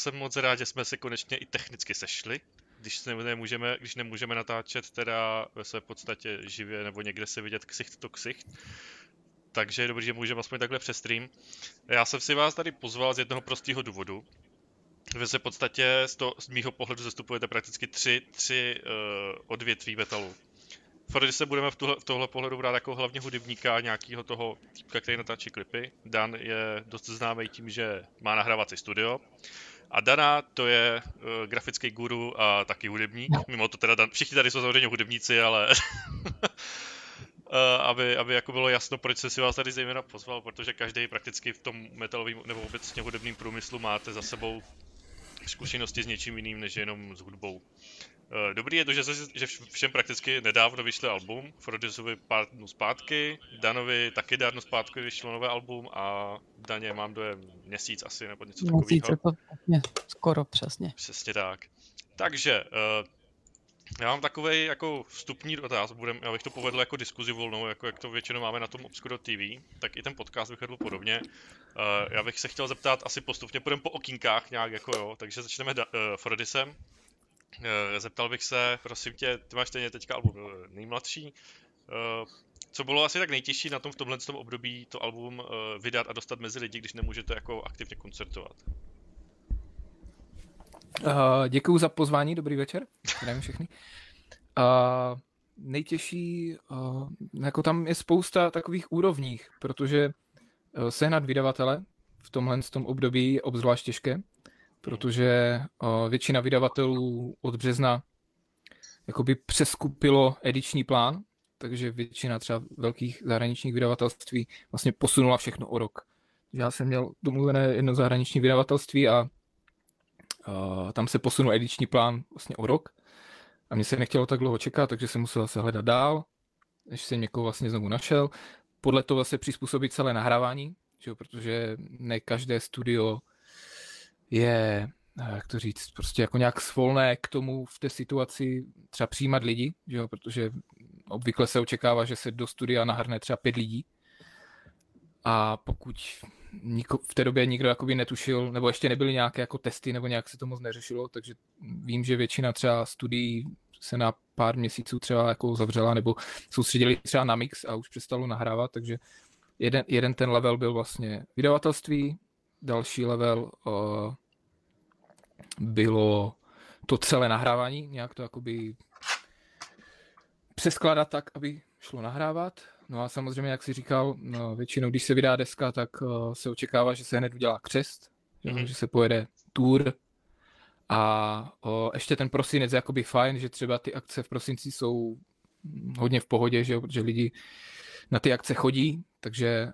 jsem moc rád, že jsme se konečně i technicky sešli, když nemůžeme natáčet teda ve své podstatě živě nebo někde se vidět ksicht to ksicht. Takže je dobrý, že můžeme aspoň takhle přes stream. Já jsem si vás tady pozval z jednoho prostého důvodu. Vy se v podstatě z mýho pohledu zastupujete prakticky tři odvětví metalu. Frody se budeme v tohle pohledu brát jako hlavně hudebníka, nějakého toho týpka, který natáčí klipy. Dan je dost známý tím, že má nahrávací studio. A Dana, to je grafický guru a taky hudebník. Mimo to teda Dan, všichni tady jsou samozřejmě hudebníci, ale... aby jako bylo jasno, proč jsem si vás tady zejména pozval, protože každý prakticky v tom metalovém nebo obecně hudebním průmyslu máte za sebou zkušenosti s něčím jiným, než jenom s hudbou. Dobrý je to, že všem prakticky nedávno vyšlo album, Frodysovi pár dnů zpátky, Danovi taky dávno zpátky vyšlo nové album a Daně mám dojem měsíc asi nebo něco takového. Měsíce to skoro přesně. Přesně tak. Takže... Já mám takovej jako vstupní dotaz, já bych to povedl jako diskuzi volnou, jako jak to většinou máme na tom Obscuro TV, tak i ten podcast vychádl podobně. Já bych se chtěl zeptat, asi postupně půjdeme po okýnkách nějak, jako jo, takže začneme Frodysem. Zeptal bych se, prosím tě, ty máš stejně teďka album nejmladší. Co bylo asi tak nejtěžší na tom v tomhle období to album vydat a dostat mezi lidi, když nemůžete jako aktivně koncertovat? Děkuju za pozvání, dobrý večer, zdravím všechny. Nejtěžší, jako tam je spousta takových úrovních, protože sehnat vydavatele v tomhle tom období je obzvlášť těžké, protože většina vydavatelů od března jakoby přeskupilo ediční plán, takže většina třeba velkých zahraničních vydavatelství vlastně posunula všechno o rok. Já jsem měl domluvené jedno zahraniční vydavatelství a tam se posunul ediční plán vlastně o rok a mně se nechtělo tak dlouho čekat, takže jsem musel se hledat dál, než jsem někoho vlastně znovu našel. Podle toho se přizpůsobit celé nahrávání, že jo, protože ne každé studio je, jak to říct, prostě jako nějak svolné k tomu v té situaci třeba přijímat lidi, že jo, protože obvykle se očekává, že se do studia nahrne třeba 5 lidí a pokud... v té době nikdo jakoby netušil, nebo ještě nebyly nějaké jako testy, nebo nějak se to moc neřešilo, takže vím, že většina třeba studií se na pár měsíců třeba jako zavřela, nebo soustředili třeba na mix a už přestalo nahrávat, takže jeden ten level byl vlastně vydavatelství, další level bylo to celé nahrávání, nějak to jakoby přeskládat tak, aby šlo nahrávat. No a samozřejmě, jak jsi říkal, no většinou, když se vydá deska, tak se očekává, že se hned udělá křest, že se pojede tour. A ještě ten prosinec je jakoby fajn, že třeba ty akce v prosinci jsou hodně v pohodě, že jo, protože lidi na ty akce chodí, takže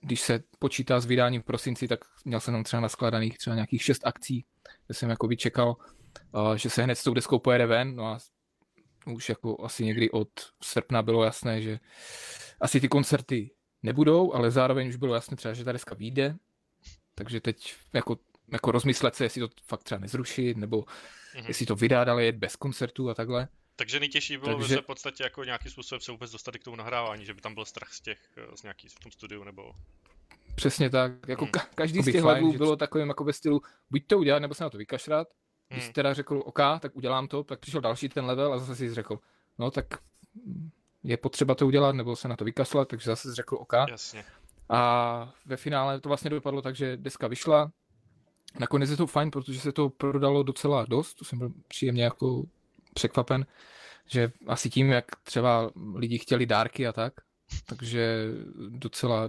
když se počítá s vydáním v prosinci, tak měl jsem tam třeba naskládaných třeba nějakých 6 akcí, kde jsem jakoby čekal, že se hned s tou deskou pojede ven, no a už jako asi někdy od srpna bylo jasné, že asi ty koncerty nebudou, ale zároveň už bylo jasné třeba, že ta deska vyjde, takže teď jako rozmyslet se, jestli to fakt třeba nezrušit, nebo jestli to vydá, ale jet bez koncertů a takhle. Takže nejtěžší bylo, že v podstatě jako nějakým způsobem se vůbec dostat k tomu nahrávání, že by tam byl strach z nějakých v tom studiu, nebo... Přesně tak, jako každý z těch hlavů bylo takovým jako ve stylu, buď to udělat, nebo se na to vykašrat. Když jsi teda řekl OK, tak udělám to, tak přišel další ten level a zase jsi řekl, no tak je potřeba to udělat, nebo se na to vykaslat, takže zase jsi řekl OK. Jasně. A ve finále to vlastně dopadlo tak, že deska vyšla. Nakonec je to fajn, protože se to prodalo docela dost, to jsem byl příjemně jako překvapen, že asi tím, jak třeba lidi chtěli dárky a tak, takže docela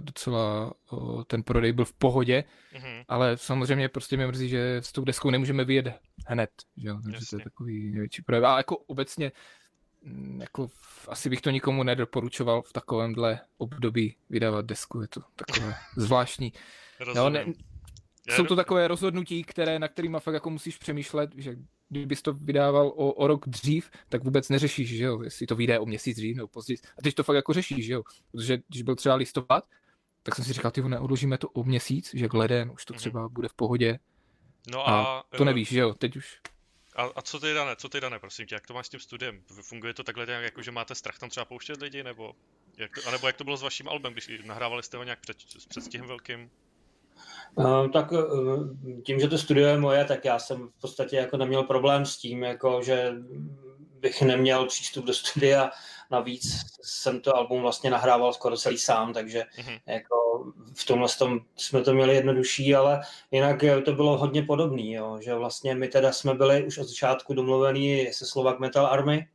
ten prodej byl v pohodě, ale samozřejmě prostě mě mrzí, že s tou deskou nemůžeme vyjet hned, že jo, takže to je takový největší projev. A jako obecně, jako asi bych to nikomu nedoporučoval v takovémhle období vydávat desku, je to takové zvláštní. Jo, jsou to takové rozhodnutí, na kterýma fakt jako musíš přemýšlet, že kdybys to vydával o rok dřív, tak vůbec neřešíš, že jo, jestli to vyjde o měsíc dřív nebo později. A teď to fakt jako řešíš, že jo, protože když byl třeba listopad, tak jsem si říkal, tyho neodložíme to o měsíc, že leden už to třeba bude v pohodě. No a to nevíš, že jo, teď už. A co ty Dane, prosím tě, jak to máš s tím studiem? Funguje to takhle nějak, jako že máte strach tam třeba pouštět lidi, nebo jak to bylo s vaším albem, když nahrávali jste ho nějak před stihem velkým? Tak tím, že to studio je moje, tak já jsem v podstatě jako neměl problém s tím, jako, že bych neměl přístup do studia. Navíc jsem to album vlastně nahrával skoro celý sám, takže jako v tomhle tom jsme to měli jednodušší, ale jinak to bylo hodně podobný, jo, že vlastně my teda jsme byli už od začátku domluvení se Slovak Metal Army,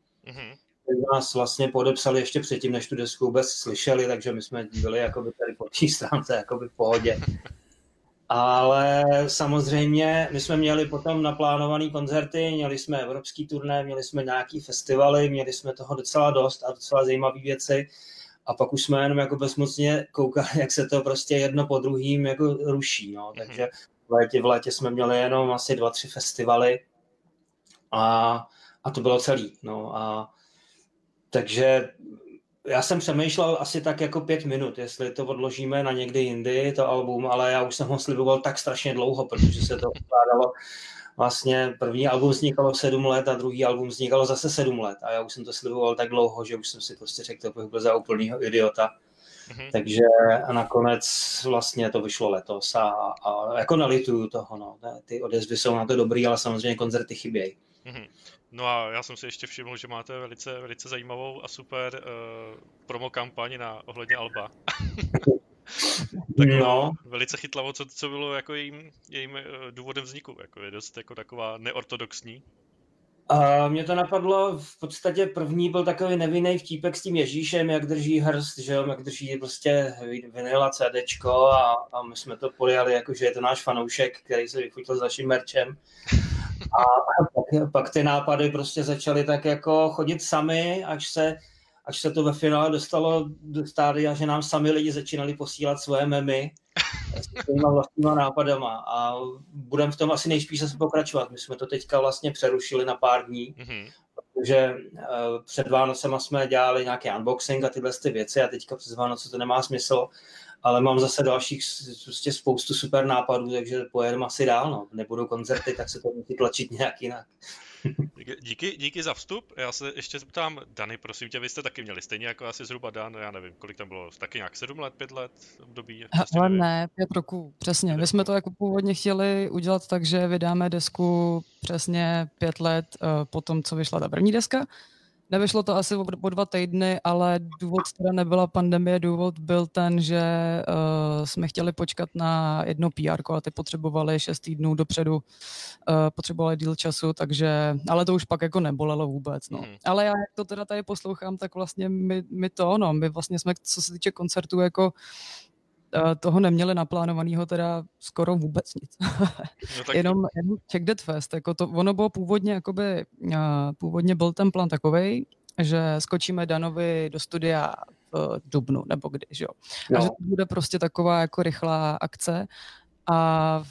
nás vlastně podepsali ještě předtím, než tu desku vůbec slyšeli, takže my jsme byli jakoby tady po té stránce jakoby v pohodě. Ale samozřejmě my jsme měli potom naplánovaný koncerty, měli jsme evropský turné, měli jsme nějaký festivaly, měli jsme toho docela dost a docela zajímavé věci. A pak už jsme jenom jako bezmocně koukali, jak se to prostě jedno po druhým jako ruší. No. Takže v létě jsme měli jenom asi 2-3 festivaly a to bylo celý. No. A takže já jsem přemýšlel asi tak jako 5 minut, jestli to odložíme na někdy jindy, to album, ale já už jsem ho sliboval tak strašně dlouho, protože se to ukládalo. Vlastně první album vznikalo 7 let a druhý album vznikalo zase 7 let a já už jsem to sliboval tak dlouho, že už jsem si prostě řekl, to byl za úplnýho idiota. Takže nakonec vlastně to vyšlo letos a jako nelituju toho, no. Ty odezvy jsou na to dobrý, ale samozřejmě koncerty chybějí. No a já jsem si ještě všiml, že máte velice, velice zajímavou a super promo kampaň na ohledně alba. Tak no. Velice chytlavo, co bylo jako jejím důvodem vzniku, jako je dost jako taková neortodoxní. Mně to napadlo, v podstatě první byl takový nevinný vtípek s tím Ježíšem, jak drží hrst, že jo, jak drží prostě vinyl a CDčko a my jsme to podjali, jako že je to náš fanoušek, který se vyfutil s naším merčem. A pak ty nápady prostě začaly tak jako chodit sami, až se to ve finále dostalo do stádia, že nám sami lidi začínali posílat svoje memy s těma vlastníma nápadama a budeme v tom asi nejspíš zase pokračovat. My jsme to teďka vlastně přerušili na pár dní, protože před Vánocema jsme dělali nějaký unboxing a tyhle ty věci a teďka přes Vánoce to nemá smysl. Ale mám zase dalších prostě spoustu super nápadů, takže pojedeme asi dál, no. Nebudou koncerty, tak se to musí tlačit nějak jinak. Díky za vstup. Já se ještě zeptám, Dany, prosím tě, vy jste taky měli stejně jako asi zhruba Dan, já nevím, kolik tam bylo, taky nějak 5 let období? Ale ne, 5 roků, přesně. My jsme to jako původně chtěli udělat tak, že vydáme desku přesně 5 let po tom, co vyšla ta první deska. Nevyšlo to asi po 2 týdny, ale důvod teda nebyla pandemie, důvod byl ten, že jsme chtěli počkat na jedno PR a ty potřebovali 6 týdnů dopředu, potřebovali díl času, takže, ale to už pak jako nebolelo vůbec, no. Ale já jak to teda tady poslouchám, tak vlastně my vlastně jsme, co se týče koncertů, jako toho neměli naplánovaného teda skoro vůbec nic. No tak jenom Czech Dead Fest. Jako to, ono bylo původně, jakoby, původně byl ten plán takovej, že skočíme Danovi do studia v dubnu nebo kdy, že jo. No. A že to bude prostě taková jako rychlá akce. A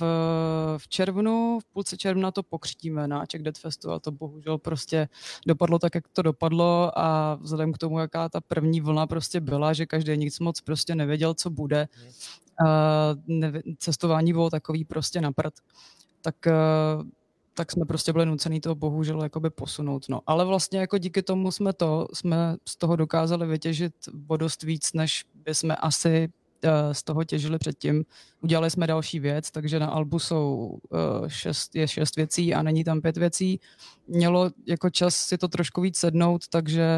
v červnu, v půlce června to pokřtíme na Czech Dead Festu a to bohužel prostě dopadlo tak, jak to dopadlo a vzhledem k tomu, jaká ta první vlna prostě byla, že každý nic moc prostě nevěděl, co bude. Cestování bylo takový prostě na prd. Tak jsme prostě byli nucený to bohužel jakoby posunout. No. Ale vlastně jako díky tomu jsme z toho dokázali vytěžit o dost víc, než bychom asi z toho těžili předtím. Udělali jsme další věc, takže na albu jsou 6 věcí a není tam 5 věcí. Mělo jako čas si to trošku víc sednout, takže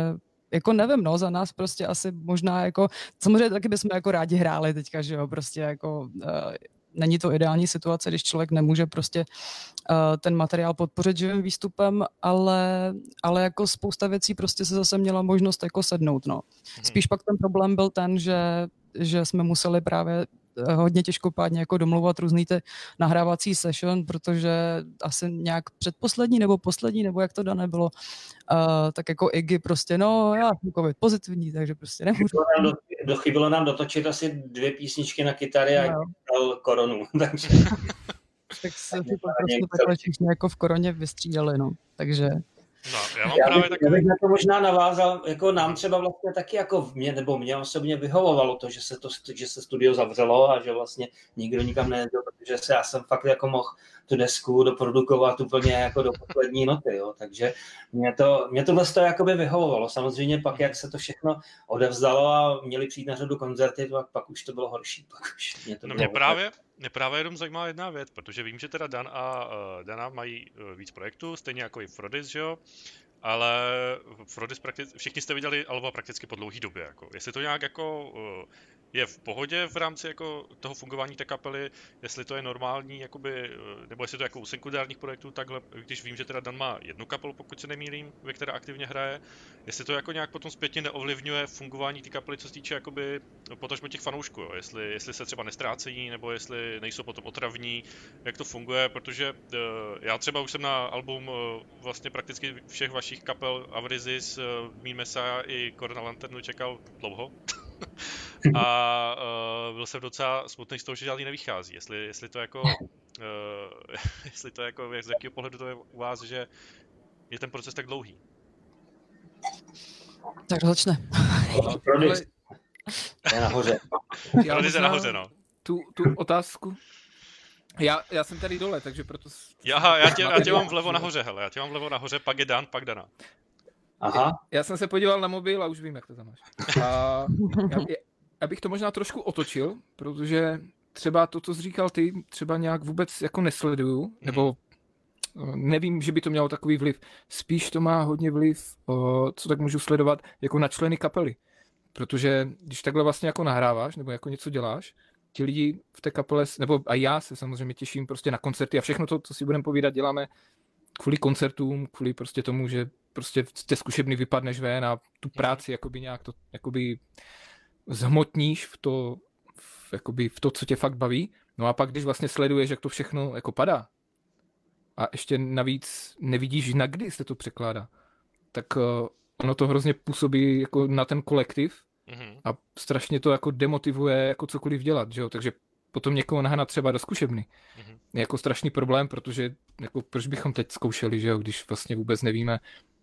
jako nevím, no, za nás prostě asi možná jako, samozřejmě taky bychom jako rádi hráli teďka, že jo, prostě jako není to ideální situace, když člověk nemůže prostě ten materiál podpořit živým výstupem, ale jako spousta věcí prostě se zase měla možnost jako sednout, no. Spíš pak ten problém byl ten, že jsme museli právě hodně těžkopádně jako domlouvat různý ty nahrávací session, protože asi nějak poslední, nebo jak to dané bylo, tak jako Iggy prostě, no já jsem covid pozitivní, takže prostě nemůžu. Chybilo nám dotočit asi 2 písničky na kytary a dal koronu, takže tak se to prostě takhle všichni jako v koroně vystřídali, no, takže no, já bych na to možná navázal, jako nám třeba vlastně taky jako mě osobně vyhovovalo to, že se studio zavřelo a že vlastně nikdo nikam nejezdil, protože já jsem fakt jako mohl tu desku doprodukovat úplně jako do poslední noty, jo. Takže mě to jakoby vyhovovalo. Samozřejmě pak, jak se to všechno odevzdalo a měli přijít na řadu koncerty, pak už to bylo horší. Pak už mě to mě právě jenom zajímá jedna věc, protože vím, že teda Dan a Dana mají víc projektů, stejně jako i Frody, že jo? Ale Frody všichni jste viděli alba prakticky po dlouhý době. Jako. Jestli to nějak jako je v pohodě v rámci jako toho fungování té kapely, jestli to je normální, jakoby, nebo jestli to je jako u sekundárních projektů takhle, když vím, že teda Dan má jednu kapelu, pokud se nemýlím, ve které aktivně hraje, jestli to jako nějak potom zpětně neovlivňuje fungování té kapely, co se týče jakoby potažmo těch fanoušků, jo? Jestli se třeba nestrácejí, nebo jestli nejsou potom otravní, jak to funguje, protože já třeba už jsem na album vlastně prakticky všech vašich kapel Awrizis, Mean Messiah i Corona Lanternu čekal dlouho. A byl jsem docela smutný z toho, že žádný nevychází. Jestli to jako, z jakého pohledu to je u vás, že je ten proces tak dlouhý. Tak začne. Je nahoře. Prody je nahoře, no. Tu otázku. Já jsem tady dole, takže proto... Aha, já tě mám vlevo nahoře, hele. Já tě mám vlevo nahoře, pak je Dan, pak Dana. Aha. Já jsem se podíval na mobil a už vím, jak to tam máš. A já bych to možná trošku otočil, protože třeba to, co jsi říkal ty, třeba nějak vůbec jako nesleduju, nebo nevím, že by to mělo takový vliv. Spíš to má hodně vliv, co tak můžu sledovat, jako na členy kapely. Protože když takhle vlastně jako nahráváš, nebo jako něco děláš, ti lidi v té kapele, nebo a já se samozřejmě těším prostě na koncerty a všechno to, co si budeme povídat, děláme kvůli koncertům, kvůli prostě tomu, že prostě z té zkušebny vypadneš ven a tu práci jakoby nějak to jakoby zhmotníš v to, co tě fakt baví. No a pak, když vlastně sleduješ, jak to všechno jako padá a ještě navíc nevidíš, na kdy se to překládá, tak ono to hrozně působí jako na ten kolektiv a strašně to jako demotivuje jako cokoliv dělat, že jo? Takže potom někoho nahnat třeba do zkušebny. Je jako strašný problém, protože jako proč bychom teď zkoušeli, že jo, když vlastně vůbec nevíme,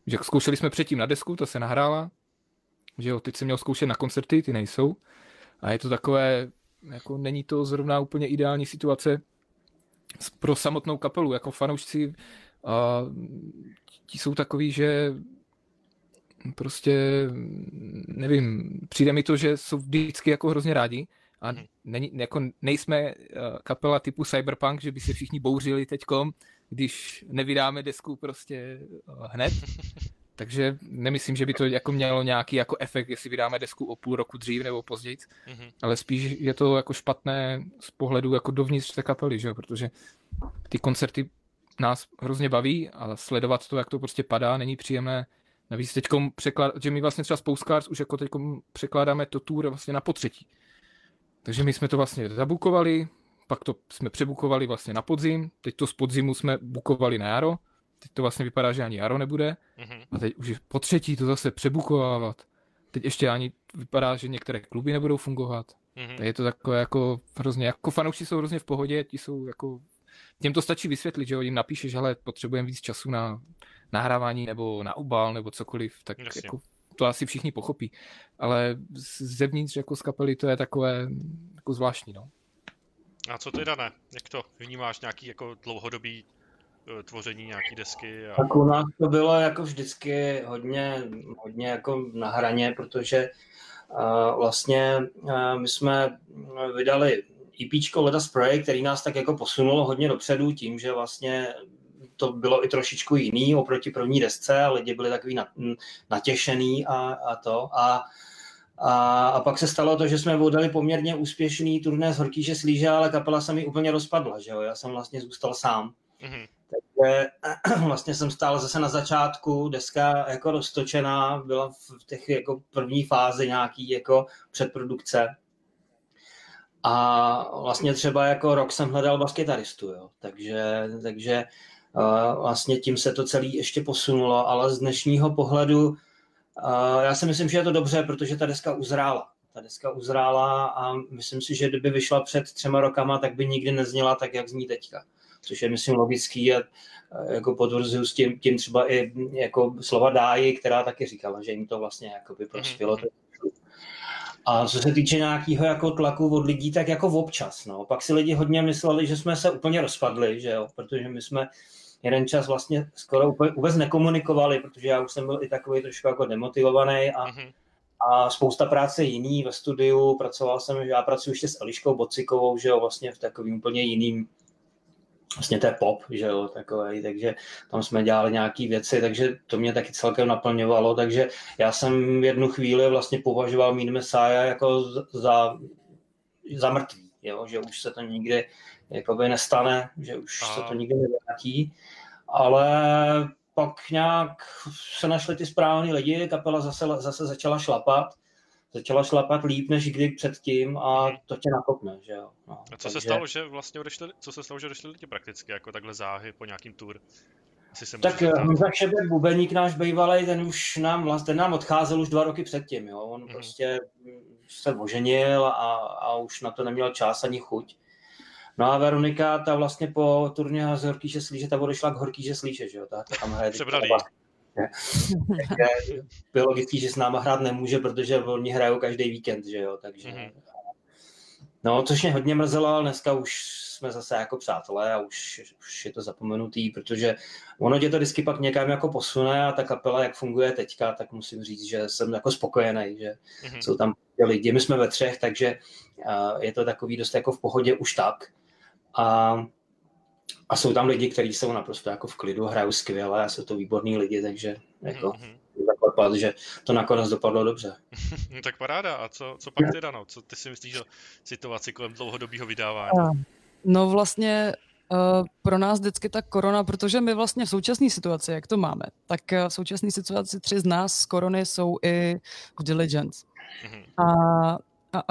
že zkoušeli jsme předtím na desku, ta se nahrála, že jo, teď se měl zkoušet na koncerty, ty nejsou. A je to takové, jako není to zrovna úplně ideální situace pro samotnou kapelu, jako fanoušci ti jsou takový, že prostě nevím, přijde mi to, že jsou vždycky jako hrozně rádi, a nejsme kapela typu Cyberpunk, že by se všichni bouřili teďkom, když nevydáme desku prostě hned. Takže nemyslím, že by to jako mělo nějaký jako efekt, jestli vydáme desku o půl roku dřív nebo později, ale spíš je to jako špatné z pohledu jako dovnitř té kapely, že? Protože ty koncerty nás hrozně baví, ale sledovat to, jak to prostě padá, není příjemné. Navíc teďkom že my vlastně třeba z Postcards už jako teďkom překládáme to tour vlastně na potřetí. Takže my jsme to vlastně zabukovali, pak to jsme přebukovali vlastně na podzim, teď to z podzimu jsme bukovali na jaro, teď to vlastně vypadá, že ani jaro nebude a teď už je po třetí to zase přebukovávat. Teď ještě ani vypadá, že některé kluby nebudou fungovat. Tak je to takové jako hrozně, jako fanoušci jsou hrozně v pohodě, ti jsou jako, těm to stačí vysvětlit, že jim napíšeš, hele, potřebujeme víc času na nahrávání nebo na obal nebo cokoliv, tak jasně. Jako... to asi všichni pochopí, ale zevnitř jako z kapely to je takové jako zvláštní, no. A co ty, Dane? Jak to vnímáš? Nějaký jako dlouhodobý tvoření nějaký desky? A... Tak u nás to bylo jako vždycky hodně jako na hraně, protože vlastně my jsme vydali EPčko Ledas Projekt, který nás tak jako posunulo hodně dopředu tím, že vlastně to bylo i trošičku jiný oproti první desce, lidi byli takový natěšený a pak se stalo to, že jsme udělali poměrně úspěšný turné z Horkýše Slíže, ale kapela se mi úplně rozpadla, že jo, já jsem vlastně zůstal sám. Takže vlastně jsem stál zase na začátku, deska jako roztočená, byla v těch jako první fázi nějaký jako předprodukce. A vlastně třeba jako rok jsem hledal baskytaristu, jo. Takže vlastně tím se to celé ještě posunulo, ale z dnešního pohledu já si myslím, že je to dobře, protože ta deska uzrála. A myslím si, že kdyby vyšla před 3 roky, tak by nikdy nezněla tak, jak zní teďka. Což je, myslím, logický a jako potvrzuju s tím třeba i jako slova Dáji, která taky říkala, že jim to vlastně jakoby prospělo. A co se týče nějakého jako tlaku od lidí, tak jako občas. No. Pak si lidi hodně mysleli, že jsme se úplně rozpadli, že jo? Protože my jsme jeden čas vlastně skoro úplně vůbec nekomunikovali, protože já už jsem byl i takový trošku jako demotivovaný a spousta práce jiný ve studiu. Pracoval jsem, já pracuji ještě s Eliškou Bockovou, že jo, vlastně v takovým úplně jiným, vlastně to je pop, že jo, takový, takže tam jsme dělali nějaké věci, takže to mě taky celkem naplňovalo, takže já jsem jednu chvíli vlastně považoval Mean Messiah jako za mrtvý, jo, že už se to nikdy jakoby nestane, že už se to nikdy nevrátí, ale pak nějak se našli ty správný lidi, kapela zase začala šlapat líp než kdy předtím a to tě nakopne, že jo. No, a co se stalo, že odešli lidi prakticky, jako takhle záhy po nějakým tour? Tak Šebet, bubeník náš bývalej, ten nám odcházel už 2 roky předtím, jo. On prostě se oženil a už na to neměl čas ani chuť. No a Veronika, ta vlastně po turně z Horkýše Slíže, ta odešla k Horkýše Slíže, že jo. Ta tam hraje. Takže bylo logický, že s náma hrát nemůže, protože oni hrajou každý víkend, že jo, takže... No, což mě hodně mrzelo, ale dneska už jsme zase jako přátelé a už je to zapomenutý, protože ono tě to vždycky pak někam jako posune a ta kapela, jak funguje teďka, tak musím říct, že jsem jako spokojený, že jsou tam lidi, my jsme ve 3, takže je to takový dost jako v pohodě už tak. A jsou tam lidi, kteří jsou naprosto jako v klidu, hrajou skvěle a jsou to výborní lidi, takže jako zaklepat, že to nakonec dopadlo dobře. Tak paráda. A co pak ty, Dano? Co ty si myslíš o situaci kolem dlouhodobého vydávání? No vlastně pro nás vždycky ta korona, protože my vlastně v současné situaci, jak to máme, tak v současné situaci 3 z nás z korony jsou i v Diligence.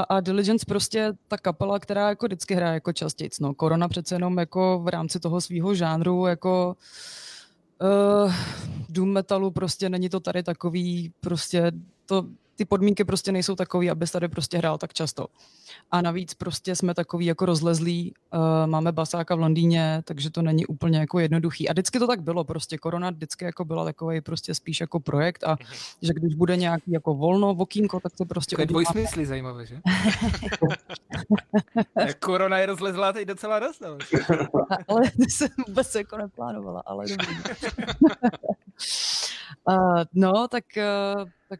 A Diligence prostě ta kapela, která jako vždycky hraje jako častějc. No, korona přece jenom jako v rámci toho svýho žánru jako doom metalu prostě není to tady takový, prostě to, ty podmínky prostě nejsou takový, abys tady prostě hrál tak často. A navíc prostě jsme takový jako rozlezlí, máme basáka v Londýně, takže to není úplně jako jednoduchý. A vždycky to tak bylo prostě, korona vždycky jako byla takovej prostě spíš jako projekt a že když bude nějaký jako volno, okýnko, tak to prostě... To je dvoj smysly zajímavé, že? Korona je rozlezlá teď docela dost. Ale to jsem vůbec jako neplánovala, ale dobrý. No, tak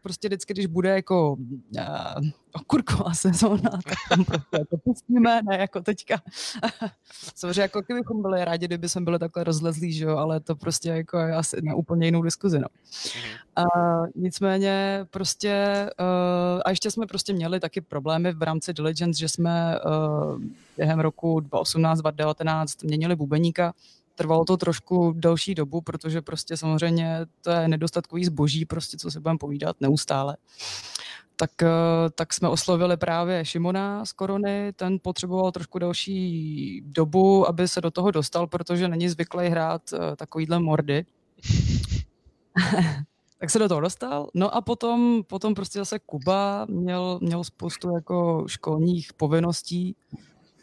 prostě vždycky, když bude jako okurková sezóna, tak tam prostě jako pustíme, ne jako teďka. Samozřejmě, jako kdybychom byli rádi, kdyby jsme byli takhle rozlezlí, že jo, ale to prostě jako je asi na úplně jinou diskuzi, no. Nicméně prostě, a ještě jsme prostě měli taky problémy v rámci Diligence, že jsme během roku 2018, 2019 měnili bubeníka. Trvalo to trošku delší dobu, protože prostě samozřejmě to je nedostatkový zboží, prostě co si budeme povídat neustále. Tak jsme oslovili právě Šimona z Korony, ten potřeboval trošku delší dobu, aby se do toho dostal, protože není zvyklý hrát takovýhle mordy. Tak se do toho dostal. No a potom prostě zase Kuba měl spoustu jako školních povinností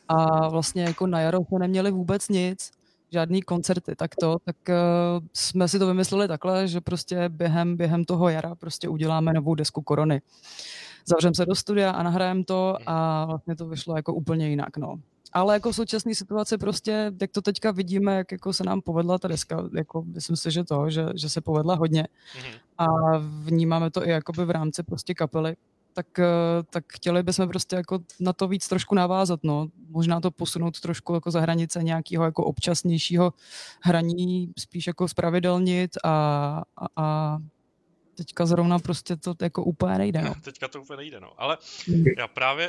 a vlastně jako na jaro jsme neměli vůbec nic. Žádný koncerty, tak jsme si to vymysleli takhle, že prostě během toho jara prostě uděláme novou desku Korony. Zavřeme se do studia a nahrajeme to a vlastně to vyšlo jako úplně jinak, no. Ale jako současné situace prostě, jak to teďka vidíme, jak jako se nám povedla ta deska, jako myslím si, že se povedla hodně a vnímáme to i jakoby v rámci prostě kapely. Tak chtěli bychom prostě jako na to víc trošku navázat, no. Možná to posunout trošku jako za hranice nějakého jako občasnějšího hraní, spíš jako zpravidelnit a teďka zrovna prostě to jako úplně nejde, no. Teďka to úplně nejde, no. Ale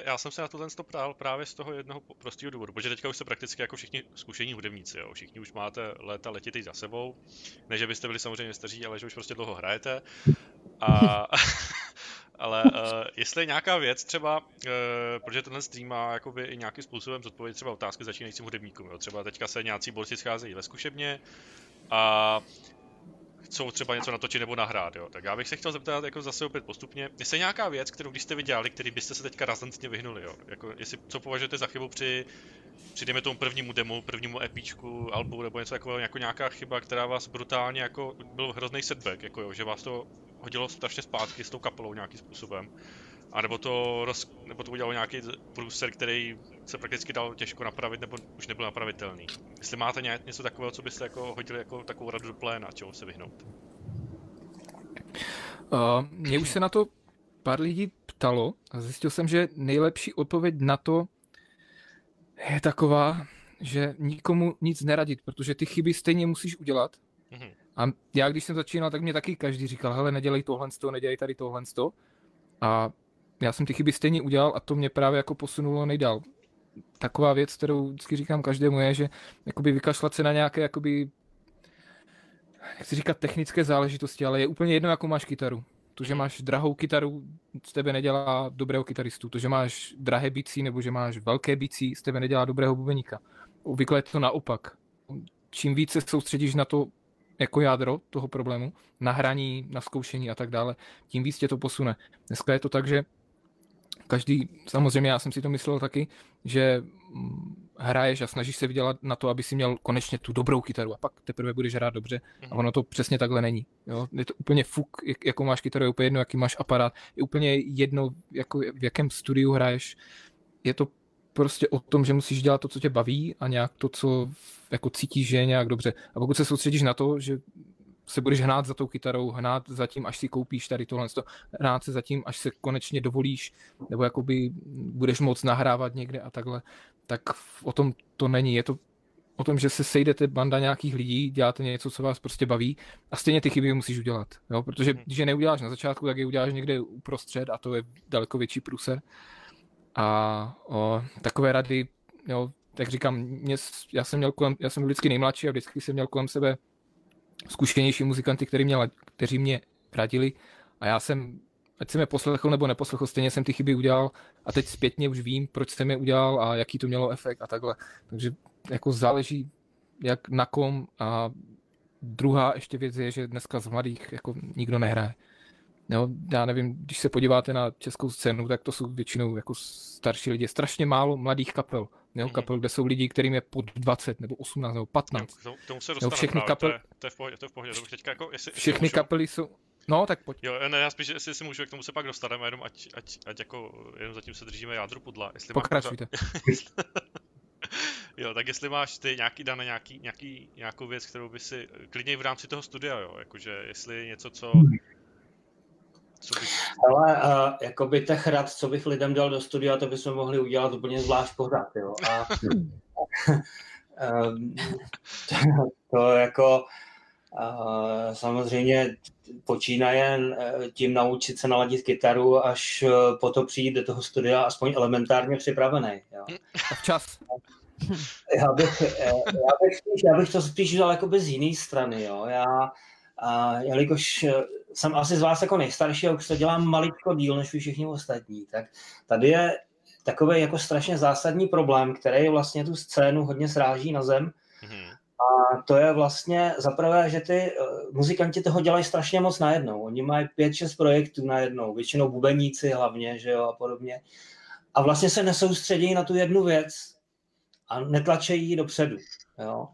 já jsem se na tohle ptal právě z toho jednoho prostého důvodu, protože teďka už jste prakticky jako všichni zkušení hudebníci, jo. Všichni už máte léta letitej za sebou. Ne, že byste byli samozřejmě staří, ale že už prostě dlouho hrajete. Ale jestli je nějaká věc třeba, protože tenhle stream má jakoby i nějakým způsobem zodpovědět třeba otázky začínajícím hudebníkům, jo? Třeba teďka se nějací borci scházejí ve zkušebně a chcou třeba něco natočit nebo nahrát, jo? Tak já bych se chtěl zeptat jako zase opět postupně, jestli je nějaká věc, kterou když jste vydělali, který byste se teďka razantně vyhnuli, jo? Jako jestli, co považujete za chybu přijdeme tomu prvnímu demo, prvnímu epičku, albu nebo něco takového, jako nějaká chyba, která vás brutálně jako byl hrozný setback, jako jo, že vás to hodilo strašně zpátky s tou kapelou nějakým způsobem A nebo to udělalo nějaký průser, který se prakticky dal těžko napravit, nebo už nebyl napravitelný. Jestli máte něco takového, co byste jako hodili jako takovou radu do pléna, čeho se vyhnout? Mě už se na to pár lidí ptalo a zjistil jsem, že nejlepší odpověď na to je taková, že nikomu nic neradit, protože ty chyby stejně musíš udělat. Mm-hmm. A já, když jsem začínal, tak mě taky každý říkal, hele, nedělej tohle, nedělej tady tohle. A já jsem ty chyby stejně udělal a to mě právě jako posunulo nejdál. Taková věc, kterou vždycky říkám každému, je, že jakoby vykašlat se na nějaké, jakoby, nechci říkat technické záležitosti, ale je úplně jedno, jakou máš kytaru. To, že máš drahou kytaru, z tebe nedělá dobrého kytaristu. To, že máš drahé bicí nebo že máš velké bicí, z tebe nedělá dobrého bubeníka. Obvykle je to naopak. Čím více se soustředíš na to jako jádro toho problému, na hraní, na zkoušení a tak dále, tím víc tě to posune. Dneska je to tak, že každý, samozřejmě já jsem si to myslel taky, že hraješ a snažíš se vydělat na to, aby si měl konečně tu dobrou kytaru a pak teprve budeš hrát dobře a ono to přesně takhle není. Jo? Je to úplně fuk, jakou máš kytaru, je úplně jedno, jaký máš aparát, je úplně jedno, jako v jakém studiu hraješ. Je to prostě o tom, že musíš dělat to, co tě baví a nějak to, co jako cítíš, že je nějak dobře. A pokud se soustředíš na to, že se budeš hnát za tou kytarou, hnát za tím, až si koupíš tady tohle, hnát se za tím, až se konečně dovolíš, nebo jakoby budeš moc nahrávat někde a takhle, tak o tom to není. Je to o tom, že se sejdete banda nějakých lidí, děláte něco, co vás prostě baví a stejně ty chyby musíš udělat. Jo? Protože když je neuděláš na začátku, tak je uděláš někde uprostřed a to je daleko větší průser. A takové rady, jo, tak říkám, já jsem vždycky nejmladší a vždycky jsem měl kolem sebe zkušenější muzikanty, kteří mě radili a já jsem, ať jsem je poslechl nebo neposlechl, stejně jsem ty chyby udělal a teď zpětně už vím, proč jsem je udělal a jaký to mělo efekt a takhle. Takže jako záleží jak na kom a druhá ještě věc je, že dneska z mladých jako nikdo nehraje. No, já nevím, když se podíváte na českou scénu, tak to jsou většinou jako starší lidi. Strašně málo mladých kapel. Jo? Kapel, kde jsou lidi, kterým je pod 20 nebo 18 nebo 15. K tomu se dostaneme, to je v pohodě. Jako, všechny kapely jsou... No, tak pojď. Jo, ne, já spíš, jestli si můžu, k tomu se pak dostaneme, jenom ať jako, jenom zatím se držíme jádru pudla. Pokračujte. Jo, tak jestli máš ty nějakou věc, kterou by si... Klidně v rámci toho studia, jo, jakože jestli něco, Ale jakoby těch rad, co bych lidem dal do studia, to bychom mohli udělat úplně zvlášť pořád, jo. A, to jako samozřejmě počínaje tím naučit se naladit kytaru, až po to přijít do toho studia aspoň elementárně připravený, jo. A včas. Já bych to spíš dal jakoby z jiné strany, jo. A jelikož jsem asi z vás jako nejstarší a už to dělám maličko díl než všichni ostatní, tak tady je takový jako strašně zásadní problém, který vlastně tu scénu hodně sráží na zem. A to je vlastně zaprvé, že ty muzikanti toho dělají strašně moc najednou. Oni mají 5-6 projektů najednou, většinou bubeníci hlavně, že jo, a podobně. A vlastně se nesoustředí na tu jednu věc a netlačejí ji dopředu, jo.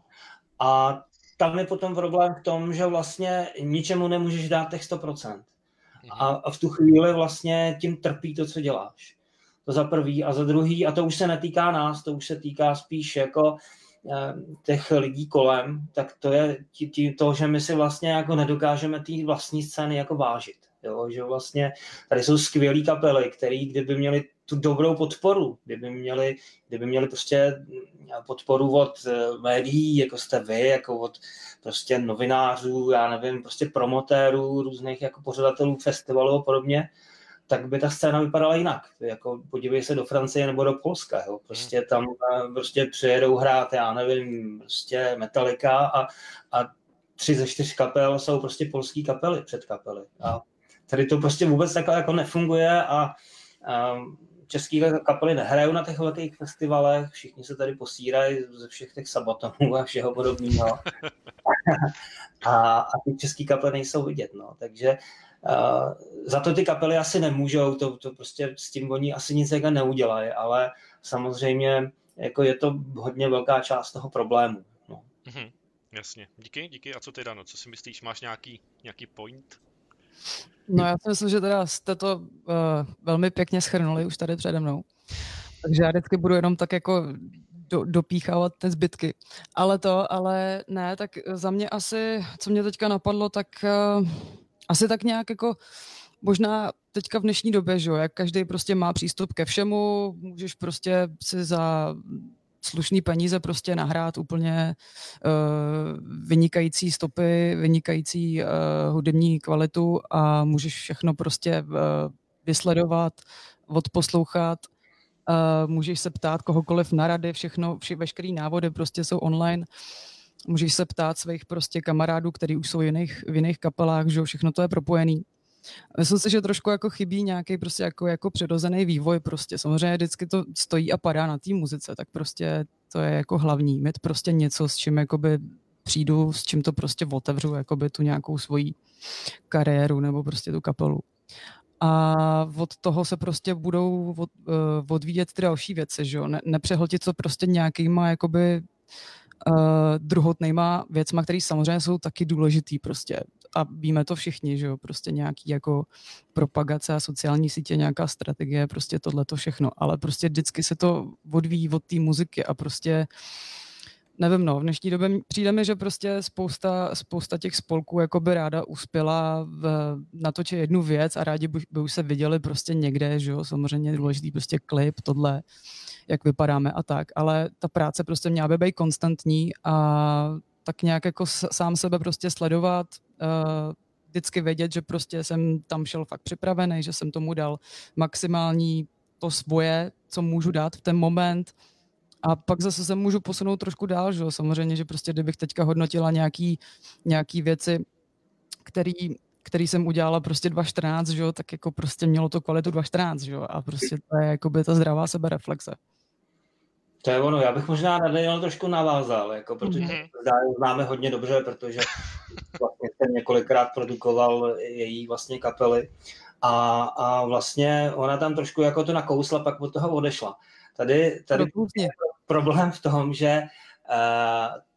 A tam je potom problém v tom, že vlastně ničemu nemůžeš dát těch 100%. A v tu chvíli vlastně tím trpí to, co děláš. To za prvý a za druhý, a to už se netýká nás, to už se týká spíš jako těch lidí kolem, tak to je to, že my si vlastně jako nedokážeme ty vlastní scény jako vážit. Jo? Že vlastně tady jsou skvělý kapely, který kdyby měli tu dobrou podporu, kdyby měli prostě podporu od médií, jako jste vy, jako od prostě novinářů, já nevím, prostě promotérů, různých jako pořadatelů festivalů a podobně, tak by ta scéna vypadala jinak. Jako podívej se do Francie nebo do Polska, jo. Prostě tam prostě přijedou hrát, já nevím, prostě Metallica a 3 ze 4 kapel jsou prostě polský kapely, předkapely. A tady to prostě vůbec takhle jako nefunguje a český kapely nehrajou na těch velkých festivalech, všichni se tady posírají ze všech těch Sabatonů a všeho podobného. A ty český kapely nejsou vidět, no. Takže za to ty kapely asi nemůžou, to prostě s tím oni asi nic jako neudělají, ale samozřejmě jako je to hodně velká část toho problému. No. Mm-hmm, jasně, díky. A co ty, Dano, co si myslíš, máš nějaký point? No já si myslím, že teda jste to velmi pěkně shrnuli už tady přede mnou. Takže já vždycky budu jenom tak jako dopíchávat ty zbytky. Ale tak za mě asi, co mě teďka napadlo, tak asi tak nějak jako možná teďka v dnešní době, že jo, jak každý prostě má přístup ke všemu, můžeš prostě si za slušný peníze prostě nahrát úplně vynikající stopy, vynikající hudební kvalitu a můžeš všechno prostě vysledovat, odposlouchat, můžeš se ptát kohokoliv na rady, veškerý návody prostě jsou online, můžeš se ptát svých prostě kamarádů, který už jsou v jiných kapelách, že jo, všechno to je propojený. Myslím si, že trošku jako chybí nějaký prostě jako přirozený vývoj prostě. Samozřejmě vždycky to stojí a padá na té muzice, tak prostě to je jako hlavní. Mít prostě něco, s čím jakoby přijdu, s čím to prostě otevřu, jakoby tu nějakou svoji kariéru nebo prostě tu kapelu. A od toho se prostě budou odvíjet ty další věci, že jo? Nepřehltit to prostě nějakýma jakoby druhotnejma věcma, které samozřejmě jsou taky důležitý prostě. A víme to všichni, že jo, prostě nějaký jako propagace a sociální sítě, nějaká strategie, prostě tohleto všechno, ale prostě vždycky se to odvíjí od té muziky a prostě nevím, no, v dnešní době přijde mi, že prostě spousta těch spolků jako by ráda uspěla natočit jednu věc a rádi by už se viděli prostě někde, že jo, samozřejmě důležitý prostě klip, tohle, jak vypadáme a tak, ale ta práce prostě měla by být konstantní a tak nějak jako sám sebe prostě sledovat, vždycky vědět, že prostě jsem tam šel fakt připravený, že jsem tomu dal maximální to svoje, co můžu dát v ten moment a pak zase se můžu posunout trošku dál, že? Samozřejmě, že prostě kdybych teďka hodnotila nějaký věci, který jsem udělala prostě 2014, že? Tak jako prostě mělo to kvalitu 2014, že? A prostě to je jakoby ta zdravá sebereflexe. To je ono, já bych možná na Daniela trošku navázal, jako, protože Dáju známe hodně dobře, protože vlastně ten několikrát produkoval její vlastně kapely a vlastně ona tam trošku jako to nakousla, pak od toho odešla. Tady je problém v tom, že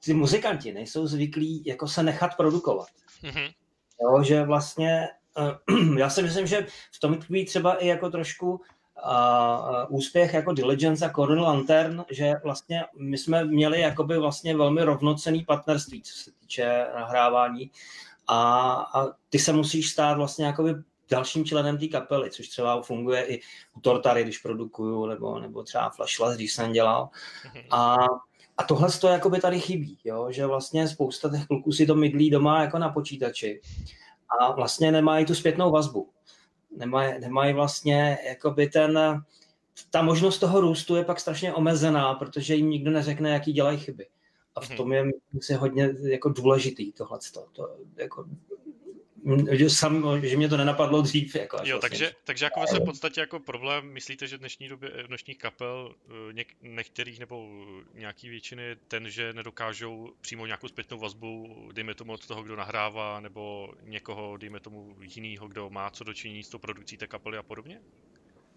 ty muzikanti nejsou zvyklí jako se nechat produkovat. Mm-hmm. Jo, že vlastně, já si myslím, že v tom tkví třeba i jako trošku úspěch jako Diligence a Corona Lantern, že vlastně my jsme měli jakoby vlastně velmi rovnocenný partnerství, co se týče nahrávání a ty se musíš stát vlastně jakoby dalším členem té kapely, což třeba funguje i u Tortary, když produkuju, nebo třeba Flashlas, když jsem dělal. A tohle to jakoby tady chybí, jo? Že vlastně spousta těch kluků si to mydlí doma jako na počítači a vlastně nemají tu zpětnou vazbu. Nemají vlastně jakoby ta možnost toho růstu je pak strašně omezená, protože jim nikdo neřekne, jaký dělají chyby. A v tom je hodně jako důležitý tohleto. To, jako, že mě to nenapadlo dřív. Jako, jo, takže jako vlastně v podstatě jako problém, myslíte, že v dnešní době dnešních kapel některých nebo nějaký většiny je ten, že nedokážou přijmout nějakou zpětnou vazbu, dejme tomu od toho, kdo nahrává, nebo někoho, dejme tomu jinýho, kdo má co dočinit s tou produkcí té kapely a podobně?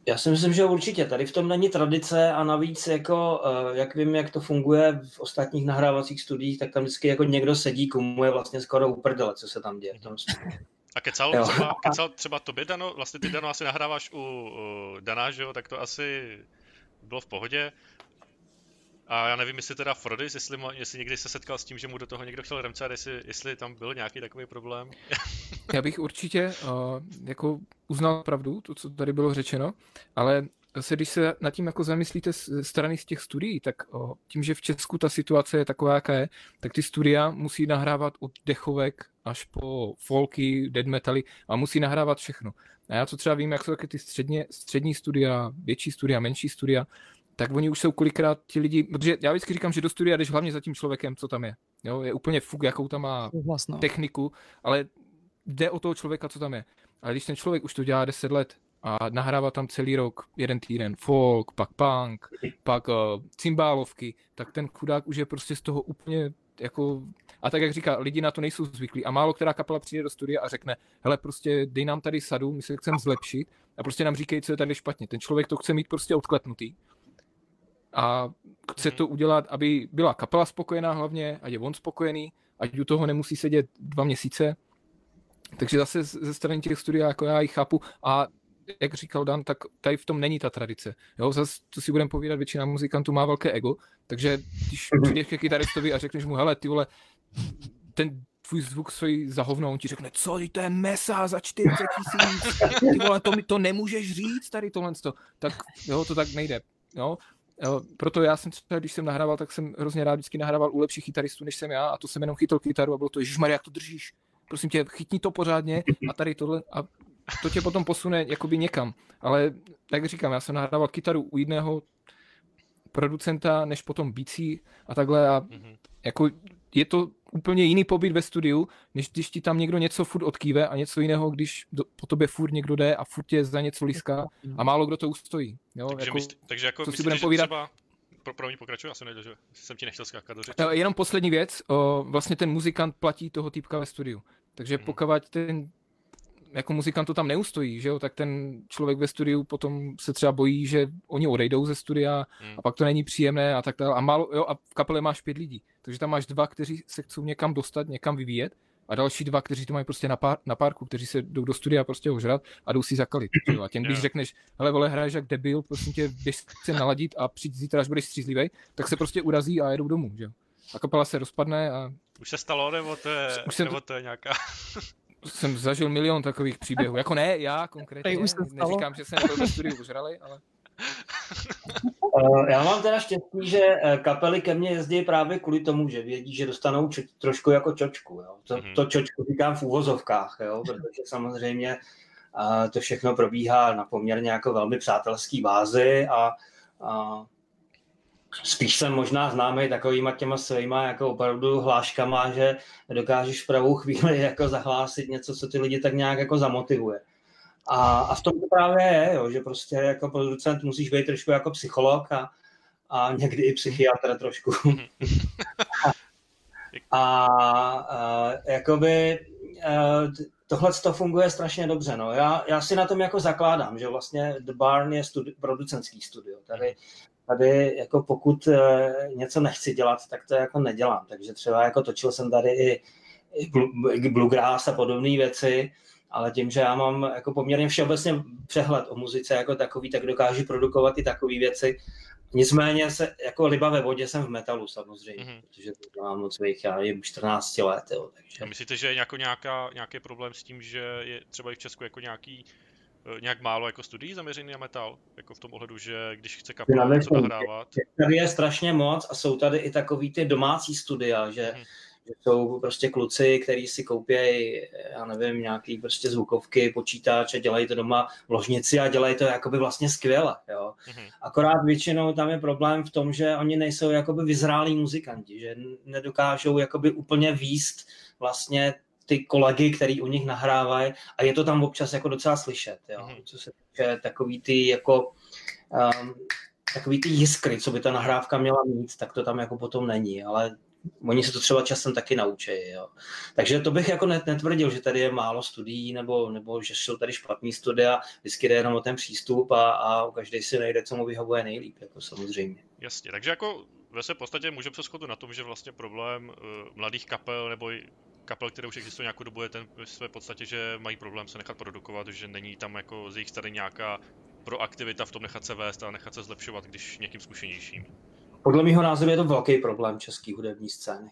Já si myslím, že určitě. Tady v tom není tradice a navíc, jako, jak vím, jak to funguje v ostatních nahrávacích studiích, tak tam vždycky jako někdo sedí, komu je vlastně skoro uprdele, co se tam děje v tom studiu. A kecal třeba tobě, Dano? Vlastně ty, Dano, asi nahráváš u Dana, že jo? Tak to asi bylo v pohodě. A já nevím, jestli teda Frody, jestli někdy se setkal s tím, že mu do toho někdo chtěl remcát, jestli tam byl nějaký takový problém. Já bych určitě jako uznal pravdu, to, co tady bylo řečeno, ale se, když se nad tím jako zamyslíte z strany z těch studií, tak tím, že v Česku ta situace je taková, jaká je, tak ty studia musí nahrávat od dechovek až po folky, dead metaly a musí nahrávat všechno. A já co třeba vím, jak jsou taky ty střední studia, větší studia, menší studia, tak oni už jsou kolikrát ti lidi, protože já vždycky říkám, že do studia jdeš hlavně za tím člověkem, co tam je. Jo, je úplně fuk, jakou tam má techniku, ale jde o toho člověka, co tam je. Ale když ten člověk už to dělá 10 let a nahrává tam celý rok, jeden týden folk, pak punk, pak cymbálovky, tak ten chudák už je prostě z toho úplně jako... A tak, jak říká, lidi na to nejsou zvyklí. A málo která kapela přijde do studia a řekne, hele, prostě dej nám tady sadu, my se chceme zlepšit a prostě nám říkej, co je tady špatně. Ten člověk to chce mít prostě odklepnutý. A chce to udělat, aby byla kapela spokojená hlavně, ať je on spokojený, ať u toho nemusí sedět 2 měsíce Takže zase ze strany těch studií, jako já ji chápu, a jak říkal Dan, tak tady v tom není ta tradice. Jo, zase, co si budeme povídat, většina muzikantů má velké ego, takže když přijdeš ke kytaristovi a řekneš mu, hele, ty vole, ten tvůj zvuk stojí za hovno, on ti řekne, co, to je mesa za 40 000, ty vole, to mi to nemůžeš říct, tady tohle, tak jo, to tak nejde, jo. Proto já jsem třeba, když jsem nahrával, tak jsem hrozně rád vždycky nahrával u lepších kytaristů, než jsem já, a to jsem jenom chytil kytaru a bylo to, ježišmarja, jak to držíš, prosím tě, chytni to pořádně a tady tohle, a to tě potom posune jakoby někam. Ale jak říkám, já jsem nahrával kytaru u jiného producenta, než potom bicí a takhle, a jako je to úplně jiný pobyt ve studiu, než když ti tam někdo něco furt odkýve, a něco jiného, když po tobě furt někdo jde a furt tě za něco liská a málo kdo to ustojí. Jo? Takže co si budeme povídat? Třeba... Pro mě pokračuji, já jsem nevěděl, že jsem ti nechtěl skákat do řeči. Jenom poslední věc, vlastně ten muzikant platí toho týpka ve studiu, takže pokud ten jako muzikant to tam neustojí, že jo, tak ten člověk ve studiu potom se třeba bojí, že oni odejdou ze studia a pak to není příjemné a tak dále. A málo, jo, a v kapele máš 5 lidí, takže tam máš 2, kteří se chcou někam dostat, někam vyvíjet, a další 2, kteří to mají prostě na párku, kteří se jdou do studia prostě ožrat a jdou si zakalit. Jo. A těm, když řekneš, hele vole, hraješ jak debil, prosím tě, běž se naladit a přijď zítra, až budeš střízlivej, tak se prostě urazí a jedou domů, že jo. A kapela se rozpadne a... Už se stalo, nebo to je, nebo to je nějaká... Jsem zažil milion takových příběhů, jako ne, já konkrétně, neříkám, že jsem nebyl ve studiu ožralej, ale... Já mám teda štěstí, že kapely ke mně jezdí právě kvůli tomu, že vědí, že dostanou trošku jako čočku. Jo? To čočku říkám v úvozovkách, jo? Protože samozřejmě to všechno probíhá na poměrně jako velmi přátelský bázi, a spíš jsem možná známý takovýma těma svýma jako opravdu hláškama, že dokážeš v pravou chvíli jako zahlásit něco, co ty lidi tak nějak jako zamotivuje. A v tom to právě je, jo, že prostě jako producent musíš být trošku jako psycholog a někdy i psychiatra trošku. A jakoby tohleto funguje strašně dobře. No. Já si na tom jako zakládám, že vlastně The Barn je producentský studio. Tady jako pokud něco nechci dělat, tak to jako nedělám. Takže třeba jako točil jsem tady i bluegrass a podobné věci. Ale tím, že já mám jako poměrně všeobecně přehled o muzice jako takový, tak dokážu produkovat i takové věci. Nicméně se jako ryba ve vodě jsem v metalu samozřejmě, protože to mám od svých, já je 14 let. Jo, takže... A myslíte, že je nějaký problém s tím, že je třeba i v Česku jako nějak málo jako studií zaměřený na metal? Jako v tom ohledu, že když chce kapela něco nahrávat? Tady je strašně moc a jsou tady i takový ty domácí studia, že... Jsou prostě kluci, kteří si koupějí, já nevím, nějaký prostě zvukovky, počítače, dělají to doma v ložnici a dělají to jakoby vlastně skvěle, jo. Akorát většinou tam je problém v tom, že oni nejsou jakoby vyzrálí muzikanti, že nedokážou jakoby úplně výst vlastně ty kolegy, který u nich nahrávají, a je to tam občas jako docela slyšet, jo. Co se týče takový ty jako... takový ty jiskry, co by ta nahrávka měla mít, tak to tam jako potom není, ale oni se to třeba časem taky naučí, jo. Takže to bych jako netvrdil, že tady je málo studií, nebo že jsou tady špatný studia, vždycky jde jenom o ten přístup a každý si najde, co mu vyhovuje nejlíp, jako samozřejmě. Jasně, takže jako ve své podstatě můžeme se shodnout na tom, že vlastně problém mladých kapel, nebo kapel, které už existují nějakou dobu, je ten ve své podstatě, že mají problém se nechat produkovat, že není tam jako z jejich strany nějaká proaktivita v tom nechat se vést a nechat se zlepšovat, když někým zkušenějším. Podle mýho názoru je to velký problém české hudební scény.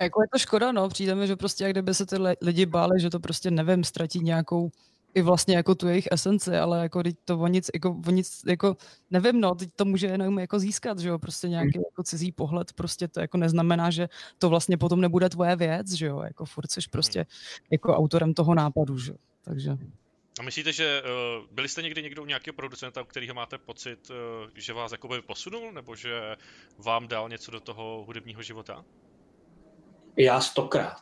Jako je to škoda, no, přijde mi, že prostě jak kdyby se ty lidi báli, že to prostě nevím, ztratí nějakou i vlastně jako tu jejich esenci, ale jako to o nic jako nevím, no, teď to může jenom jako získat, že jo, prostě nějaký jako cizí pohled, prostě to jako neznamená, že to vlastně potom nebude tvoje věc, že jo, jako furt jsi prostě jako autorem toho nápadu, že jo, takže... A myslíte, že byli jste někdy někdo nějakého producenta, u kterého máte pocit, že vás jakoby posunul, nebo že vám dal něco do toho hudebního života? Já 100krát.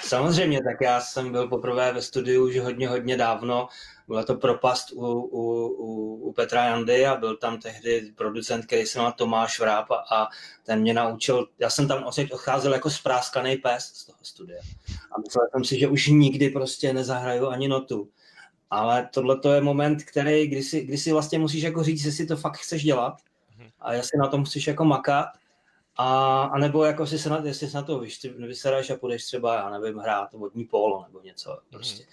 Samozřejmě, tak já jsem byl poprvé ve studiu už hodně dávno. Byla to propast u Petra Jandy a byl tam tehdy producent, který se jmenoval Tomáš Vráp, a ten mě naučil, já jsem tam odcházel jako spráskaný pes z toho studia. A myslel jsem si, že už nikdy prostě nezahraju ani notu. Ale tohle je moment, který, kdy si vlastně musíš jako říct, jestli to fakt chceš dělat a jestli na tom musíš jako makat. A nebo jako jestli se na to vyseráš a půjdeš třeba, já nevím, hrát vodní polo nebo něco prostě.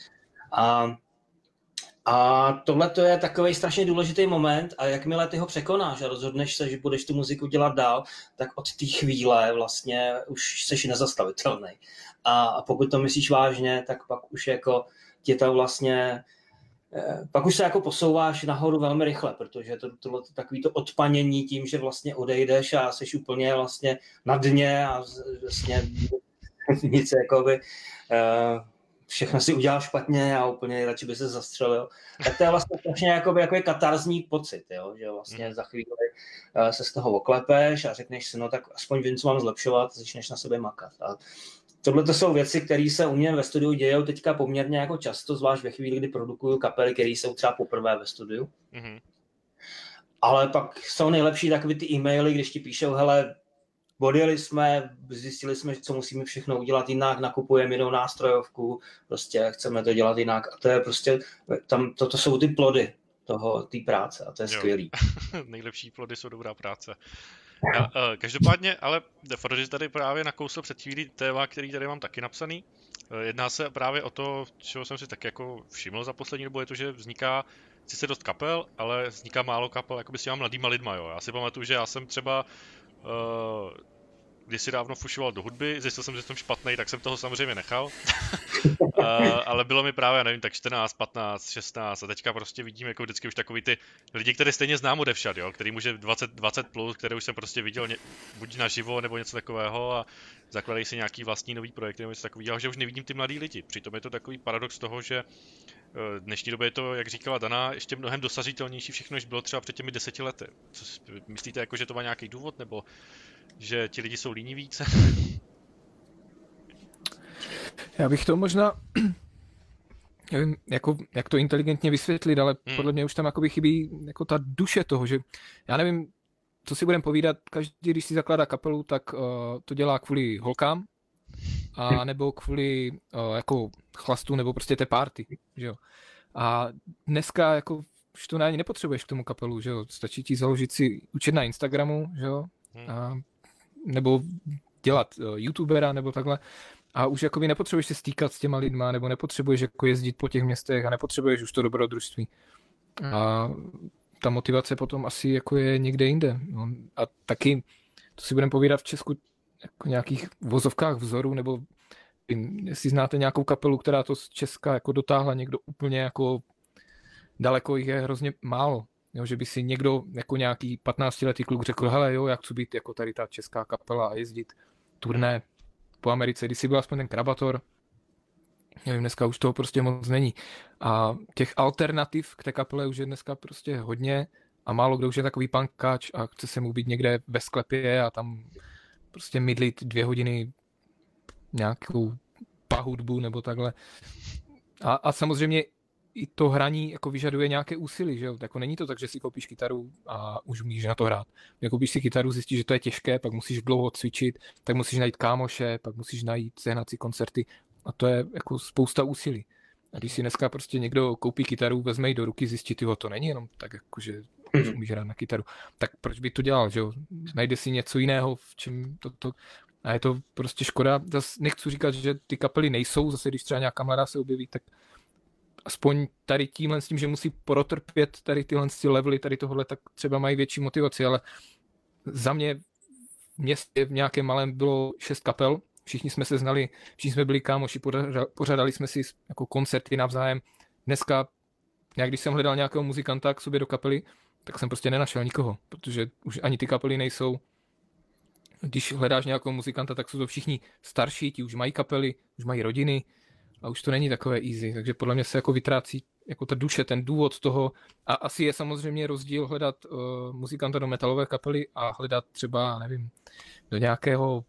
A tohle to je takový strašně důležitý moment a jakmile ty ho překonáš a rozhodneš se, že budeš tu muziku dělat dál, tak od té chvíle vlastně už jsi nezastavitelný. A pokud to myslíš vážně, tak pak už jako tě to vlastně, pak už se jako posouváš nahoru velmi rychle, protože to takový to odpanění tím, že vlastně odejdeš a jsi úplně vlastně na dně a vlastně nic jakoby... všechno si udělal špatně a úplně radši by se zastřelil. Tak to je vlastně strašně jakoby katarzní pocit, jo? Že vlastně za chvíli se z toho oklepeš a řekneš si, no tak aspoň vím, co mám zlepšovat, začneš na sebe makat. A tohle to jsou věci, které se u mě ve studiu dějou teďka poměrně jako často, zvlášť ve chvíli, kdy produkuju kapely, které jsou třeba poprvé ve studiu. Mm-hmm. Ale pak jsou nejlepší takový ty e-maily, když ti píšou, hele, bodili jsme, zjistili jsme, co musíme všechno udělat jinak, nakupujeme jinou nástrojovku, prostě chceme to dělat jinak. A to je prostě, tam, to jsou ty plody toho, té práce a to je skvělý. Nejlepší plody jsou dobrá práce. Každopádně, ale Frody tady právě nakousl před chvílí téma, který tady mám taky napsaný. Jedná se právě o to, čeho jsem si tak jako všiml za poslední dobu, je to, že vzniká sice dost kapel, ale vzniká málo kapel jakoby s těma mladýma lidma, jo. Já si pamatuju, že já jsem třeba když si dávno fušoval do hudby, zjistil jsem, že jsem špatnej, tak jsem toho samozřejmě nechal, ale bylo mi právě, nevím, tak 14, 15, 16 a teďka prostě vidím jako vždycky už takový ty lidi, které stejně znám odevšad, jo, který může 20 plus, které už jsem prostě viděl buď naživo nebo něco takového a zakladají si nějaký vlastní nový projekt nebo něco takového, že už nevidím ty mladý lidi, přitom je to takový paradox toho, že v dnešní době je to, jak říkala Dana, ještě mnohem dosažitelnější všechno, než bylo třeba před těmi 10 lety. Myslíte, jako, že to má nějaký důvod, nebo že ti lidi jsou líní více? Já bych to možná, nevím, jako, jak to inteligentně vysvětlit, ale podle mě už tam jakoby chybí jako ta duše toho, že já nevím, co si budem povídat, každý, když si zakládá kapelu, tak to dělá kvůli holkám, a nebo kvůli jako chlastu nebo prostě té party, že jo. A dneska jako už to ani nepotřebuješ k tomu kapelu, že jo. Stačí ti založit si účet na Instagramu, že jo. A nebo dělat youtubera nebo takhle. A už jakoby nepotřebuješ se stýkat s těma lidma, nebo nepotřebuješ jako jezdit po těch městech a nepotřebuješ už to dobrodružství. A ta motivace potom asi jako je někde jinde. No, a taky, to si budeme povídat v Česku, jako nějakých vozovkách vzorů, nebo jestli znáte nějakou kapelu, která to z Česka jako dotáhla někdo úplně jako daleko, jich je hrozně málo. Jo, že by si někdo jako nějaký 15-letý kluk řekl, hele jo, jak chci být jako tady ta česká kapela a jezdit turné po Americe, když si byl aspoň ten Krabator, nevím, dneska už toho prostě moc není. A těch alternativ k té kapele už je dneska prostě hodně a málo kdo už je takový pankáč a chce se mu být někde ve sklepě a tam prostě mydlit 2 hodiny nějakou pahudbu nebo takhle. A samozřejmě i to hraní jako vyžaduje nějaké úsilí, že jo? Jako není to tak, že si koupíš kytaru a už umíš na to hrát. Když koupíš si kytaru, zjistíš, že to je těžké, pak musíš dlouho cvičit, tak musíš najít kámoše, pak musíš najít sehnat si koncerty a to je jako spousta úsilí. A když si dneska prostě někdo koupí kytaru, vezme ji do ruky, zjistí, tyho, to není jenom tak, jakože umíš hrát na kytaru. Tak proč by to dělal, že jo? Najde si něco jiného, v čem to... A je to prostě škoda. Zase nechci říkat, že ty kapely nejsou, zase když třeba nějaká mladá se objeví, tak aspoň tady tímhle s tím, že musí protrpět tady tyhle levely, tady tohle, tak třeba mají větší motivaci, ale za mě v městě v nějakém malém bylo 6 kapel, všichni jsme se znali, všichni jsme byli kámoši, pořádali jsme si jako koncerty navzájem. Dneska, já když jsem hledal nějakého muzikanta k sobě do kapely, tak jsem prostě nenašel nikoho, protože už ani ty kapely nejsou. Když hledáš nějakého muzikanta, tak jsou to všichni starší, ti už mají kapely, už mají rodiny a už to není takové easy, takže podle mě se jako vytrácí jako ta duše, ten důvod toho a asi je samozřejmě rozdíl hledat muzikanta do metalové kapely a hledat třeba, nevím, do nějakého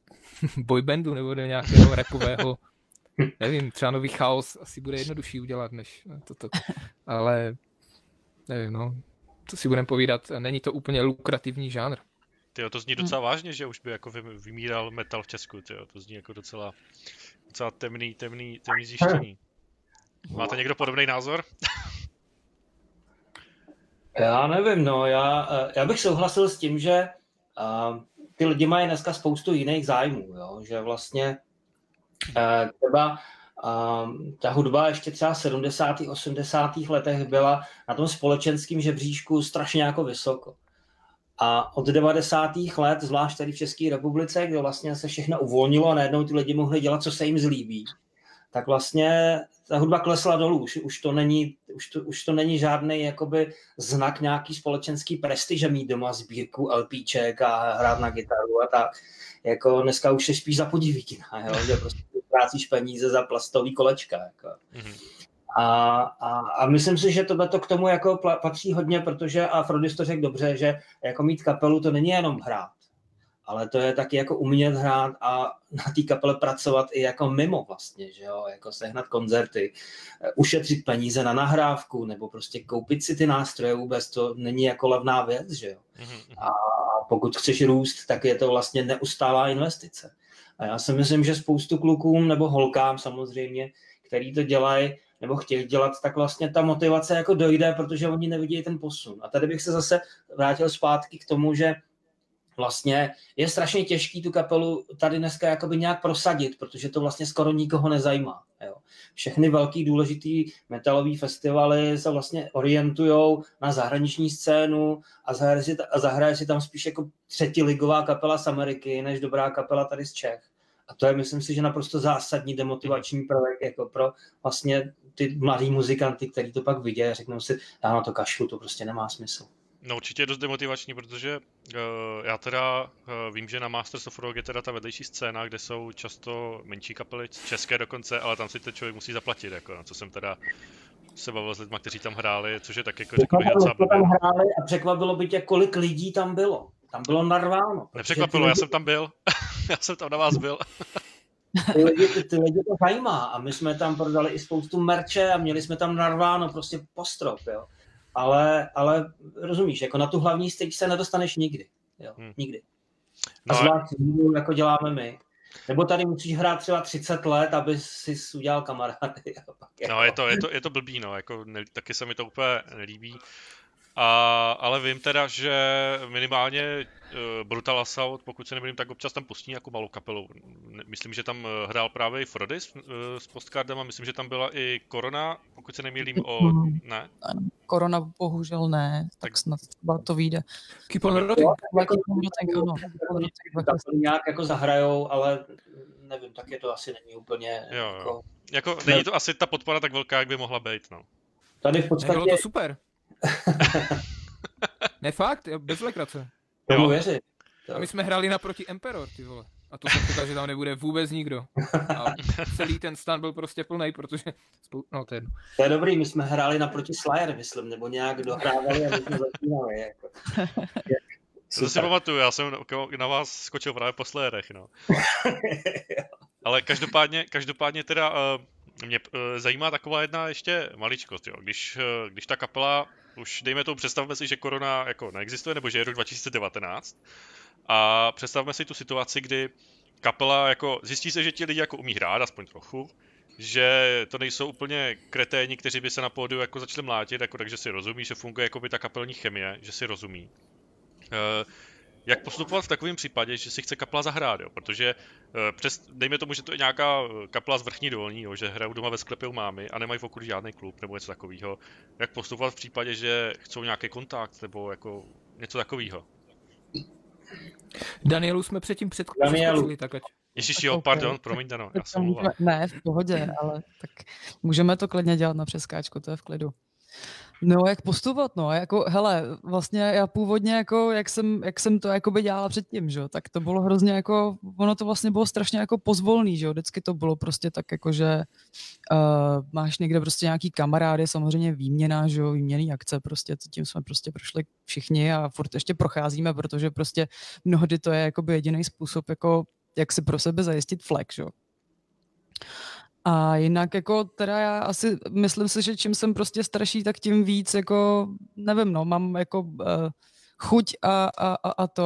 boybandu nebo do nějakého rapového, nevím, třeba nový Chaos asi bude jednodušší udělat než toto, ale nevím, no, co si budeme povídat, není to úplně lukrativní žánr. Tyjo, to zní docela vážně, že už by jako vymíral metal v Česku, tyjo, to zní jako docela temný zjištění. Máte někdo podobný názor? Já nevím, no, já bych souhlasil s tím, že ty lidi mají dneska spoustu jiných zájmů, jo? Že vlastně třeba ta hudba ještě třeba v 70. 80. letech byla na tom společenském žebříčku strašně jako vysoko. A od 90. let, zvlášť tady v České republice, kde vlastně se všechno uvolnilo a najednou ty lidi mohli dělat, co se jim zlíbí, tak vlastně ta hudba klesla dolů. Už to není žádný jakoby znak nějaký společenský prestiže mít doma sbírku LPček a hrát na kytaru a tak. Jako dneska už je spíš za podivítina, jo? Že prostě trácíš peníze za plastový kolečka. Jako. A myslím si, že tohle k tomu jako patří hodně, protože a Frody to řekl dobře, že jako mít kapelu to není jenom hrát, ale to je taky jako umět hrát a na té kapele pracovat i jako mimo vlastně, že jo, jako sehnat koncerty, ušetřit peníze na nahrávku nebo prostě koupit si ty nástroje vůbec, to není jako levná věc, že jo. A pokud chceš růst, tak je to vlastně neustálá investice. A já si myslím, že spoustu klukům nebo holkám samozřejmě, který to dělají nebo chtějí dělat, tak vlastně ta motivace jako dojde, protože oni nevidí ten posun. A tady bych se zase vrátil zpátky k tomu, že vlastně je strašně těžký tu kapelu tady dneska jakoby nějak prosadit, protože to vlastně skoro nikoho nezajímá. Jo. Všechny velký důležitý metalový festivaly se vlastně orientujou na zahraniční scénu a zahraje si tam spíš jako třetiligová kapela z Ameriky, než dobrá kapela tady z Čech. A to je, myslím si, že naprosto zásadní demotivační prvek jako pro vlastně ty mladý muzikanty, který to pak vidí a řeknou si, já na to kašlu, to prostě nemá smysl. No určitě je dost demotivační, protože já teda vím, že na Masters of Warlock je teda ta vedlejší scéna, kde jsou často menší kapely, české dokonce, ale tam si to člověk musí zaplatit, jako na co jsem teda se bavil s lidma, kteří tam hráli, což je tak jako řekl bych docela blbě. A překvapilo by tě, kolik lidí tam bylo. Tam bylo narváno. Nepřekvapilo, já jsem tam byl. Já jsem tam na vás byl. Ty lidi to zajímá a my jsme tam prodali i spoustu merče a měli jsme tam narváno prostě postrop, jo. Ale rozumíš, jako na tu hlavní stage se nedostaneš nikdy, jo, nikdy. A zvlášť jako děláme my. Nebo tady musíš hrát třeba 30 let, aby si udělal kamarády. Jo. No je to blbý, no, jako ne, taky se mi to úplně nelíbí. Ale vím teda, že minimálně Brutal Assault, pokud se nebudím, tak občas tam pustí jako malou kapelu. Myslím, že tam hrál právě i Frody s Postcardem a myslím, že tam byla i Korona, pokud se nemýlím, o... Ne? Korona bohužel ne, tak snad to vyjde. To nějak jako zahrajou, ale nevím, tak je to asi není úplně... Jo. Jako není to asi ta podpora tak velká, jak by mohla být, no. Tady v podstatě... Bylo to super. Ne fakt, bez legrace. A my jsme hráli naproti Emperor, ty vole. A to jsem říkal, že tam nebude vůbec nikdo. A celý ten stan byl prostě plný, protože... No to je jedno. To je dobrý, my jsme hráli naproti Slayer, myslím, nebo nějak dohrávali a my jsme začínali. Jako. To si pamatuju, já jsem na vás skočil právě po Slayerech, no. Ale každopádně teda... Mě zajímá taková jedna ještě maličkost, jo. Když ta kapela, už dejme tomu, představme si, že korona jako neexistuje, nebo že je rok 2019 a představme si tu situaci, kdy kapela jako zjistí se, že ti lidi jako umí hrát, aspoň trochu, že to nejsou úplně kreténi, kteří by se na pódiu jako začali mlátit, jako, takže si rozumí, že funguje jako by ta kapelní chemie, že si rozumí. Jak postupovat v takovém případě, že si chce kapela zahrát, jo? Protože dejme tomu, že to je nějaká kapela z Vrchní Dolní, jo? Že hrajou doma ve sklepě u mámy a nemají v okolí žádný klub nebo něco takového. Jak postupovat v případě, že chcou nějaký kontakt nebo jako něco takového? Danielu jsme předtím předskočili, tak ať... Ježiš, jo, pardon, promiň, Dano, já se mluvám. Ne, v pohodě, ale tak můžeme to klidně dělat na přeskáčku, to je v klidu. No, jak postupovat, no, jako, hele, vlastně já původně, jako, jak jsem to, jakoby dělala předtím, že jo, tak to bylo hrozně, jako, ono to vlastně bylo strašně, jako, pozvolný, že jo, vždycky to bylo prostě tak, jako, že máš někde prostě nějaký kamarády, samozřejmě výměna, že jo, výměný akce, prostě, tím jsme prostě prošli všichni a furt ještě procházíme, protože prostě mnohdy to je, jakoby, jediný způsob, jako, jak si pro sebe zajistit flex, že jo. A jinak jako teda já asi myslím si, že čím jsem prostě starší, tak tím víc jako nevím, no, mám jako chuť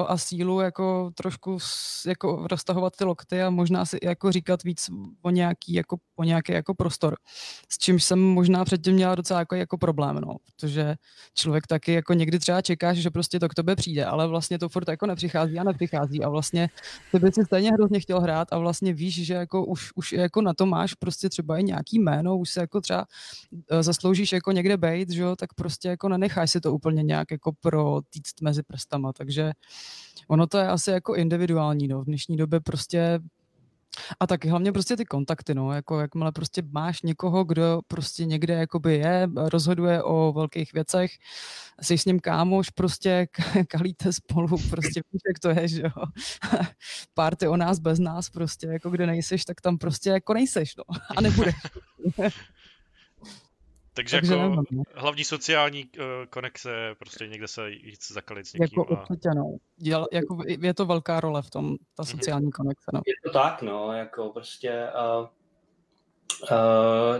a sílu jako trošku jako roztahovat ty lokty a možná si jako říkat víc o nějaký jako o nějaký jako prostor, s čímž jsem možná předtím měla docela jako problém, no, protože člověk taky jako někdy třeba čekáš, že prostě to k tobě přijde, ale vlastně to furt jako nepřichází a vlastně ty bys si stejně hrozně chtěl hrát a vlastně víš, že jako už jako na to máš prostě třeba i nějaký jméno, už se jako třeba zasloužíš jako někde bejt, že jo, tak prostě jako nenecháš si to úplně nějak jako protýct mezi prstama, takže ono to je asi jako individuální, no, v dnešní době prostě. A taky hlavně prostě ty kontakty, no, jako jakmile prostě máš někoho, kdo prostě někde jakoby je, rozhoduje o velkých věcech, jsi s ním kámoš, prostě kalíte spolu, prostě víš, jak to je, že jo, párty o nás, bez nás, prostě, jako kde nejseš, tak tam prostě jako nejseš, no, a nebudeš. Takže jako nevím, hlavní sociální konexe, prostě někde se jít zakalit s někým. Jako určitě, no. Jako je to velká role v tom, ta sociální konexe, no. Je to tak, no, jako prostě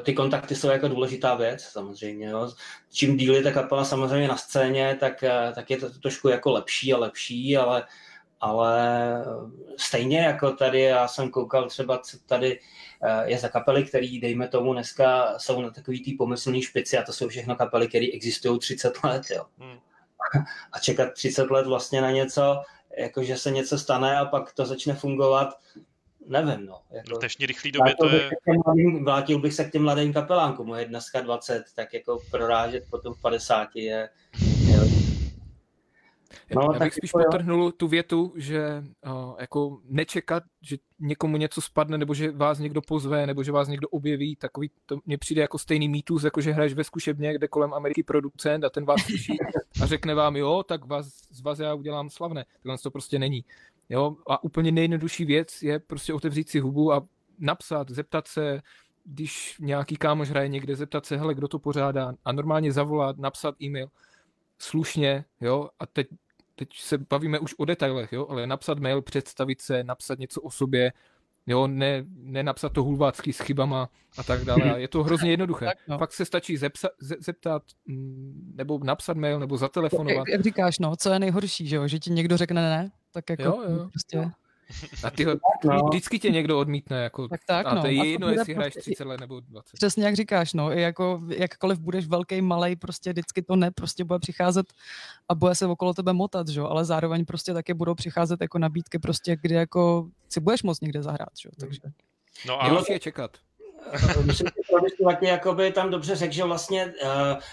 ty kontakty jsou jako důležitá věc, samozřejmě, jo. Čím díl je ta kapela samozřejmě na scéně, tak je to trošku jako lepší, ale stejně jako tady, já jsem koukal třeba, co tady je za kapely, který, dejme tomu, dneska jsou na takový ty pomyslný špici a to jsou všechno kapely, které existují 30 let, jo. A čekat 30 let vlastně na něco, jakože se něco stane a pak to začne fungovat, nevím, no. Jako, v dnešní rychlý době to je... Vrátil bych se k těm mladým kapelám, komu je dneska 20, tak jako prorážet potom v 50 je... No, já bych spíš potrhnul tu větu, že jako nečekat, že někomu něco spadne, nebo že vás někdo pozve, nebo že vás někdo objeví, takový, to mně přijde jako stejný mýtus, jako že hraješ ve zkušebně, kde kolem americký producent a ten vás slyší a řekne vám, jo, tak z vás já udělám slavné. Takhle to prostě není. Jo? A úplně nejjednodušší věc je prostě otevřít si hubu a napsat, zeptat se, když nějaký kámoš hraje někde, zeptat se, hele, kdo to pořádá, a normálně zavolat, napsat e-mail, slušně, jo, a teď se bavíme už o detailech, jo, ale napsat mail, představit se, napsat něco o sobě, jo, ne napsat to hulvácky s chybama a tak dále. Je to hrozně jednoduché. Tak, no. Pak se stačí zeptat, nebo napsat mail, nebo zatelefonovat. Jak říkáš, no, co je nejhorší, že jo, že ti někdo řekne ne, tak jako jo. Prostě... A tyhle, vždycky tě někdo odmítne, jako, tak, a to je jedno, jestli hraješ 30 let nebo 20. Přesně jak říkáš, no, jako, jakkoliv budeš velký, malej, prostě vždycky to ne, prostě bude přicházet a bude se okolo tebe motat, že? Ale zároveň prostě taky budou přicházet jako nabídky, prostě, kdy jako si budeš moc někde zahrát, že? Takže. No a musíš je čekat. Myslím, že jakoby tam dobře řekl, že vlastně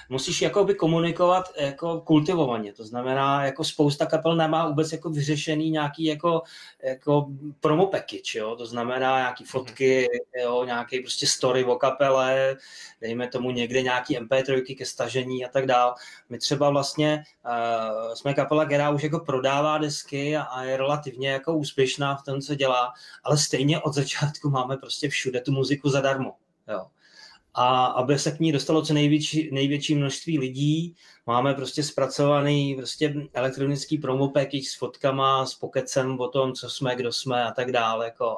musíš jakoby komunikovat jako kultivovaně, to znamená, jako spousta kapel nemá vůbec jako vyřešený nějaký jako promo package, jo? To znamená nějaký fotky, jo? Nějaký prostě story o kapele, dejme tomu někde nějaký MP3 ke stažení a tak dál. My třeba vlastně jsme kapela, která už jako prodává desky a je relativně jako úspěšná v tom, co dělá, ale stejně od začátku máme prostě všude tu muziku zadarmo. Jo. A aby se k ní dostalo co největší množství lidí, máme prostě zpracovaný prostě elektronický promo package s fotkama, s pokecem o tom, co jsme, kdo jsme a tak dále. Jako.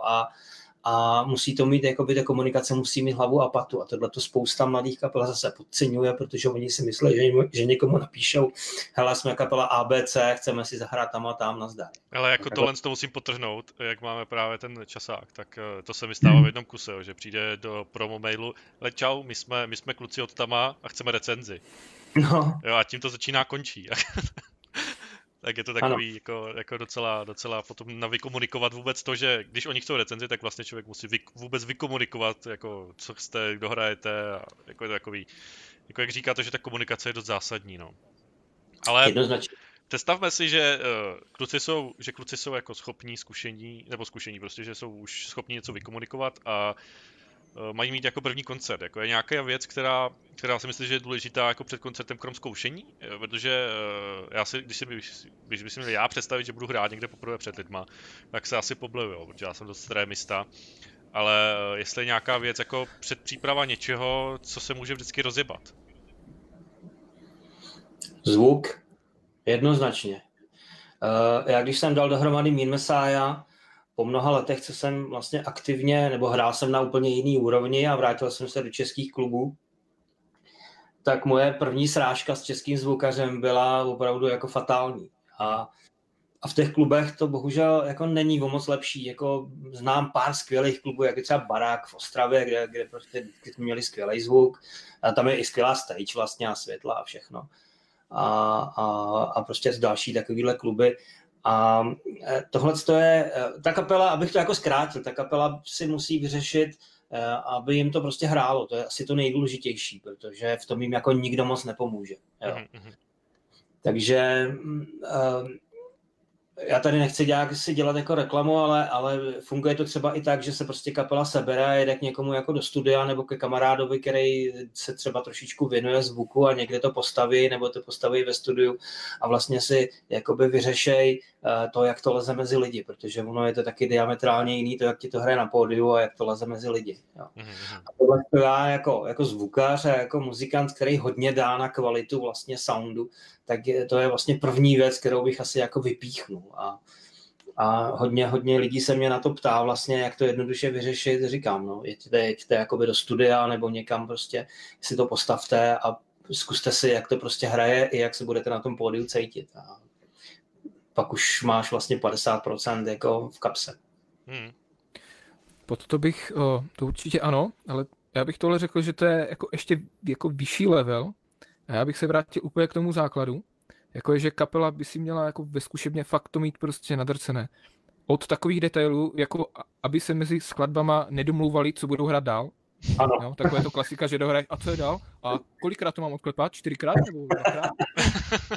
A musí to mít, jakoby ta komunikace musí mít hlavu a patu. A tohle to spousta mladých kapel zase podceňuje, protože oni si myslí, že někomu napíšou, hele, jsme kapela ABC, chceme si zahrát tam a tam, nazdar. Ale jako tohle to musím podtrhnout, jak máme právě ten časák, tak to se mi stává v jednom kuse, že přijde do promo mailu, ale čau, my jsme kluci od tama a chceme recenzi. No. Jo, a tím to začíná, končí. Tak je to takový jako docela potom na vykomunikovat vůbec to, že když oni chcou recenzi, tak vlastně člověk musí vůbec vykomunikovat, jako co jste, kdo hrajete, a jako je to takový, jako jak říkáte, že ta komunikace je dost zásadní, no. Ale představme si, že kluci jsou jako zkušení, prostě, že jsou už schopní něco vykomunikovat a mají mít jako první koncert, jako je nějaká věc, která si myslím, že je důležitá jako před koncertem krom zkoušení, protože když bych si měl já představit, že budu hrát někde poprvé před lidma, tak se asi pobleju, protože já jsem dost extrémista, ale jestli je nějaká věc jako předpříprava něčeho, co se může vždycky rozjebat. Zvuk, jednoznačně. Já když jsem dal dohromady Mean Messiah, po mnoha letech, co jsem vlastně aktivně, nebo hrál jsem na úplně jiný úrovni a vrátil jsem se do českých klubů, tak moje první srážka s českým zvukařem byla opravdu jako fatální. A A v těch klubech to bohužel jako není o moc lepší. Jako znám pár skvělých klubů, jak je třeba Barák v Ostravě, kde prostě měli skvělý zvuk. A tam je i skvělá stage vlastně a světla a všechno. A prostě z další takovýhle kluby. A tohle to je, ta kapela, abych to jako zkrátil, ta kapela si musí vyřešit, aby jim to prostě hrálo. To je asi to nejdůležitější, protože v tom jim jako nikdo moc nepomůže. Jo. Takže já tady nechci si dělat jako reklamu, ale funguje to třeba i tak, že se prostě kapela sebere a jede k někomu jako do studia nebo ke kamarádovi, který se třeba trošičku věnuje zvuku a někde to postaví nebo to postaví ve studiu a vlastně si jakoby vyřešej to, jak to leze mezi lidi, protože ono je to taky diametrálně jiný, to, jak ti to hraje na pódiu a jak to leze mezi lidi. Jo. A tohle to já jako zvukař a jako muzikant, který hodně dá na kvalitu vlastně soundu, tak to je vlastně první věc, kterou bych asi jako vypíchnul. A hodně lidí se mě na to ptá vlastně, jak to jednoduše vyřešit. Říkám, no, jeďte jakoby do studia nebo někam prostě, si to postavte a zkuste si, jak to prostě hraje i jak se budete na tom pódiu cítit. A pak už máš vlastně 50% jako v kapse. Pod to bych, to určitě ano, ale já bych tohle řekl, že to je jako ještě jako vyšší level. A já bych se vrátil úplně k tomu základu, jako je, že kapela by si měla jako ve zkušebně fakt to mít prostě nadrcené. Od takových detailů, jako aby se mezi skladbama nedomlouvali, co budou hrát dál. Ano. Jo, takové to klasika, že dohrají, a co je dál? A kolikrát to mám odklepat? 4x nebo 2x?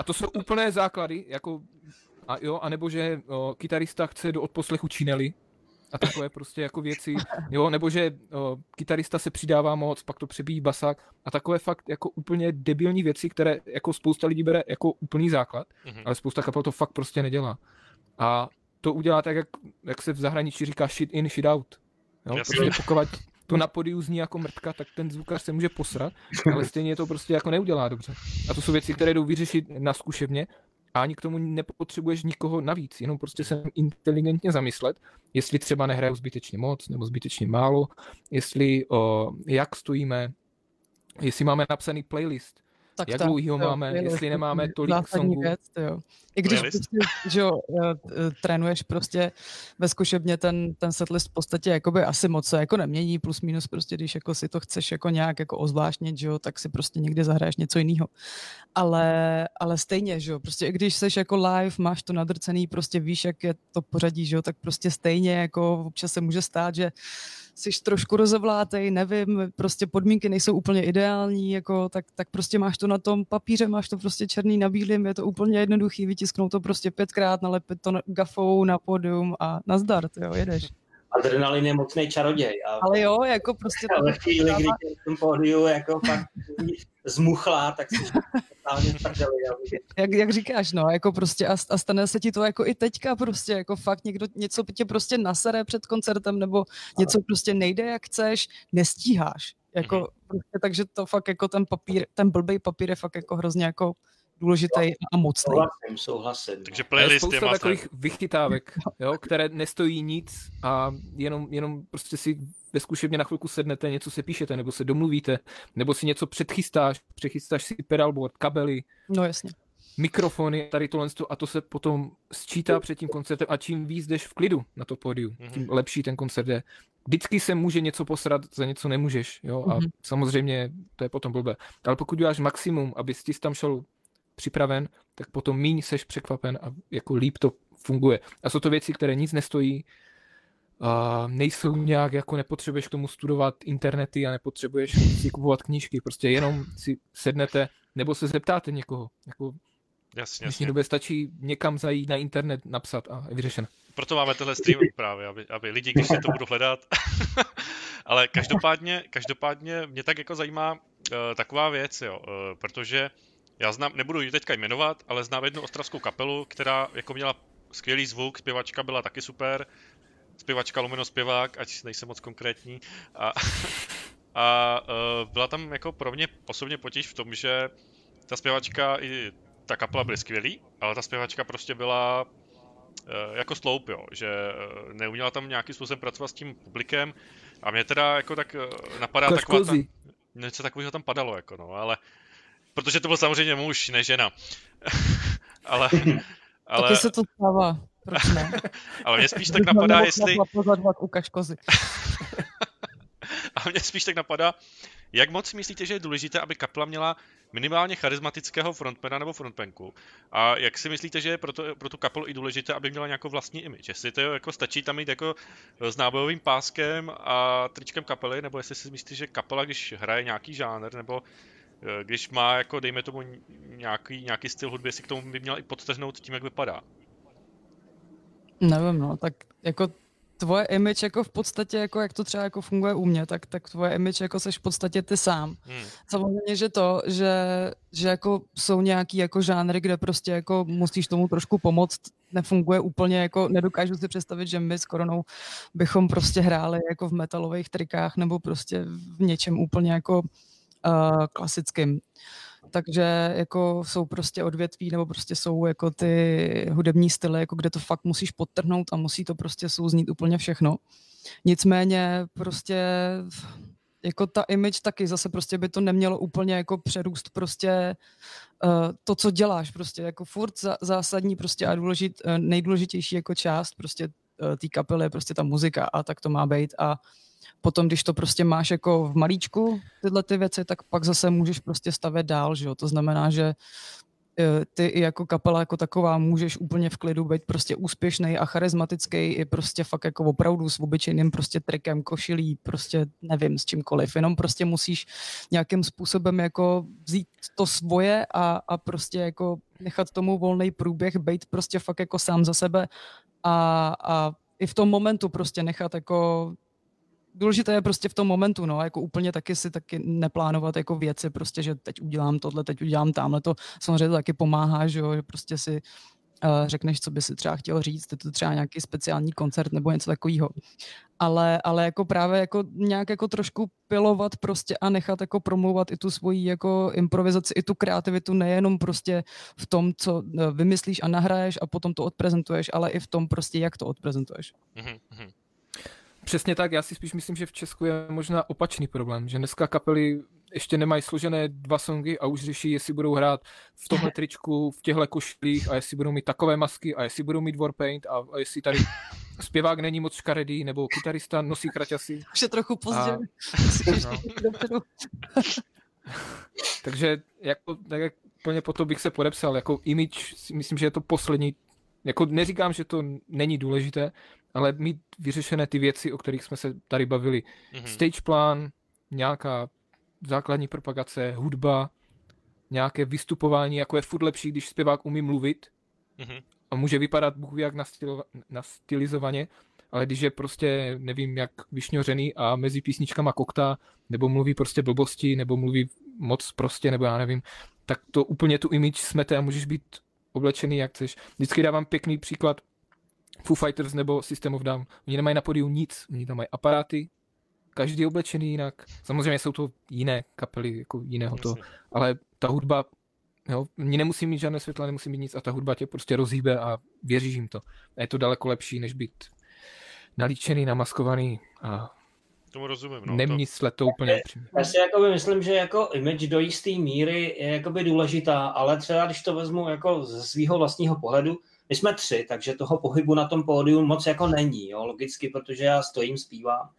A to jsou úplné základy, jako a jo, anebo že kytarista chce do odposlechu činely a takové prostě jako věci, jo, nebo že kytarista se přidává moc, pak to přebíjí basák a takové fakt jako úplně debilní věci, které jako spousta lidí bere jako úplný základ, ale spousta kapel to fakt prostě nedělá. A to udělá tak, jak se v zahraničí říká shit in, shit out. Jo, protože pokud to na podiu zní jako mrtka, tak ten zvukař se může posrat, ale stejně to prostě jako neudělá dobře. A to jsou věci, které jdou vyřešit na zkušebně, a ani k tomu nepotřebuješ nikoho navíc, jenom prostě se inteligentně zamyslet, jestli třeba nehraju zbytečně moc nebo zbytečně málo, jestli jak stojíme, jestli máme napsaný playlist, tak jak dlouhýho máme, jestli nemáme tolik songů. I když že jo, trénuješ prostě ve zkušebně ten setlist v podstatě jakoby asi moc se jako nemění, plus minus prostě, když jako si to chceš jako nějak jako ozvláštnit, že jo, tak si prostě někde zahraješ něco jiného. Ale stejně, že jo, prostě i když seš jako live, máš to nadrcený, prostě víš, jak je to pořadí, že jo, tak prostě stejně jako občas se může stát, že jsi trošku rozevlátej, nevím, prostě podmínky nejsou úplně ideální, jako, tak prostě máš to na tom papíře, máš to prostě černý na bílým, je to úplně jednoduchý, vytisknout to prostě 5x, nalepit to gafou na pódium a nazdar, jo, jedeš. Adrenalin je mocný čaroděj. Ale jo, jako prostě... Ale v chvíli, kdy tě v tom pódiu jako fakt zmuchlá, tak si totálně prdeli. Jak říkáš, no, jako prostě a stane se ti to jako i teďka prostě, jako fakt někdo něco tě prostě nasere před koncertem, nebo něco prostě nejde, jak chceš, nestíháš. Jako, prostě, takže to fakt jako ten blbej papír je fakt jako hrozně jako důležitý a mocný. Souhlasím. Takže playlist je spousta takových vychytávek, jo, které nestojí nic a jenom prostě si ve zkušebně na chvilku sednete, něco se píšete, nebo se domluvíte, nebo si něco přechystáš si pedalboard, kabely, no jasně, mikrofony, tady tohle a to se potom sčítá před tím koncertem a čím víc jdeš v klidu na to pódiu, tím lepší ten koncert je. Vždycky se může něco posrat, za něco nemůžeš, jo, a samozřejmě to je potom blbé. Ale pokud děláš maximum, aby jsi tam šel připraven, tak potom míň seš překvapen a jako líp to funguje. A jsou to věci, které nic nestojí, nejsou nějak, jako nepotřebuješ k tomu studovat internety a nepotřebuješ si kupovat knížky, prostě jenom si sednete nebo se zeptáte někoho. Jako jasně, v dnešní době stačí někam zajít na internet, napsat a je vyřešeno. Proto máme tenhle stream právě, aby lidi, když se to budou hledat. Ale každopádně mě tak jako zajímá taková věc, jo, protože já znám, nebudu ji teďka jmenovat, ale znám jednu ostravskou kapelu, která jako měla skvělý zvuk, zpěvačka byla taky super, zpěvačka lomeno zpěvák, ať nejsem moc konkrétní. A byla tam jako pro mě osobně potíž v tom, že ta zpěvačka i ta kapela byly skvělý, ale ta zpěvačka prostě byla jako sloup, jo, že neuměla tam nějakým způsobem pracovat s tím publikem a mě teda jako tak napadá taková ta, něco takového tam padalo, jako no, ale protože to byl samozřejmě muž, ne žena. ale Ale... Taky se to stává. Proč ne? Ale mě spíš tak napadá, jestli... A mě spíš tak napadá, jak moc myslíte, že je důležité, aby kapla měla minimálně charismatického frontmana nebo frontmanku? A jak si myslíte, že je pro tu kapelu i důležité, aby měla nějakou vlastní image? Jestli to jako stačí tam jít jako s nábojovým páskem a tričkem kapely, nebo jestli si myslíte, že kapela, když hraje nějaký žánr, nebo když má, jako dejme tomu, nějaký styl hudby, jestli k tomu by měla i podtrhnout tím, jak vypadá? Nevím, no, tak jako... Tvoje image jako v podstatě, jako jak to třeba jako funguje u mě, tak tvoje image jako seš v podstatě ty sám. Samozřejmě, že to, že jako jsou nějaký jako žánry, kde prostě jako musíš tomu trošku pomoct, nefunguje úplně, jako nedokážu si představit, že my s Koronou bychom prostě hráli jako v metalových trikách nebo prostě v něčem úplně jako klasickým. Takže jako jsou prostě odvětví, nebo prostě jsou jako ty hudební styly, jako kde to fakt musíš podtrhnout a musí to prostě souznít úplně všechno. Nicméně prostě jako ta image taky zase prostě by to nemělo úplně jako přerůst prostě to, co děláš prostě jako furt zásadní prostě a nejdůležitější jako část prostě té kapely je prostě ta muzika a tak to má být a potom, když to prostě máš jako v malíčku tyhle ty věci, tak pak zase můžeš prostě stavět dál, že jo? To znamená, že ty i jako kapela jako taková můžeš úplně v klidu být prostě úspěšnej a charismatický i prostě fakt jako opravdu s obyčejným prostě trikem, košilí, prostě nevím s čímkoliv, jenom prostě musíš nějakým způsobem jako vzít to svoje a prostě jako nechat tomu volný průběh, být prostě fakt jako sám za sebe a i v tom momentu prostě nechat jako důležité je prostě v tom momentu, no, jako úplně taky neplánovat jako věci, prostě, že teď udělám tohle, teď udělám tamhle, to samozřejmě taky pomáhá, že jo, že prostě si řekneš, co by si třeba chtěl říct, je to třeba nějaký speciální koncert nebo něco takového. Ale jako právě jako nějak jako trošku pilovat prostě a nechat jako promlouvat i tu svoji jako improvizaci, i tu kreativitu, nejenom prostě v tom, co vymyslíš a nahraješ a potom to odprezentuješ, ale i v tom prostě, jak to odprezentuješ. Mm-hmm. Přesně tak, já si spíš myslím, že v Česku je možná opačný problém, že dneska kapely ještě nemají složené 2 songy a už řeší, jestli budou hrát v tomhle tričku, v těchto košlích a jestli budou mít takové masky a jestli budou mít warpaint a jestli tady zpěvák není moc škaredý nebo kytarista nosí kraťasy. Už je trochu pozdě. No. Takže jako, tak plně po to bych se podepsal, jako image, myslím, že je to poslední, jako neříkám, že to není důležité, ale mít vyřešené ty věci, o kterých jsme se tady bavili. Mm-hmm. Stage plán, nějaká základní propagace, hudba, nějaké vystupování, jako je furt lepší, když zpěvák umí mluvit mm-hmm. a může vypadat bůh ví jak nastylizovaně, ale když je prostě, nevím, jak vyšňořený a mezi písničkama koktá, nebo mluví prostě blbosti, nebo mluví moc prostě, nebo já nevím, tak to úplně tu image smete a můžeš být oblečený, jak chceš. Vždycky dávám pěkný příklad Foo Fighters nebo System of Down. Oni nemají na podiu nic, oni tam mají aparáty, každý je oblečený jinak. Samozřejmě jsou to jiné kapely, jako jiného to, ale ta hudba, jo, oni nemusí mít žádné světla, nemusí mít nic a ta hudba tě prostě rozhýbe a věříš jim to. A je to daleko lepší, než být nalíčený, namaskovaný a tomu rozumím, no, nemyslet to úplně upřímně. Já si jako myslím, že jako image do jisté míry je jakoby důležitá, ale třeba když to vezmu jako ze svého vlastního pohledu, my jsme 3, takže toho pohybu na tom pódiu moc jako není, jo, logicky, protože já stojím, zpívám.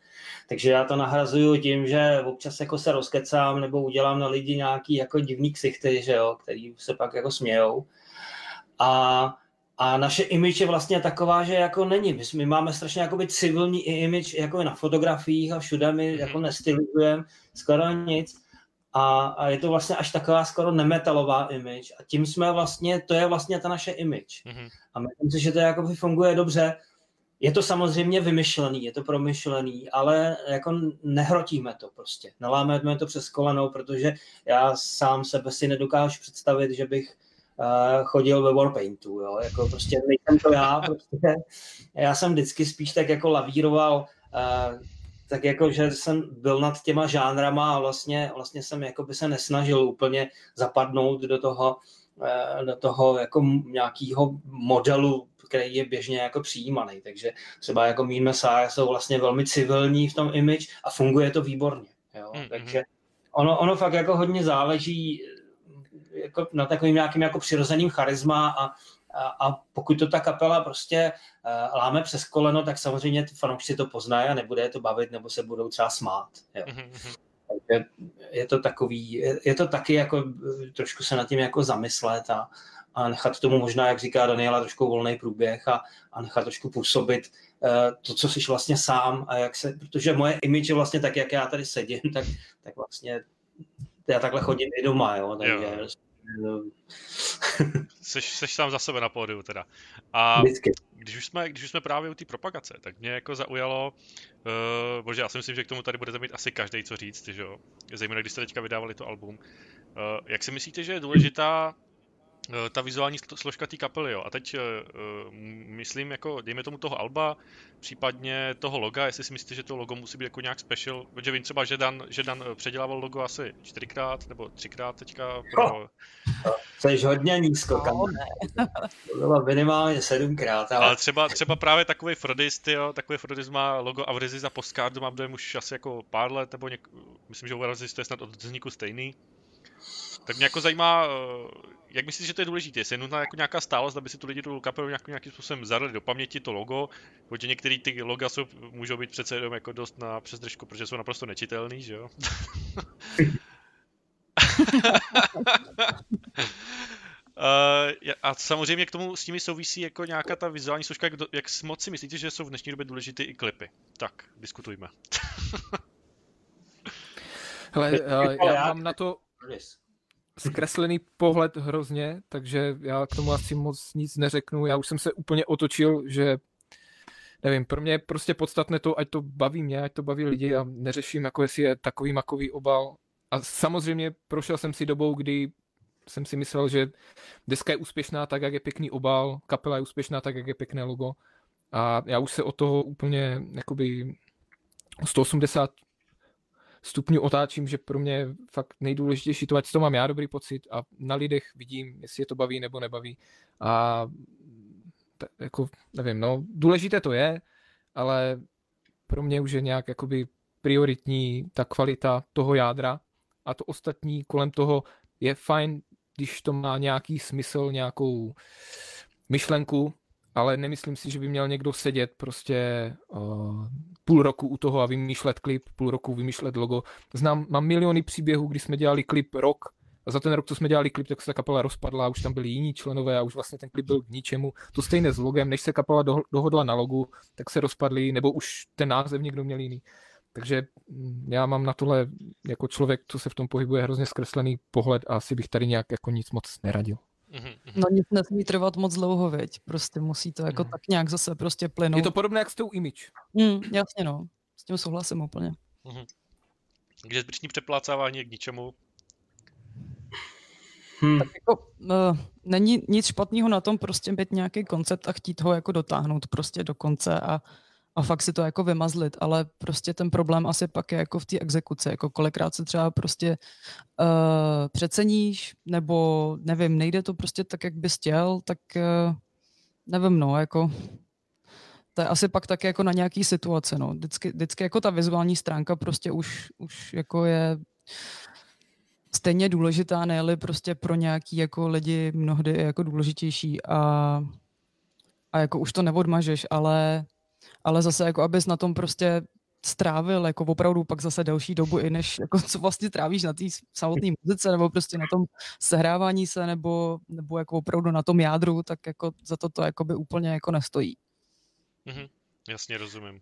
Takže já to nahrazuju tím, že občas jako se rozkecám nebo udělám na lidi nějaký jako divný ksichty, že jo, který se pak jako smějou. A naše image je vlastně taková, že jako není. My máme strašně jakoby civilní image jako na fotografiích a všude my jako nestylizujeme skoro nic. A je to vlastně až taková skoro nemetalová image. A tím jsme vlastně, to je vlastně ta naše image. Mm-hmm. A myslím si, že to jakoby funguje dobře. Je to samozřejmě vymyšlený, je to promyšlený, ale jako nehrotíme to prostě. Nelámeme to přes koleno, protože já sám sebe si nedokážu představit, že bych chodil ve warpaintu, jo. Jako prostě nejsem to já, prostě. Já jsem vždycky spíš tak jako lavíroval tak jako, že jsem byl nad těma žánrama a vlastně jsem jako by se nesnažil úplně zapadnout do toho jako nějakého modelu, který je běžně jako přijímaný. Takže třeba jako Mean Messiah jsou vlastně velmi civilní v tom image a funguje to výborně. Jo? Mm-hmm. Takže ono fakt jako hodně záleží jako na takovým nějakým jako přirozeným charisma a a pokud to ta kapela prostě láme přes koleno, tak samozřejmě ty fanoušci to poznají a nebude je to bavit, nebo se budou třeba smát. Jo. Je to takový, je to taky jako trošku se nad tím jako zamyslet a nechat tomu možná, jak říká Daniela, trošku volný průběh a nechat trošku působit to, co jsi vlastně sám a jak se, protože moje image je vlastně tak, jak já tady sedím, tak vlastně já takhle chodím i doma, jo, takže... Jo. Seš sám za sebe na pódiu teda. A když už jsme právě u té propagace, tak mě jako zaujalo, bože, já si myslím, že k tomu tady budete mít asi každej co říct, že jo? Zejména když jste teďka vydávali to album. Jak si myslíte, že je důležitá ta vizuální složka té kapely, jo? A teď myslím, jako dejme tomu toho alba, případně toho loga, jestli si myslíte, že to logo musí být jako nějak special, protože vím třeba, že Dan předělával logo asi 4x nebo 3x teďka. Jseš hodně nízko, kam ne? To bylo minimálně 7x. Ale třeba právě takový Frodist, jo, takový Frodist má logo Awrizis a Postcards mám dojem už asi jako pár let, nebo myslím, že u Awrizis to je snad od vzniku stejný. Tak mě jako zajímá, jak myslíš, že to je důležité? Jestli je nutná jako nějaká stálost, aby si tu lidi tu kapelu nějakým způsobem zadali do paměti, to logo, protože některé ty loga můžou být přece jenom jako dost na přesdržku, protože jsou naprosto nečitelný, že jo? A samozřejmě k tomu s nimi souvisí jako nějaká ta vizuální složka, jak moc si myslíte, že jsou v dnešní době důležité i klipy? Tak, diskutujme. Hele, já mám na to... zkreslený pohled hrozně, takže já k tomu asi moc nic neřeknu. Já už jsem se úplně otočil, že nevím, pro mě je prostě podstatné to, ať to baví mě, ať to baví lidi a neřeším, jako jestli je takový makový obal. A samozřejmě prošel jsem si dobou, kdy jsem si myslel, že deska je úspěšná tak, jak je pěkný obal, kapela je úspěšná tak, jak je pěkné logo. A já už se od toho úplně jakoby 180 stupňu otáčím, že pro mě je fakt nejdůležitější to, ať to mám já dobrý pocit a na lidech vidím, jestli je to baví nebo nebaví. A jako, nevím, no, důležité to je, ale pro mě už je nějak jakoby prioritní ta kvalita toho jádra a to ostatní kolem toho je fajn, když to má nějaký smysl, nějakou myšlenku, ale nemyslím si, že by měl někdo sedět prostě půl roku u toho a vymýšlet klip, půl roku vymýšlet logo. Mám miliony příběhů, kdy jsme dělali klip rok a za ten rok, co jsme dělali klip, tak se ta kapela rozpadla, už tam byli jiní členové a už vlastně ten klip byl k ničemu. To stejné s logem, než se kapela dohodla na logu, tak se rozpadli, nebo už ten název někdo měl jiný. Takže já mám na tohle jako člověk, co se v tom pohybuje, hrozně zkreslený pohled a asi bych tady nějak jako nic moc neradil. No nic nesmí trvat moc dlouho, viď? Prostě musí to jako tak nějak zase prostě plynout. Je to podobné jak s tou image. Jasně no, s tím souhlasím úplně. Takže zbytečný přeplácávání je k ničemu. Tak jako není nic špatného na tom prostě být nějaký koncept a chtít ho jako dotáhnout prostě do konce a fakt si to jako vymazlit, ale prostě ten problém asi pak je jako v té exekuci, jako kolikrát se třeba prostě přeceníš, nebo nevím, nejde to prostě tak, jak bys chtěl, tak nevím, no, jako to je asi pak taky jako na nějaký situace, no. Vždycky jako ta vizuální stránka prostě už jako je stejně důležitá, ne-li prostě pro nějaký jako lidi mnohdy jako důležitější a jako už to neodmažeš, ale zase, jako abys na tom prostě strávil, jako opravdu pak zase delší dobu, i než jako co vlastně trávíš na té samotné muzice, nebo prostě na tom sehrávání se, nebo jako opravdu na tom jádru, tak jako za to jakoby úplně jako nestojí. Jasně, rozumím.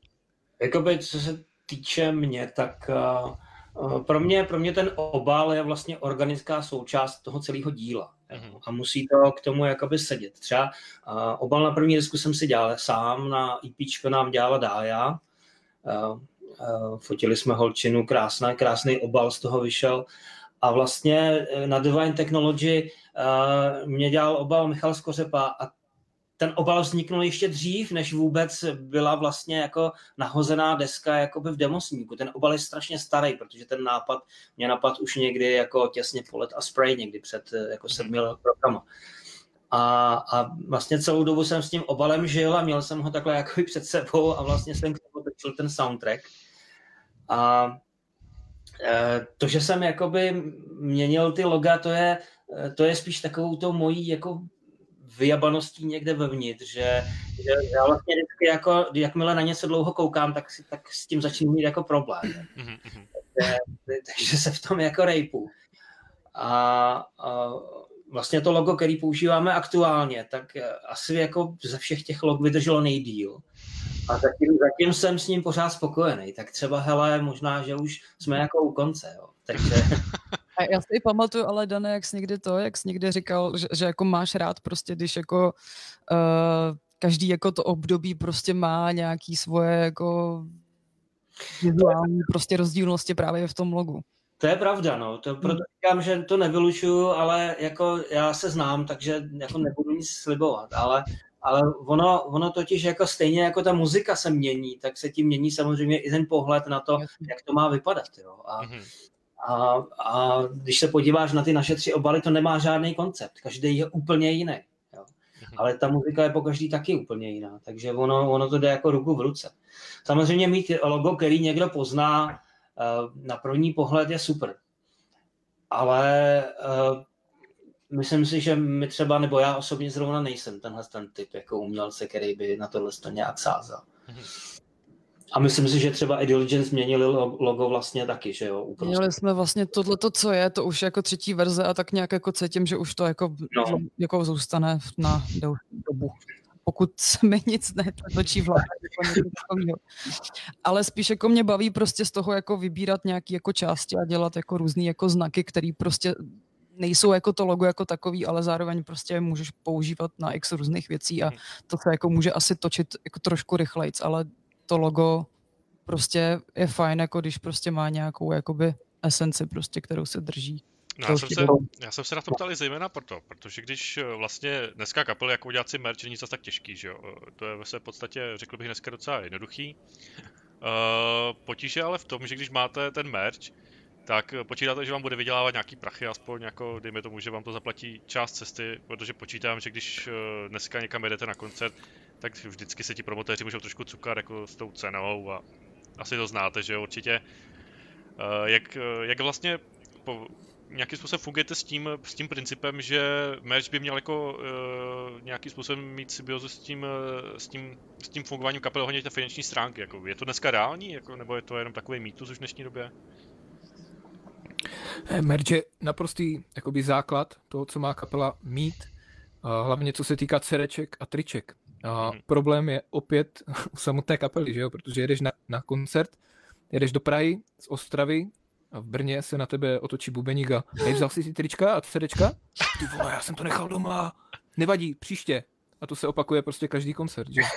Jakoby, co se týče mě, tak pro mě ten obal je vlastně organická součást toho celého díla. A musí to k tomu jakoby sedět. Třeba obal na první disku jsem si dělal sám, na EPčko nám dělala Dája. Fotili jsme holčinu, krásný obal z toho vyšel. A vlastně na Divine Technology mě dělal obal Michal Skořepa a ten obal vzniknul ještě dřív, než vůbec byla vlastně jako nahozená deska jakoby v demosníku. Ten obal je strašně starý, protože ten nápad mě napadl už někdy jako těsně po Let a Spray, někdy před jako 7 rokama. A vlastně celou dobu jsem s tím obalem žil a měl jsem ho takhle jakoby před sebou a vlastně jsem k tomu točil ten soundtrack. A to, že jsem jakoby měnil ty loga, to je spíš takovou tou mojí jako vyjabaností někde vevnitř, že já vlastně vždycky jako, jakmile na něco dlouho koukám, tak s tím začnu mít jako problém. Takže se v tom jako rejpu. A vlastně to logo, který používáme aktuálně, tak asi jako ze všech těch log vydrželo nejdýl. A zatím jsem s ním pořád spokojený. Tak třeba, hele, možná, že už jsme jako u konce, jo. Takže... A já si i pamatuju, ale Dane, jak jsi někdy říkal, že jako máš rád prostě, když jako každý jako to období prostě má nějaký svoje jako vizuální prostě rozdílnosti právě v tom logu. To je pravda, no. To proto říkám, že to nevylučuju, ale jako já se znám, takže jako nebudu nic slibovat, ale ono totiž jako stejně jako ta muzika se mění, tak se tím mění samozřejmě i ten pohled na to, jak to má vypadat, jo. A když se podíváš na ty naše 3 obaly, to nemá žádný koncept. Každý je úplně jiný. Jo. Ale ta muzika je po každý taky úplně jiná. Takže ono to jde jako ruku v ruce. Samozřejmě mít logo, který někdo pozná, na první pohled je super. Ale myslím si, že my třeba, nebo já osobně zrovna nejsem tenhle typ jako umělce, který by na tohle nějak sázal. A myslím si, že třeba i Diligence změnili logo vlastně taky, že jo? Úplně. Měli jsme vlastně tohleto, co je, to už jako 3. verze a tak nějak jako cítím, že už to jako, jako zůstane na dobu. Pokud se mi nic netočí v hlavě. Ale spíš jako mě baví prostě z toho jako vybírat nějaké jako části a dělat jako různý jako znaky, které prostě nejsou jako to logo jako takový, ale zároveň prostě můžeš používat na x různých věcí a to se jako může asi točit jako trošku rychlejc, ale to logo prostě je fajn, jako když prostě má nějakou jakoby esenci, prostě, kterou se drží. No, já jsem se na to ptal zejména proto, protože když vlastně dneska kapely jako udělat si merch, není nic tak těžký, že jo? To je v podstatě, řekl bych, dneska docela jednoduchý. Potíže ale v tom, že když máte ten merch, tak počítáte, že vám bude vydělávat nějaký prachy, aspoň jako, dejme tomu, že vám to zaplatí část cesty, protože počítám, že když dneska někam jedete na koncert, tak vždycky se ti promotéři můžou trošku cukat jako s tou cenou a asi to znáte, že jo, určitě. Jak vlastně nějakým způsobem fungujete s tím principem, že merch by měl jako nějakým způsobem mít symbiózu s tím fungováním kapel hodně té finanční stránky, jako je to dneska reální, jako, nebo je to jenom takový mýtus už v dnešní době? Merch je naprostý jakoby základ toho, co má kapela mít, hlavně co se týká cereček a triček. A problém je opět u samotné kapely, že jo? Protože jedeš na koncert, jedeš do Prahy z Ostravy a v Brně se na tebe otočí bubeník a vzal si trička a CDčka? Ty vole, já jsem to nechal doma. Nevadí, příště. A to se opakuje prostě každý koncert, že jo?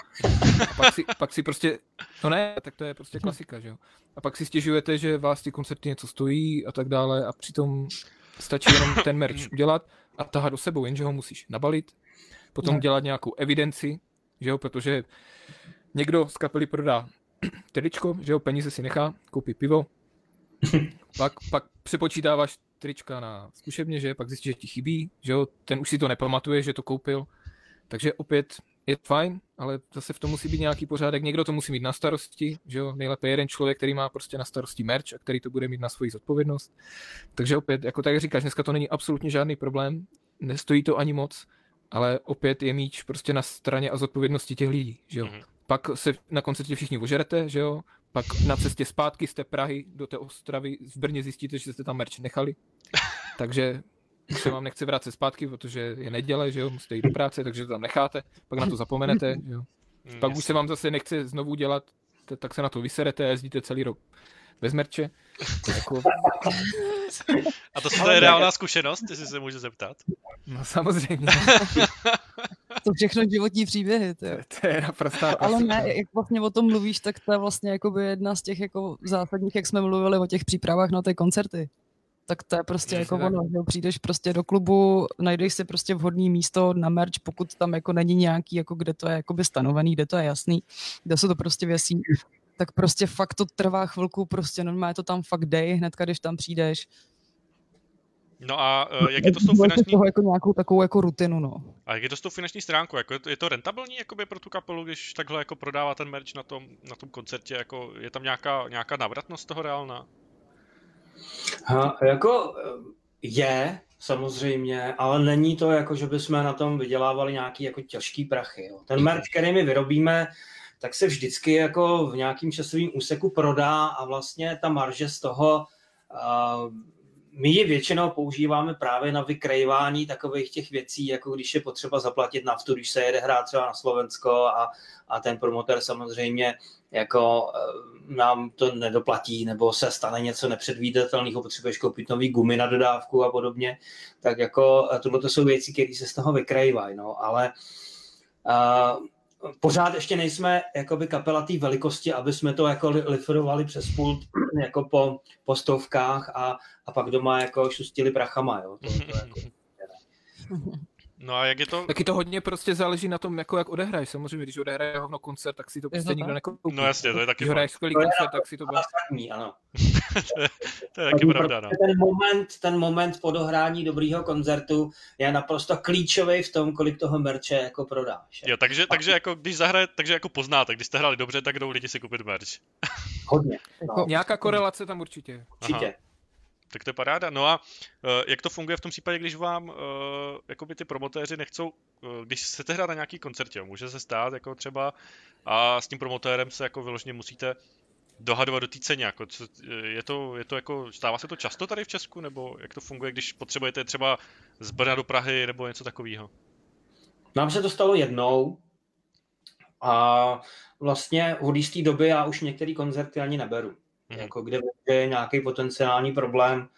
A pak si prostě, no ne, tak to je prostě klasika, že jo? A pak si stěžujete, že vás ty koncerty něco stojí a tak dále a přitom stačí jenom ten merch udělat a tahat do sebou, jenže ho musíš nabalit, potom dělat nějakou evidenci, že jo, protože někdo z kapely prodá tričko, že jo, peníze si nechá, koupí pivo, pak přepočítáváš trička na zkušebně, že pak zjistíš, že ti chybí, že jo, ten už si to nepamatuje, že to koupil, takže opět je fajn, ale zase v tom musí být nějaký pořádek, někdo to musí mít na starosti, že jo, nejlépe jeden člověk, který má prostě na starosti merch a který to bude mít na svoji zodpovědnost, takže opět, jako tak říkáš, dneska to není absolutně žádný problém, nestojí to ani moc, ale opět je míč prostě na straně a zodpovědnosti těch lidí, že jo. Pak se na koncertě všichni ožerete, že jo. Pak na cestě zpátky z té Prahy do té Ostravy v Brně zjistíte, že jste tam merch nechali. Takže se vám nechce vrátit zpátky, protože je neděle, že jo, musíte jít do práce, takže to tam necháte. Pak na to zapomenete, že jo. Pak už se vám zase nechce znovu dělat, tak se na to vyserete a jezdíte celý rok bez merče. Jako... A to je reálná zkušenost, jestli se můžu zeptat? No samozřejmě. To všechno životní příběhy. To je naprostá klasika. Ale ne, jak vlastně o tom mluvíš, tak to je vlastně jakoby jedna z těch jako zásadních, jak jsme mluvili o těch přípravách na ty koncerty. Tak to je prostě jako ono, že přijdeš prostě do klubu, najdeš si prostě vhodné místo na merch, pokud tam jako není nějaký, jako kde to je jakoby stanovený, kde to je jasný, kde se to prostě věsí. Tak prostě fakt to trvá chvilku, prostě normálně to tam fakt dej, hnedka, když tam přijdeš. No a jak je to s tou finanční... Jako nějakou takovou jako rutinu, no. A jak je to s tou finanční stránkou? Jako je to rentabilní jakoby pro tu kapelu, když takhle jako prodává ten merch na tom koncertě? Jako je tam nějaká návratnost toho reálná? Jako Je, samozřejmě, ale není to jako, že bychom na tom vydělávali nějaký jako těžký prachy. Jo. Ten merch, který my vyrobíme, tak se vždycky jako v nějakým časovým úseku prodá a vlastně ta marže z toho, my ji většinou používáme právě na vykrejvání takových těch věcí, jako když je potřeba zaplatit naftu, když se jede hrát třeba na Slovensko a ten promotér samozřejmě jako nám to nedoplatí nebo se stane něco nepředvídatelného, potřebuješ koupit nový gumy na dodávku a podobně, tak jako tohle jsou věci, které se z toho vykrejvají, no, ale pořád ještě nejsme jakoby kapela té velikosti, aby jsme to jako liferovali přes pult jako po stovkách a pak doma jako šustili prachama, jo. To jako... No a jak je to? Taky to hodně prostě záleží na tom, jako jak odehraješ. Samozřejmě, když odehraje hovno koncert, tak si to prostě nikdo nekoupí. No jasně, to je taky. Když odehraješ skvělý koncert, tak si to bude. Ano. To je taky pravda, no. Ten moment po dohrání dobrýho koncertu je naprosto klíčový v tom, kolik toho merče jako prodáš. Jo, takže jako když zahraje, takže jako poznáte, když jste hráli dobře, tak jdou lidi si koupit merč. Hodně. No. Nějaká korelace tam určitě. Určitě. Tak to je paráda. No a jak to funguje v tom případě, když vám jakoby ty promotéři nechcou, když chcete hrát na nějaký koncertě, může se stát jako třeba a s tím promotérem se jako vyloženě musíte dohadovat do té ceně. Jako, je to jako, stává se to často tady v Česku, nebo jak to funguje, když potřebujete třeba z Brna do Prahy nebo něco takového? Nám se to stalo jednou a vlastně od jisté doby já už některé koncerty ani neberu. Jako kde je nějaký potenciální problém,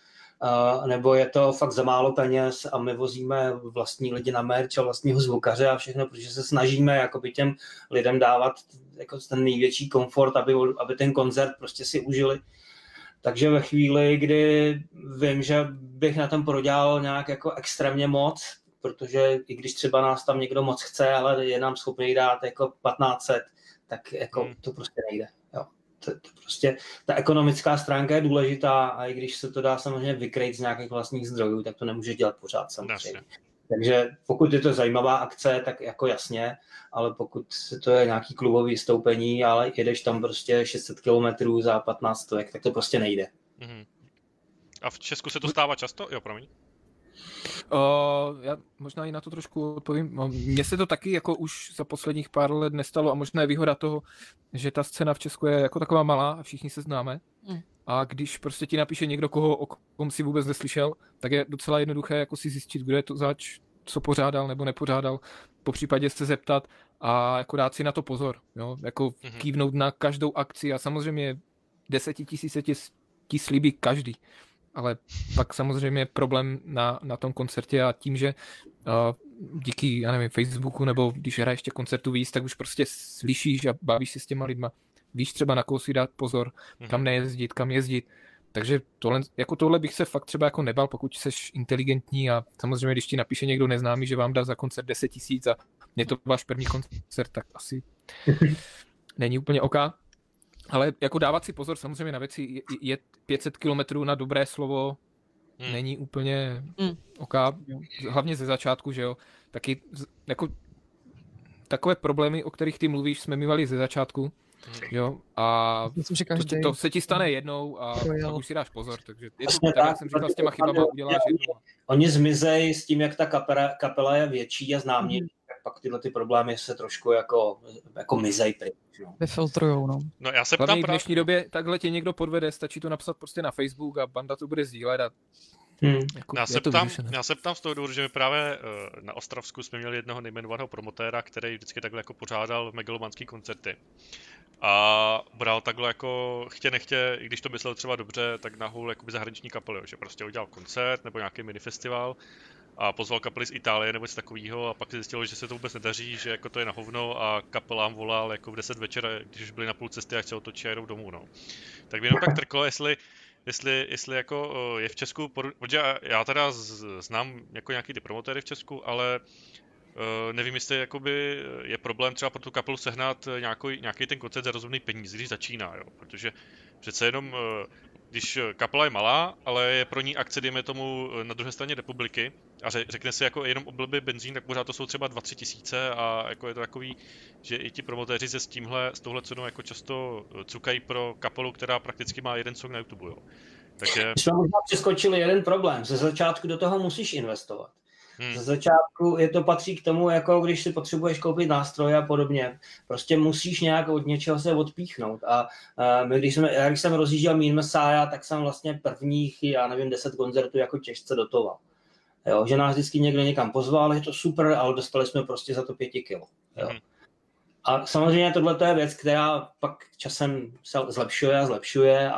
nebo je to fakt za málo peněz a my vozíme vlastní lidi na merch a vlastního zvukaře a všechno, protože se snažíme jakoby těm lidem dávat jako ten největší komfort, aby ten koncert prostě si užili. Takže ve chvíli, kdy vím, že bych na tom prodělal nějak jako extrémně moc, protože i když třeba nás tam někdo moc chce, ale je nám schopný dát jako 1500, tak jako to prostě nejde. Jo. To prostě, ta ekonomická stránka je důležitá a i když se to dá samozřejmě vykrejt z nějakých vlastních zdrojů, tak to nemůže dělat pořád samozřejmě. Jasně. Takže pokud je to zajímavá akce, tak jako jasně, ale pokud to je nějaký klubový vystoupení, ale jedeš tam prostě 600 kilometrů za 15 stovek, tak to prostě nejde. Mhm. A v Česku se to stává často? Jo, promiň. Já možná i na to trošku odpovím. Mně se to taky jako už za posledních pár let nestalo a možná je výhoda toho, že ta scéna v Česku je jako taková malá a všichni se známe. A když prostě ti napíše někdo, o kom si vůbec neslyšel, tak je docela jednoduché jako si zjistit, kdo je to zač, co pořádal nebo nepořádal, popřípadě se zeptat a jako dát si na to pozor, jo? Jako kývnout na každou akci a samozřejmě 10 000 ti slíbí každý. Ale pak samozřejmě problém na tom koncertě a tím, že díky, já nevím, Facebooku nebo když hraje ještě koncertu víc, tak už prostě slyšíš a bavíš se s těma lidma. Víš třeba na koho si dát pozor, kam nejezdit, kam jezdit. Takže tohle bych se fakt třeba jako nebal, pokud seš inteligentní a samozřejmě, když ti napíše někdo neznámý, že vám dá za koncert 10 000 a je to váš první koncert, tak asi není úplně oká. Ale jako dávat si pozor samozřejmě na věci, je 500 kilometrů na dobré slovo, není úplně oká, hlavně ze začátku, že jo, taky jako takové problémy, o kterých ty mluvíš, jsme mývali ze začátku, jo, a to se ti stane jednou a tak už si dáš pozor, takže je to, tak, jak jsem říkal, s těma chybama uděláš jednou. Oni zmizejí s tím, jak ta kapela je větší a známější. Pak tyhle ty problémy se trošku jako mizej pryč. Vyfiltrujou, no. No já se ptám v dnešní době takhle tě někdo podvede, stačí to napsat prostě na Facebook a banda to bude sdílet a... Jako, já se ptám z toho důvodu, že my právě na Ostravsku jsme měli jednoho nejmenovaného promotéra, který vždycky takhle jako pořádal megalomanský koncerty. A bral takhle jako chtě nechtě, i když to myslel třeba dobře, tak nahul jakoby zahraniční kapely, že prostě udělal koncert nebo nějaký minifestival a pozval kapely z Itálie nebo něco takového a pak se zjistilo, že se to vůbec nedaří, že jako to je na hovno a kapelám volal jako v 10 večer, když už byli na půl cesty a chtěl otočit a jdou domů, no. Tak by jenom tak trklo, jestli jako je v Česku, protože já teda znám jako nějaký ty promotéry v Česku, ale nevím, jestli jakoby je problém třeba pro tu kapelu sehnat nějaký ten koncert za rozumný peníze, když začíná, jo, protože přece jenom když kapela je malá, ale je pro ní akce, dejme tomu, na druhé straně republiky a řekne si jako jenom oblbě benzín, tak pořád to jsou třeba 2-3 tisíce a jako je to takový, že i ti promotéři se s touhle cenou jako často cukají pro kapelu, která prakticky má jeden song na YouTube, jo. Takže... My jsme možná přeskočili jeden problém. Ze začátku do toho musíš investovat. Ze začátku je to patří k tomu, jako když si potřebuješ koupit nástroje a podobně. Prostě musíš nějak od něčeho se odpíchnout. A když jsem rozjížděl Mean Messiah, tak jsem vlastně prvních, 10 koncertů jako těžce dotoval. Jo, že nás vždycky někdo někam pozval, je to super, ale dostali jsme prostě za to 5 kilo. Jo. A samozřejmě tohle je věc, která pak časem se zlepšuje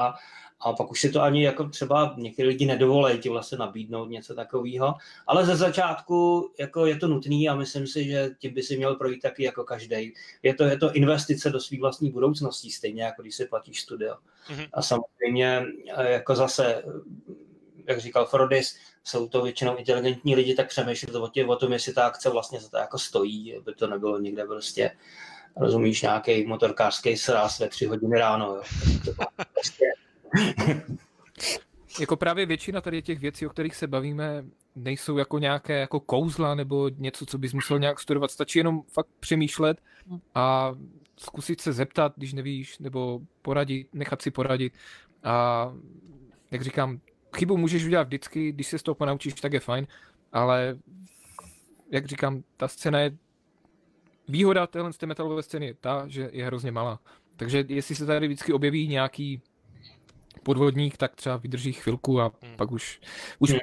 a pak už si to ani jako třeba některé lidi nedovolí ti vlastně nabídnout něco takového. Ale ze začátku jako je to nutné a myslím si, že ti by si měl projít taky jako každý. Je to investice do své vlastní budoucnosti, stejně jako když si platíš studio. A samozřejmě jako zase, jak říkal Frodis, jsou to většinou inteligentní lidi, tak přemýšlí o tom, jestli ta akce vlastně za to jako stojí, aby to nebylo někde prostě, rozumíš, nějaký motorkářský sraz ve 3 hodiny ráno. Jo. Jako právě většina tady těch věcí, o kterých se bavíme, nejsou jako nějaké jako kouzla nebo něco, co bys musel nějak studovat. Stačí jenom fakt přemýšlet a zkusit se zeptat, když nevíš, nebo poradit, nechat si poradit. A jak říkám, chybu můžeš udělat vždycky, když se z toho ponaučíš, tak je fajn, ale jak říkám, ta scéna je... Výhoda téhle z té metalové scény je ta, že je hrozně malá. Takže jestli se tady vždycky objeví nějaký podvodník, tak třeba vydrží chvilku a pak už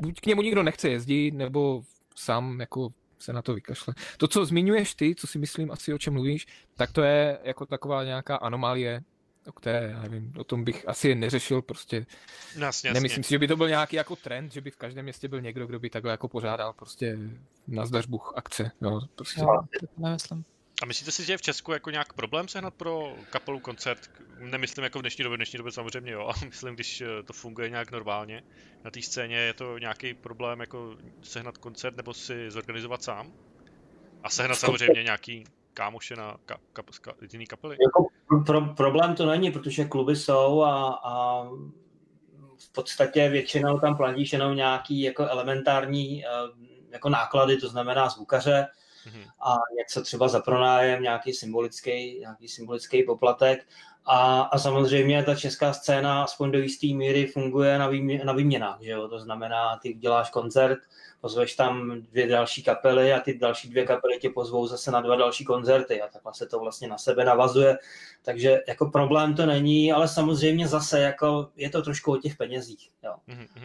buď k němu nikdo nechce jezdit, nebo sám jako se na to vykašle. To, co zmiňuješ ty, co si myslím asi o čem mluvíš, tak to je jako taková nějaká anomálie, o které, já nevím, o tom bych asi neřešil prostě. Jasně. Nemyslím si, že by to byl nějaký jako trend, že by v každém městě byl někdo, kdo by takhle jako pořádal prostě nazdařbuch akce. No, prostě. Nemyslím. A myslíte si, že je v Česku jako nějak problém sehnat pro kapelu koncert? Nemyslím jako v dnešní době samozřejmě jo, ale myslím, když to funguje nějak normálně na té scéně, je to nějaký problém jako sehnat koncert nebo si zorganizovat sám? A sehnat samozřejmě nějaký kámoše na jiný kapely? Jako problém to není, protože kluby jsou a v podstatě většinou tam platíš jenom nějaký jako elementární jako náklady, to znamená zvukaře, a něco třeba za pronájem, nějaký symbolický poplatek. A samozřejmě ta česká scéna aspoň do jisté míry funguje na výměnách, že jo? To znamená, ty uděláš koncert, pozveš tam 2 další kapely a ty další 2 kapely tě pozvou zase na 2 další koncerty a takhle se to vlastně na sebe navazuje. Takže jako problém to není, ale samozřejmě zase jako je to trošku o těch penězích. Jo?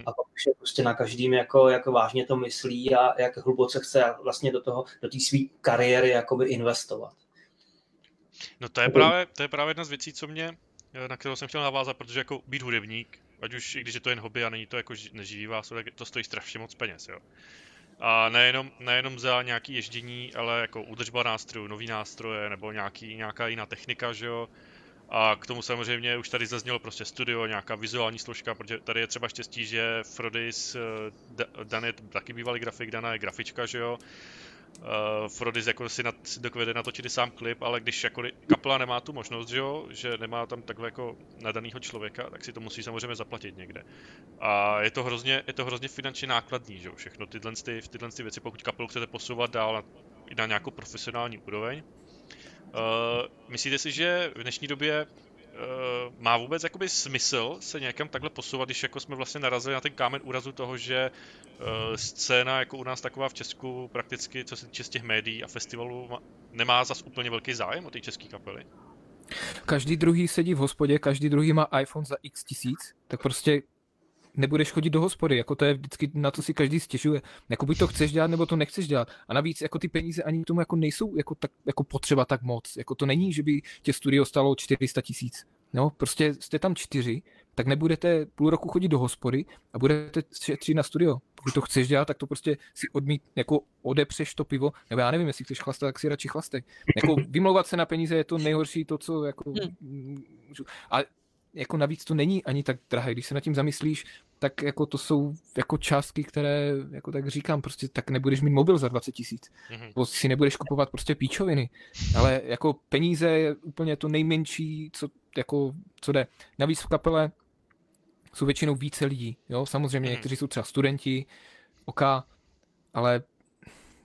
A pak už je prostě na každým, jako vážně to myslí a jak hluboce chce vlastně do té své kariéry jakoby investovat. No to je právě jedna z věcí, na kterou jsem chtěl navázat, protože jako být hudebník, ať už i když je to jen hobby a není to jako neživí vás, to stojí strašně moc peněz, jo. A nejenom za nějaké ježdění, ale jako údržba nástrojů, nový nástroje nebo nějaká jiná technika, že jo. A k tomu samozřejmě už tady zaznělo prostě studio, nějaká vizuální složka, protože tady je třeba štěstí, že Frodys, Dan je taky bývalý grafik, Dana je grafička, že jo. Frodys jako si dovede natočit sám klip, ale když jako kapela nemá tu možnost, že nemá tam takhle jako nadanýho člověka, tak si to musí samozřejmě zaplatit někde. A je to hrozně finančně nákladný, že jo, všechno tyhle věci, pokud kapelu chcete posouvat dál na nějakou profesionální úroveň. Myslíte si, že v dnešní době má vůbec jakoby smysl se někam takhle posouvat, když jako jsme vlastně narazili na ten kámen úrazu toho, že scéna jako u nás taková v Česku prakticky, co se týče těch médií a festivalů, nemá zas úplně velký zájem o ty české kapely? Každý druhý sedí v hospodě, každý druhý má iPhone za x 1000, tak prostě nebudeš chodit do hospody, jako to je vždycky, na co si každý stěžuje. Jako buď to chceš dělat, nebo to nechceš dělat. A navíc jako ty peníze ani k tomu jako nejsou jako tak jako potřeba tak moc. Jako to není, že by tě studio stalo 400 000. No, prostě jste tam 4, tak nebudete půl roku chodit do hospody a budete šetřit na studio. Pokud to chceš dělat, tak to prostě si jako odepřeš to pivo, nebo já nevím, jestli chceš chlastat, tak si radši chlastek. Jako vymlouvat se na peníze je to nejhorší, to co jako a jako navíc to není ani tak drahé, když se nad tím zamyslíš, tak jako to jsou jako částky, které, jako tak říkám, prostě tak nebudeš mít mobil za 20 000, nebo si nebudeš kupovat prostě píčoviny, ale jako peníze je úplně to nejmenší, co jde. Navíc v kapele jsou většinou více lidí, jo, samozřejmě někteří jsou třeba studenti, ale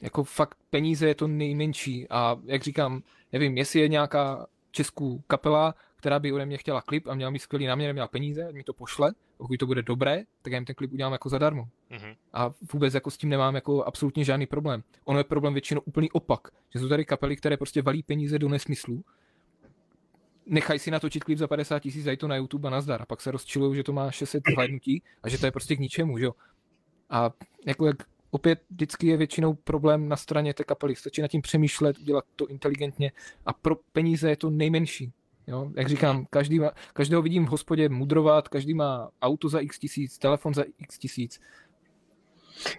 jako fakt peníze je to nejmenší a jak říkám, nevím, jestli je nějaká česká kapela, která by ode mě chtěla klip a měla mít skvělý náměr, měla peníze, ať mi to pošle, pokud to bude dobré, tak já jim ten klip udělám jako zadarmo. Mm-hmm. A vůbec jako s tím nemám jako absolutně žádný problém. Ono je problém většinou úplný opak, že jsou tady kapely, které prostě valí peníze do nesmyslu, nechají si natočit klip za 50 000, dají to na YouTube a nazdar, a pak se rozčilujou, že to má 600 hlédnutí a že to je prostě k ničemu, jo. A jako jak opět vždycky je většinou problém na straně té kapely, stačí nad tím přemýšlet, udělat to inteligentně a pro peníze je to nejmenší. Jo, jak říkám, každého vidím v hospodě mudrovat, každý má auto za x 1000, telefon za x 1000.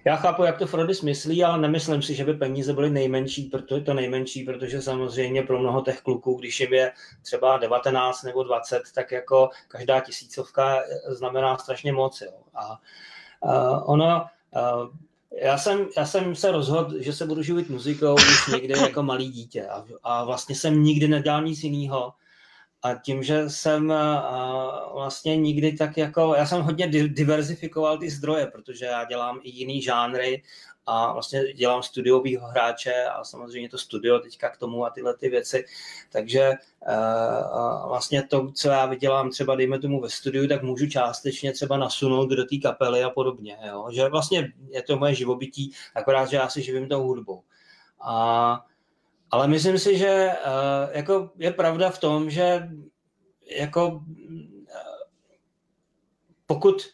Já chápu, jak to Frody smyslí, ale nemyslím si, že by peníze byly nejmenší, protože to nejmenší, protože samozřejmě pro mnoho těch kluků, když jim je třeba 19 nebo 20, tak jako každá tisícovka znamená strašně moc. Jo. Já jsem se rozhodl, že se budu živit muzikou už někdy jako malý dítě a vlastně jsem nikdy nedělal nic jiného. A tím, že jsem vlastně nikdy tak jako, já jsem hodně diverzifikoval ty zdroje, protože já dělám i jiný žánry a vlastně dělám studiovýho hráče a samozřejmě to studio teďka k tomu a tyhle ty věci. Takže vlastně to, co já vydělám třeba dejme tomu ve studiu, tak můžu částečně třeba nasunout do té kapely a podobně. Jo? Že vlastně je to moje živobytí, akorát, že já si živím tou hudbou. Ale myslím si, že jako je pravda v tom, že jako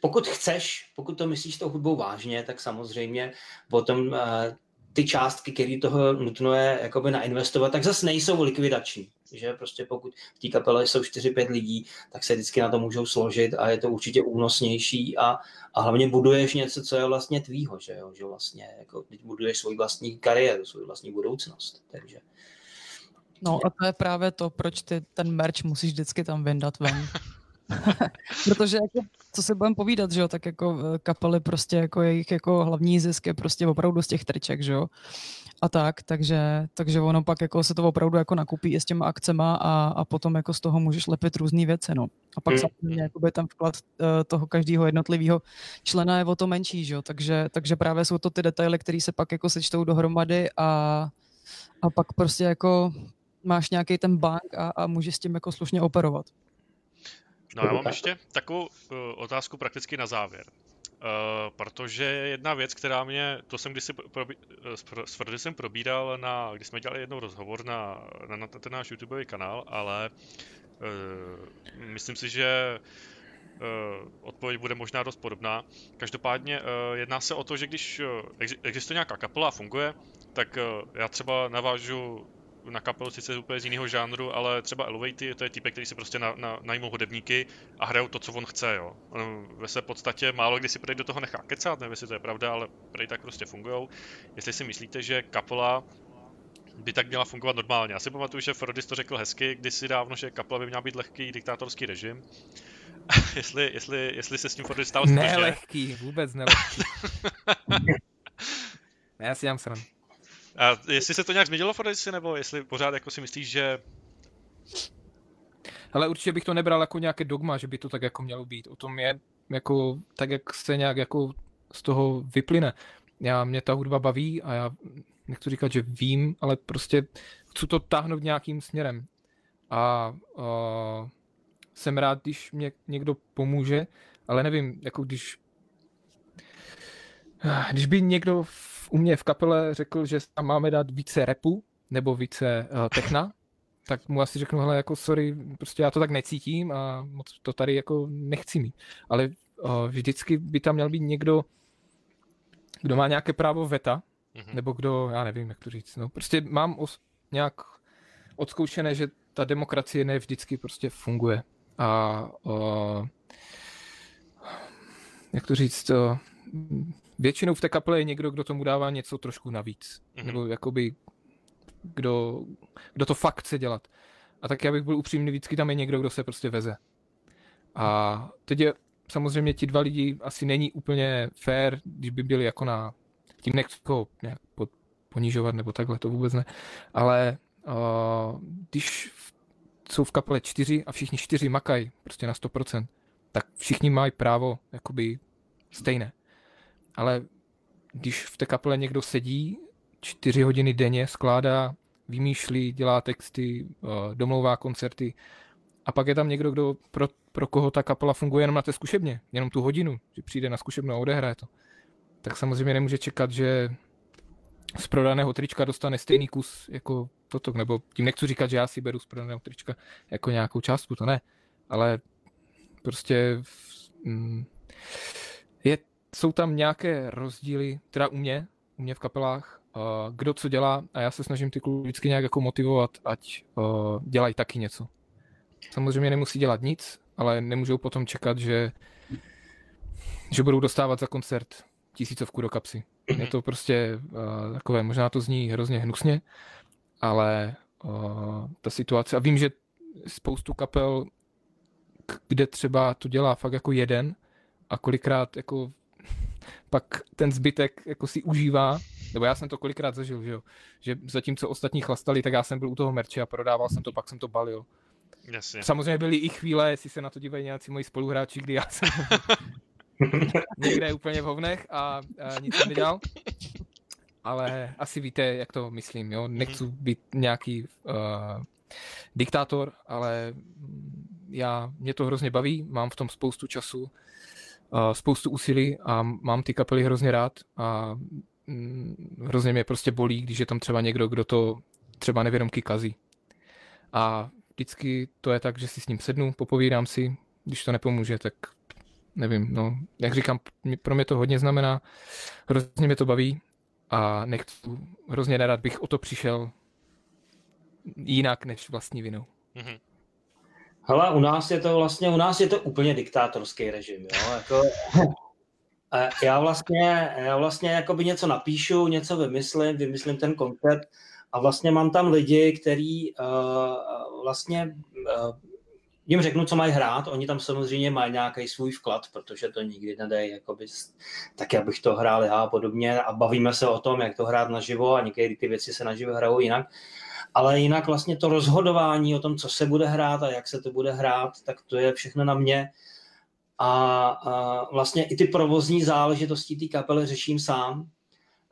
pokud chceš, pokud to myslíš tou hudbou vážně, tak samozřejmě potom ty částky, které toho nutno je jakoby nainvestovat, tak zase nejsou likvidační. Že prostě pokud v té kapele jsou 4-5 lidí, tak se vždycky na to můžou složit a je to určitě únosnější a hlavně buduješ něco, co je vlastně tvýho, že jo, že vlastně jako teď buduješ svou vlastní kariéru, svou vlastní budoucnost, takže. No a to je právě to, proč ty ten merch musíš vždycky tam vyndat ven. Protože jako, co si budeme povídat, že jo, tak jako kapely prostě jako jejich jako hlavní zisk je prostě opravdu z těch triček, že jo. A tak, takže ono pak jako se to opravdu jako nakupí i s těma akcema a potom jako z toho můžeš lepit různý věci, no. A pak samozřejmě jakoby ten vklad toho každého jednotlivého člena je o to menší, že jo. Takže právě jsou to ty detaily, které se pak jako sečtou dohromady a pak prostě jako máš nějaký ten bank a můžeš s tím jako slušně operovat. No já mám ještě takovou otázku prakticky na závěr. Protože jedna věc, která mě, to jsem kdysi s Frody jsem probíral, když jsme dělali jednou rozhovor na ten náš YouTubeový kanál, ale myslím si, že odpověď bude možná dost podobná. Každopádně jedná se o to, že když existuje nějaká kapela a funguje, tak já třeba navážu na kapelu sice úplně z jiného žánru, ale třeba Elevaty, to je typ, který si prostě najmou hudebníky a hrajou to, co on chce, jo. Ve své podstatě málo kdy si prej do toho nechá kecat, nevím, jestli to je pravda, ale prej tak prostě fungujou. Jestli si myslíte, že kapela by tak měla fungovat normálně. Já si pamatuju, že Frodis to řekl hezky, kdysi dávno, že kapela by měla být lehký diktátorský režim. jestli se s tím Frodis stál stejně. Nelehký, vůbec nelehký. Ne, já si dám srandu. A jestli se to nějak změnilo, Fordisi, nebo jestli pořád jako si myslíš, že... Ale určitě bych to nebral jako nějaké dogma, že by to tak jako mělo být. O tom je jako tak, jak se nějak jako z toho vyplyne. Mě ta hudba baví a já nechci říkat, že vím, ale prostě chci to táhnout nějakým směrem. A jsem rád, když mě někdo pomůže, ale nevím, jako když by někdo u mě v kapele řekl, že tam máme dát více rapu nebo více techna, tak mu asi řeknu, hele, jako sorry, prostě já to tak necítím a moc to tady jako nechci mít. Ale vždycky by tam měl být někdo, kdo má nějaké právo veta, nebo kdo, já nevím, jak to říct, no prostě mám nějak odzkoušené, že ta demokracie ne vždycky prostě funguje. A jak to říct, většinou v té kapele je někdo, kdo tomu dává něco trošku navíc. Mm-hmm. Nebo jakoby kdo to fakt chce dělat. A tak já bych byl upřímný, vždycky tam je někdo, kdo se prostě veze. A teď je samozřejmě ti dva lidi asi není úplně fair, když by byli jako na tím nechcou nějak ponižovat nebo takhle, to vůbec ne. Ale když jsou v kapele 4 a všichni 4 makají prostě na 100%, tak všichni mají právo jakoby stejné. Ale když v té kapele někdo sedí 4 hodiny denně, skládá, vymýšlí, dělá texty, domlouvá koncerty A pak je tam někdo, kdo pro koho ta kapela funguje jenom na té zkušebně, jenom tu hodinu, že přijde na zkušebnu a odehraje to. Tak samozřejmě nemůže čekat, že z prodaného trička dostane stejný kus jako toto, nebo tím nechci říkat, že já si beru z prodaného trička jako nějakou částku, to ne, ale prostě jsou tam nějaké rozdíly, teda u mě v kapelách, kdo co dělá, a já se snažím ty kluky vždycky nějak jako motivovat, ať dělají taky něco. Samozřejmě nemusí dělat nic, ale nemůžou potom čekat, že budou dostávat za koncert 1000 do kapsy. Je to prostě takové, možná to zní hrozně hnusně, ale ta situace, a vím, že spoustu kapel, kde třeba to dělá fakt jako jeden a kolikrát jako pak ten zbytek jako si užívá, nebo já jsem to kolikrát zažil, že jo, že zatímco ostatní chlastali, tak já jsem byl u toho merče a prodával jsem to, pak jsem to balil. Jasně. Samozřejmě byly i chvíle, jestli se na to dívají nějací moji spoluhráči, kdy já jsem někde úplně v hovnech a nic jsem nedělal. Ale asi víte, jak to myslím, jo? Nechci být nějaký diktátor, ale mě to hrozně baví, mám v tom spoustu času, spoustu úsilí a mám ty kapely hrozně rád a hrozně mě prostě bolí, když je tam třeba někdo, kdo to třeba nevědomky kazí. A vždycky to je tak, že si s ním sednu, popovídám si, když to nepomůže, tak nevím, no, jak říkám, pro mě to hodně znamená, hrozně mě to baví a nechci, hrozně nerad bych o to přišel jinak než vlastní vinou. Mm-hmm. Hele, u nás je to úplně diktátorský režim, jo, jako já vlastně jakoby něco napíšu, něco vymyslím ten koncept a vlastně mám tam lidi, který jim řeknu, co mají hrát, oni tam samozřejmě mají nějaký svůj vklad, protože to nikdy nedají jakoby tak, jak bych to hrál já a podobně, a bavíme se o tom, jak to hrát naživo a někdy ty věci se naživo hrajou jinak. Ale jinak vlastně to rozhodování o tom, co se bude hrát a jak se to bude hrát, tak to je všechno na mě. A vlastně i ty provozní záležitosti té kapely řeším sám.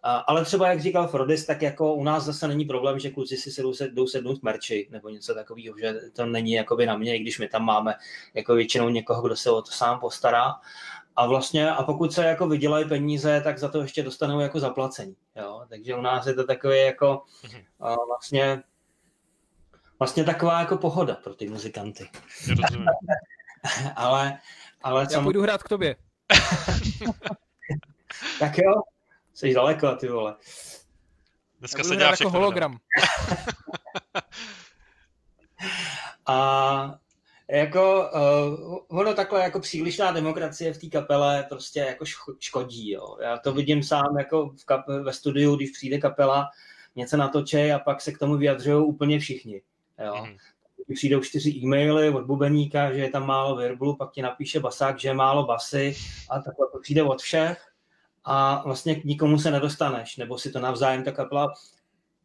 Ale třeba, jak říkal Frodis, tak jako u nás zase není problém, že kluci si jdou sednout merči nebo něco takového, že to není jakoby na mě, i když my tam máme jako většinou někoho, kdo se o to sám postará. A vlastně, a pokud se jako vydělají peníze, tak za to ještě dostanou jako zaplacení. Jo? Takže u nás je to takové jako vlastně taková jako pohoda pro ty muzikanty. Rozumím. ale já půjdu hrát k tobě. Tak jo, jsi daleko, ty vole. Dneska se dělá jako hologram. A jako ono takhle jako přílišná demokracie v té kapele prostě jako škodí, jo. Já to vidím sám jako ve studiu, když přijde kapela, něco natočej a pak se k tomu vyjadřují úplně všichni, jo. Mm. Přijdou 4 e-maily od bubeníka, že je tam málo verblu, pak ti napíše basák, že je málo basy a takhle to přijde od všech a vlastně k nikomu se nedostaneš, nebo si to navzájem ta kapela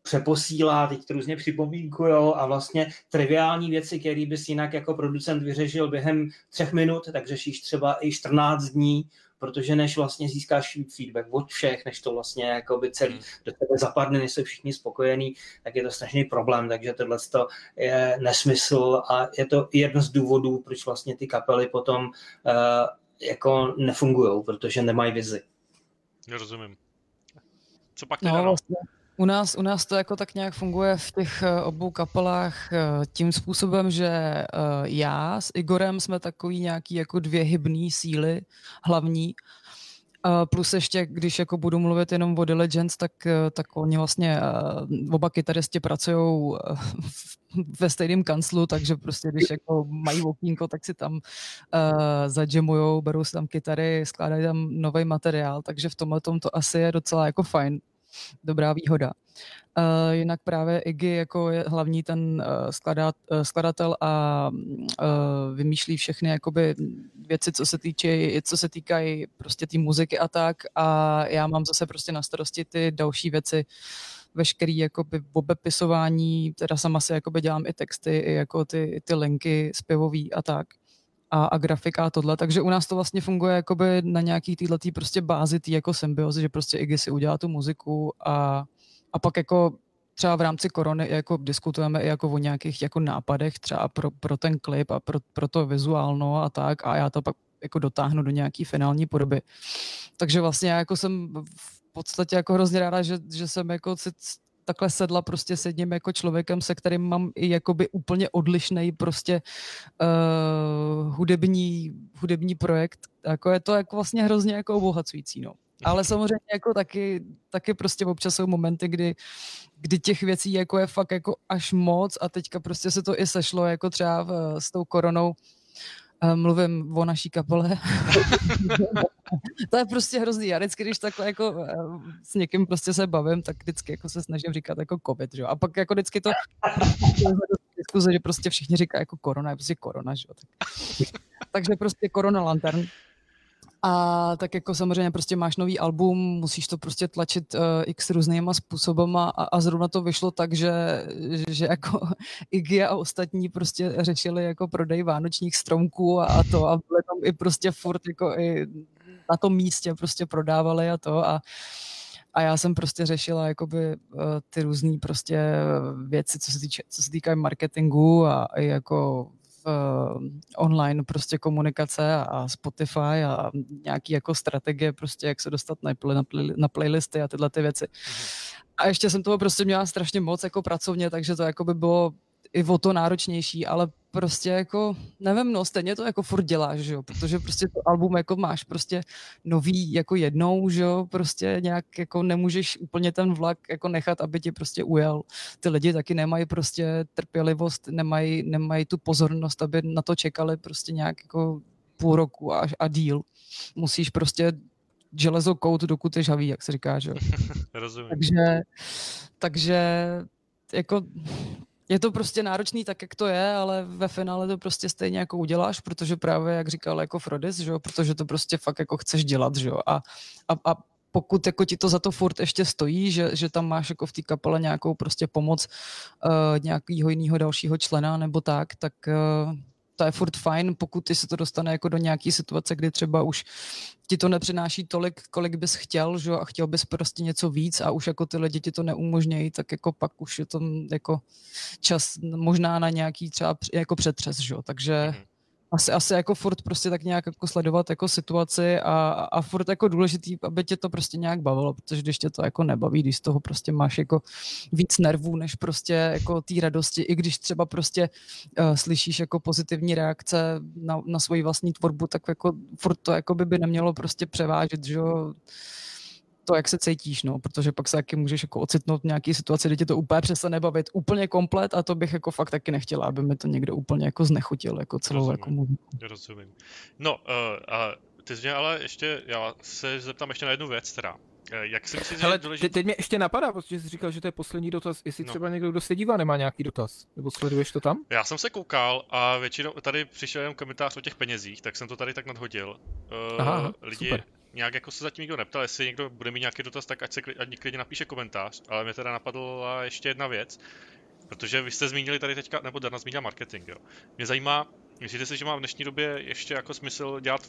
přeposílá, teď to různě připomínkujou a vlastně triviální věci, které bys jinak jako producent vyřešil během 3 minut, tak řešíš třeba i 14 dní, protože než vlastně získáš feedback od všech, než to vlastně jakoby celý do tebe zapadne, než jsou všichni spokojení, tak je to strašný problém, takže tohleto je nesmysl a je to jedno z důvodů, proč vlastně ty kapely potom jako nefungujou, protože nemají vizi. Rozumím. Co pak teda? No, vlastně. U nás to jako tak nějak funguje v těch obou kapelách tím způsobem, že já s Igorem jsme takový nějaký jako 2 hybný síly hlavní. Plus ještě, když jako budu mluvit jenom o Diligence, tak oni vlastně oba kytaristi pracují ve stejném kanclu, takže prostě když jako mají okýnko, tak si tam zadžemujou, berou si tam kytary, skládají tam nový materiál, takže v tomhletom to asi je docela jako fajn. Dobrá výhoda. Jinak právě Iggy jako je hlavní ten skladatel a vymýšlí všechny jakoby věci, co se týkají prostě té muziky a tak. A já mám zase prostě na starosti ty další věci, veškerý jakoby obepisování, teda sama si jakoby dělám i texty, i jako ty linky zpěvový a tak. A grafika a tohle, takže u nás to vlastně funguje jakoby na nějaký týhletý prostě bázi tý jako symbiozy, že prostě Iggy si udělá tu muziku a pak jako třeba v rámci korony jako diskutujeme i jako o nějakých jako nápadech třeba pro ten klip a pro to vizuálno a tak, a já to pak jako dotáhnu do nějaký finální podoby. Takže vlastně já jako jsem v podstatě jako hrozně ráda, že jsem jako si takhle sedla prostě s jedním jako člověkem, se kterým mám i jakoby úplně odlišnej prostě hudební projekt. Jako je to jako vlastně hrozně jako obohacující, no. Ale samozřejmě jako taky prostě občas jsou momenty, kdy těch věcí jako je fakt jako až moc, a teďka prostě se to i sešlo jako třeba s tou koronou. Mluvím o naší kapele. To je prostě hrozný. Já vždycky, když takhle jako s někým prostě se bavím, tak vždycky jako se snažím říkat jako covid, že jo. A pak jako vždycky to diskuze, že prostě všichni říkají jako korona, je prostě korona, že jo. Takže prostě Corona Lantern. A tak jako samozřejmě prostě máš nový album, musíš to prostě tlačit x různýma způsobama, a zrovna to vyšlo tak, že jako Iggy a ostatní prostě řešili jako prodej vánočních stromků a to, a byli tam i prostě furt jako i na tom místě prostě prodávali a to, a já jsem prostě řešila jakoby ty různý prostě věci, co se týká marketingu a jako online prostě komunikace a Spotify a nějaký jako strategie prostě, jak se dostat na playlisty a tyhle ty věci. A ještě jsem toho prostě měla strašně moc jako pracovně, takže to jako by bylo i o to náročnější, ale prostě jako, nevím, no, stejně to jako furt děláš, že jo, protože prostě to album jako máš prostě nový jako jednou, že jo, prostě nějak jako nemůžeš úplně ten vlak jako nechat, aby ti prostě ujel. Ty lidi taky nemají prostě trpělivost, nemají tu pozornost, aby na to čekali prostě nějak jako půl roku a díl. Musíš prostě železo kout, dokud je žhavý, jak se říká, že jo. Rozumím. Takže jako je to prostě náročný tak, jak to je, ale ve finále to prostě stejně jako uděláš, protože právě, jak říkal jako Frody, že jo, protože to prostě fakt jako chceš dělat, že jo, a pokud jako ti to za to furt ještě stojí, že tam máš jako v té kapele nějakou prostě pomoc nějakého jiného dalšího člena nebo tak to je furt fajn, pokud ty se to dostane jako do nějaký situace, kdy třeba už ti to nepřináší tolik, kolik bys chtěl, že? A chtěl bys prostě něco víc a už jako ty lidi ti to neumožňují, tak jako pak už je to jako čas možná na nějaký třeba jako přetřes, že? Takže asi jako furt prostě tak nějak jako sledovat jako situaci a furt jako důležitý, aby tě to prostě nějak bavilo, protože když tě to jako nebaví, když z toho prostě máš jako víc nervů, než prostě jako té radosti, i když třeba prostě slyšíš jako pozitivní reakce na svoji vlastní tvorbu, tak jako furt to jako by nemělo prostě převážit, že jo, to, jak se cítíš, no, protože pak se taky můžeš jako ocitnout v nějaký situaci, kde tě to úplně přestane bavit, úplně komplet, a to bych jako fakt taky nechtěla, aby mi to někdo úplně jako znechutil, jako celou rozumím, jako muziku. Rozumím. No, a ty jsi mě ale ještě, já se zeptám ještě na jednu věc, teda. Jak si myslíš, že důležitý? Teď mě ještě napadá, protože jsi říkal, že to je poslední dotaz, jestli třeba někdo, kdo se dívá, nemá nějaký dotaz, nebo sleduješ to tam? Já jsem se koukal a většinou tady přišel jenom komentář o těch penězích, tak jsem to tady tak nadhodil. Aha, lidi super. Nějak jako se zatím nikdo neptal, jestli někdo bude mít nějaký dotaz, tak ať klidně napíše komentář, ale mě teda napadla ještě jedna věc, protože vy jste zmínili tady teďka, nebo Dana zmínila marketing, jo. Mě zajímá, myslíte si, že má v dnešní době ještě jako smysl dělat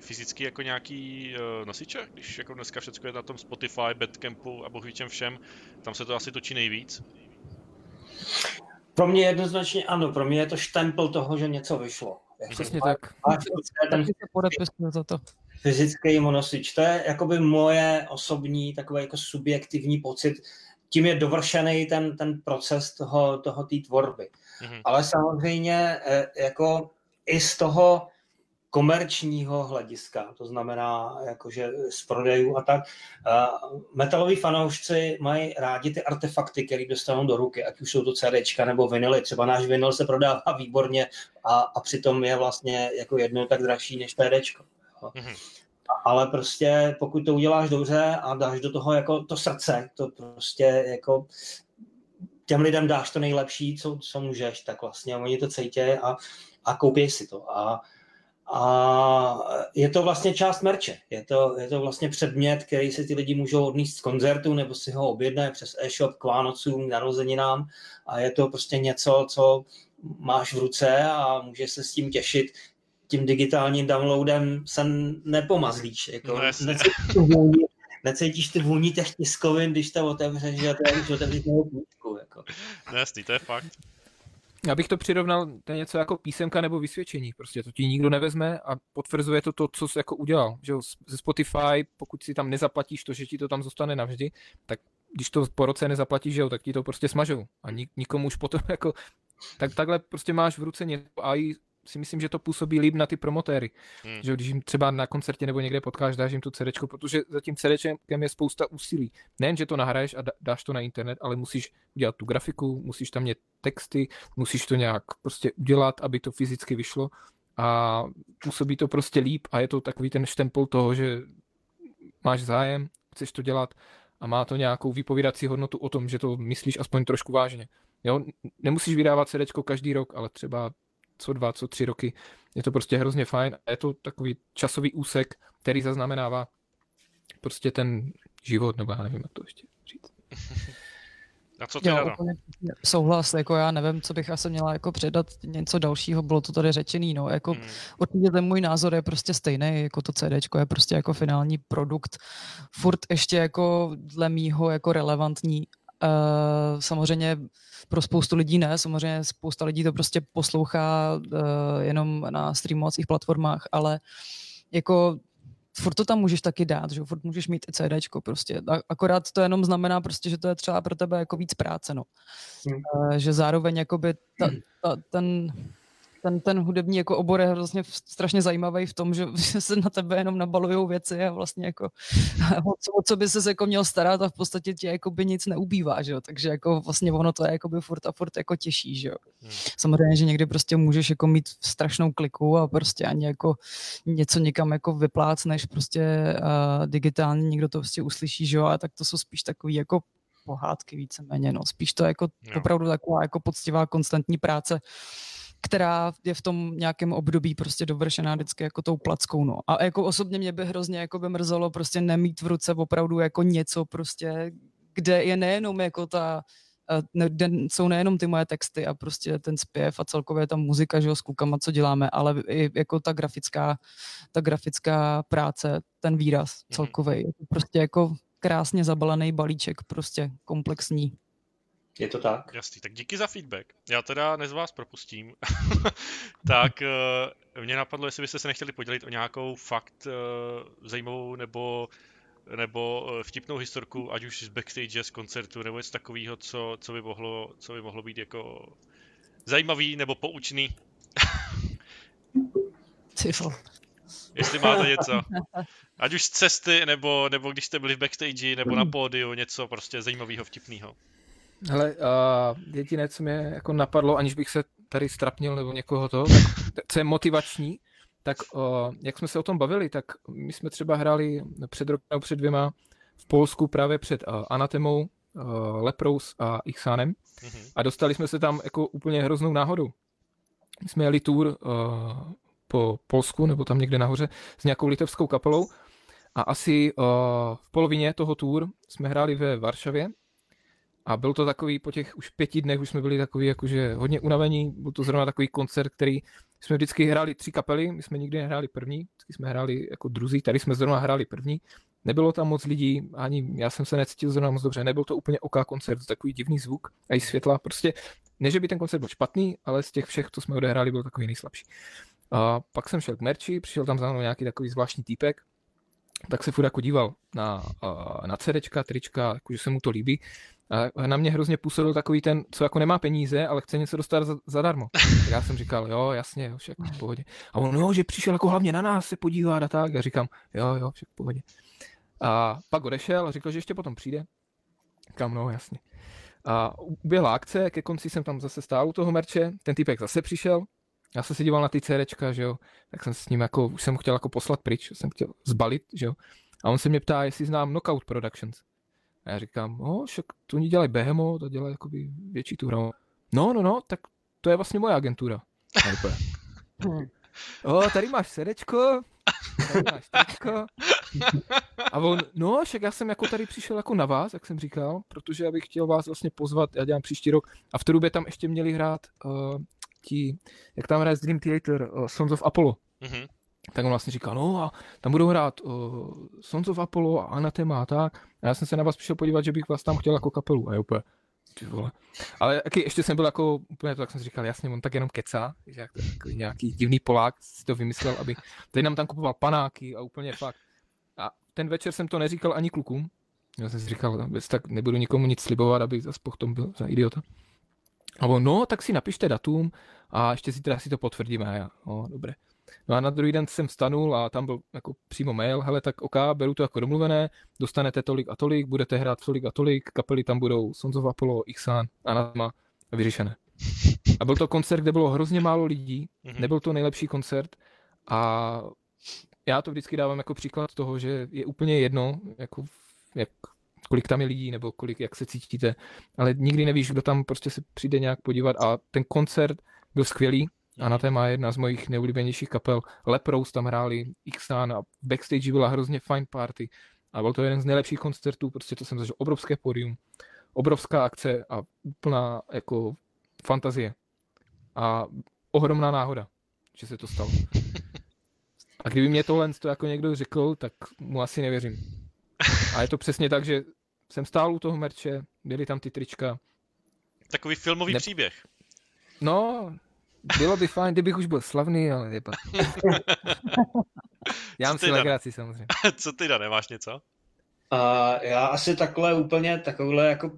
fyzický jako nějaký nosiče, když jako dneska všechno je na tom Spotify, Bandcampu a bohvíčem všem, tam se to asi točí nejvíc? Pro mě jednoznačně ano, pro mě je to štempel toho, že něco vyšlo. Přesně tak. Fyzický monosič, to je jakoby moje osobní, takový jako subjektivní pocit, tím je dovršený ten proces toho té tvorby. Mm-hmm. Ale samozřejmě jako i z toho komerčního hlediska, to znamená jakože z prodejů a tak, metaloví fanoušci mají rádi ty artefakty, které dostanou do ruky, ať už jsou to CDčka nebo vinily. Třeba náš vinyl se prodává výborně a přitom je vlastně jako jednou tak dražší než CDčko. Mm-hmm. Ale prostě pokud to uděláš dobře a dáš do toho jako to srdce, to prostě jako těm lidem dáš to nejlepší, co můžeš, tak vlastně oni to cejtějí a koupí si to. A je to vlastně část merče, je to vlastně předmět, který si ty lidi můžou odníst z koncertu nebo si ho objednají přes e-shop k Vánocům, narozeninám, a je to prostě něco, co máš v ruce a můžeš se s tím těšit. Tím digitálním downloadem se nepomazlíš. Jako, no, necítíš ty vůni těch tiskovin, když to otevřeš, a to když otevřeš toho půjčku, jako. Jasný, to je fakt. Já bych to přirovnal, to je něco jako písemka nebo vysvědčení, prostě to ti nikdo nevezme a potvrzuje to, co jsi jako udělal. Že ze Spotify, pokud si tam nezaplatíš to, že ti to tam zůstane navždy, tak když to po roce nezaplatíš, že jo, tak ti to prostě smažou a nikomu už potom jako, tak takhle prostě máš v ruce něco a i si myslím, že to působí líp na ty promotéry, že když jim třeba na koncertě nebo někde potkáš, dáš jim tu CDčko, protože za tím CDčkem je spousta úsilí. Nejen, že to nahraješ a dáš to na internet, ale musíš udělat tu grafiku, musíš tam mít texty, musíš to nějak prostě udělat, aby to fyzicky vyšlo a působí to prostě líp a je to takový ten štempel toho, že máš zájem, chceš to dělat a má to nějakou vypovídací hodnotu o tom, že to myslíš aspoň trošku vážně. Jo? Nemusíš vydávat CDčko každý rok, ale třeba co 2, co 3 roky. Je to prostě hrozně fajn a je to takový časový úsek, který zaznamenává prostě ten život, nebo já nevím, jak to ještě říct. A co ty, Dano? Souhlas, jako já nevím, co bych asi měla jako předat něco dalšího, bylo to tady řečený, no, jako určitě ten můj názor je prostě stejný, jako to CDčko je prostě jako finální produkt, furt ještě jako dle mýho jako relevantní. Samozřejmě pro spoustu lidí ne, samozřejmě spousta lidí to prostě poslouchá jenom na streamovacích platformách, ale jako furt to tam můžeš taky dát, že furt můžeš mít i CDčko prostě, akorát to jenom znamená prostě, že to je třeba pro tebe jako víc práce, no. Že zároveň jakoby ten hudební jako obor je vlastně strašně zajímavý v tom, že se na tebe jenom nabalujou věci a vlastně jako o co by ses jako měl starat a v podstatě ti jako by nic neubývá, že jo? Takže jako vlastně ono to je jako by furt a furt jako těžší, že jo? Samozřejmě, že někdy prostě můžeš jako mít strašnou kliku a prostě ani jako něco někam jako vyplácneš prostě digitálně, někdo to prostě uslyší, že jo? A tak to jsou spíš takový jako pohádky víceméně, no. Spíš to jako opravdu taková jako poctivá konstantní práce, která je v tom nějakém období prostě dovršená vždycky jako tou plackou, no. A jako osobně mě by hrozně jako by mrzelo prostě nemít v ruce opravdu jako něco prostě, kde je nejenom jako jsou nejenom ty moje texty a prostě ten zpěv a celkově ta muzika, že jo, s klukama, co děláme, ale i jako ta grafická práce, ten výraz celkovej, prostě jako krásně zabalený balíček, prostě komplexní. Je to tak. Jasný, tak díky za feedback. Já teda než vás propustím, tak mě napadlo, jestli byste se nechtěli podělit o nějakou fakt zajímavou nebo vtipnou historku, ať už z backstage, z koncertu, nebo něco takového, co by mohlo být jako zajímavý nebo poučný. Jestli máte něco. Ať už z cesty, nebo když jste byli v backstage, nebo na pódiu, něco prostě zajímavého, vtipného. Hele, jediné, co mě jako napadlo, aniž bych se tady strapnil nebo někoho toho, tak, co je motivační, tak jak jsme se o tom bavili, tak my jsme třeba hráli před rokem nebo před 2 v Polsku právě před Anathemou, Leprous a Ihsahnem a dostali jsme se tam jako úplně hroznou náhodou. My jsme jeli tour po Polsku nebo tam někde nahoře s nějakou litevskou kapelou a asi v polovině toho tour jsme hráli ve Varšavě. A byl to takový, po těch už 5 dnech už jsme byli takový jakože hodně unavení, byl to zrovna takový koncert, který jsme vždycky hráli 3 kapely, my jsme nikdy nehráli první, vždycky jsme hráli jako druzí, tady jsme zrovna hráli první, nebylo tam moc lidí, ani já jsem se necítil zrovna moc dobře, nebyl to úplně OK koncert, takový divný zvuk a i světla, prostě ne, že by ten koncert byl špatný, ale z těch všech, co jsme odehráli, byl takový nejslabší. A pak jsem šel k merči, přišel tam za mnou nějaký takový zvláštní týpek, tak se furt jako díval na CDčka, trička, jakože se mu to líbí. A na mě hrozně působil takový ten, co jako nemá peníze, ale chce něco dostat zadarmo. Já jsem říkal, jo, jasně, všechno v pohodě. A on, jo, že přišel jako hlavně na nás se podívat a tak. A říkám, jo, všechno v pohodě. A pak odešel a říkal, že ještě potom přijde. Říkám, no, jasně. A uběhla akce, ke konci jsem tam zase stál u toho merče, ten týpek zase přišel. Já jsem se díval na ty CDčka, že jo, tak jsem s ním jako, už jsem chtěl jako poslat pryč, jsem chtěl zbalit, že jo. A on se mě ptá, jestli znám Knockout Productions. A já říkám, však to oni dělají Behemoth a dělají jakoby větší tu hramu. No, tak to je vlastně moje agentura. Tady máš sedečko, tady máš tričko. A on, však já jsem jako tady přišel jako na vás, jak jsem říkal, protože já bych chtěl vás vlastně pozvat, já dělám příští rok. A v té době tam ještě měli hrát ti, jak tam hraje z Dream Theater, Sons of Apollo. tak on vlastně říkal, no a tam budou hrát Sons of Apollo a Anathema a tak. A já jsem se na vás přišel podívat, že bych vás tam chtěl jako kapelu. A jo, ty vole. Ale taky ještě jsem byl jako úplně to, tak jsem si říkal, jasně, on tak jenom kecá, že jako nějaký divný Polák si to vymyslel, aby teď nám tam kupoval panáky a úplně fakt. A ten večer jsem to neříkal ani klukům. Já jsem si říkal, tak nebudu nikomu nic slibovat, abych zase potom byl za idiota. A on, no, tak si napište datum a ještě zítra si to potvrdíme. A já, no, dobré. No a na druhý den jsem vstanul a tam byl jako přímo mail, hele, tak OK, beru to jako domluvené, dostanete tolik a tolik, budete hrát tolik a tolik, kapely tam budou Sons of Apollo, Ihsahn, Anathema, vyřešené. A byl to koncert, kde bylo hrozně málo lidí, nebyl to nejlepší koncert a já to vždycky dávám jako příklad toho, že je úplně jedno, jako kolik tam je lidí nebo kolik, jak se cítíte, ale nikdy nevíš, kdo tam prostě se přijde nějak podívat a ten koncert byl skvělý. Anathema je jedna z mojich nejoblíbenějších kapel. Leprous tam hráli, Ihsahn a backstage byla hrozně fajn party. A byl to jeden z nejlepších koncertů, prostě to jsem zažil, obrovské pódium, obrovská akce a úplná jako fantazie. A ohromná náhoda, že se to stalo. A kdyby mě tohle to jako někdo řekl, tak mu asi nevěřím. A je to přesně tak, že jsem stál u toho merče, byly tam ty trička. Takový filmový příběh. No... Bylo by fajn, kdybych už byl slavný, ale nejde. Já mám si legraci samozřejmě. Co ty, Dane, máš něco? Já asi takhle úplně takovýhle jako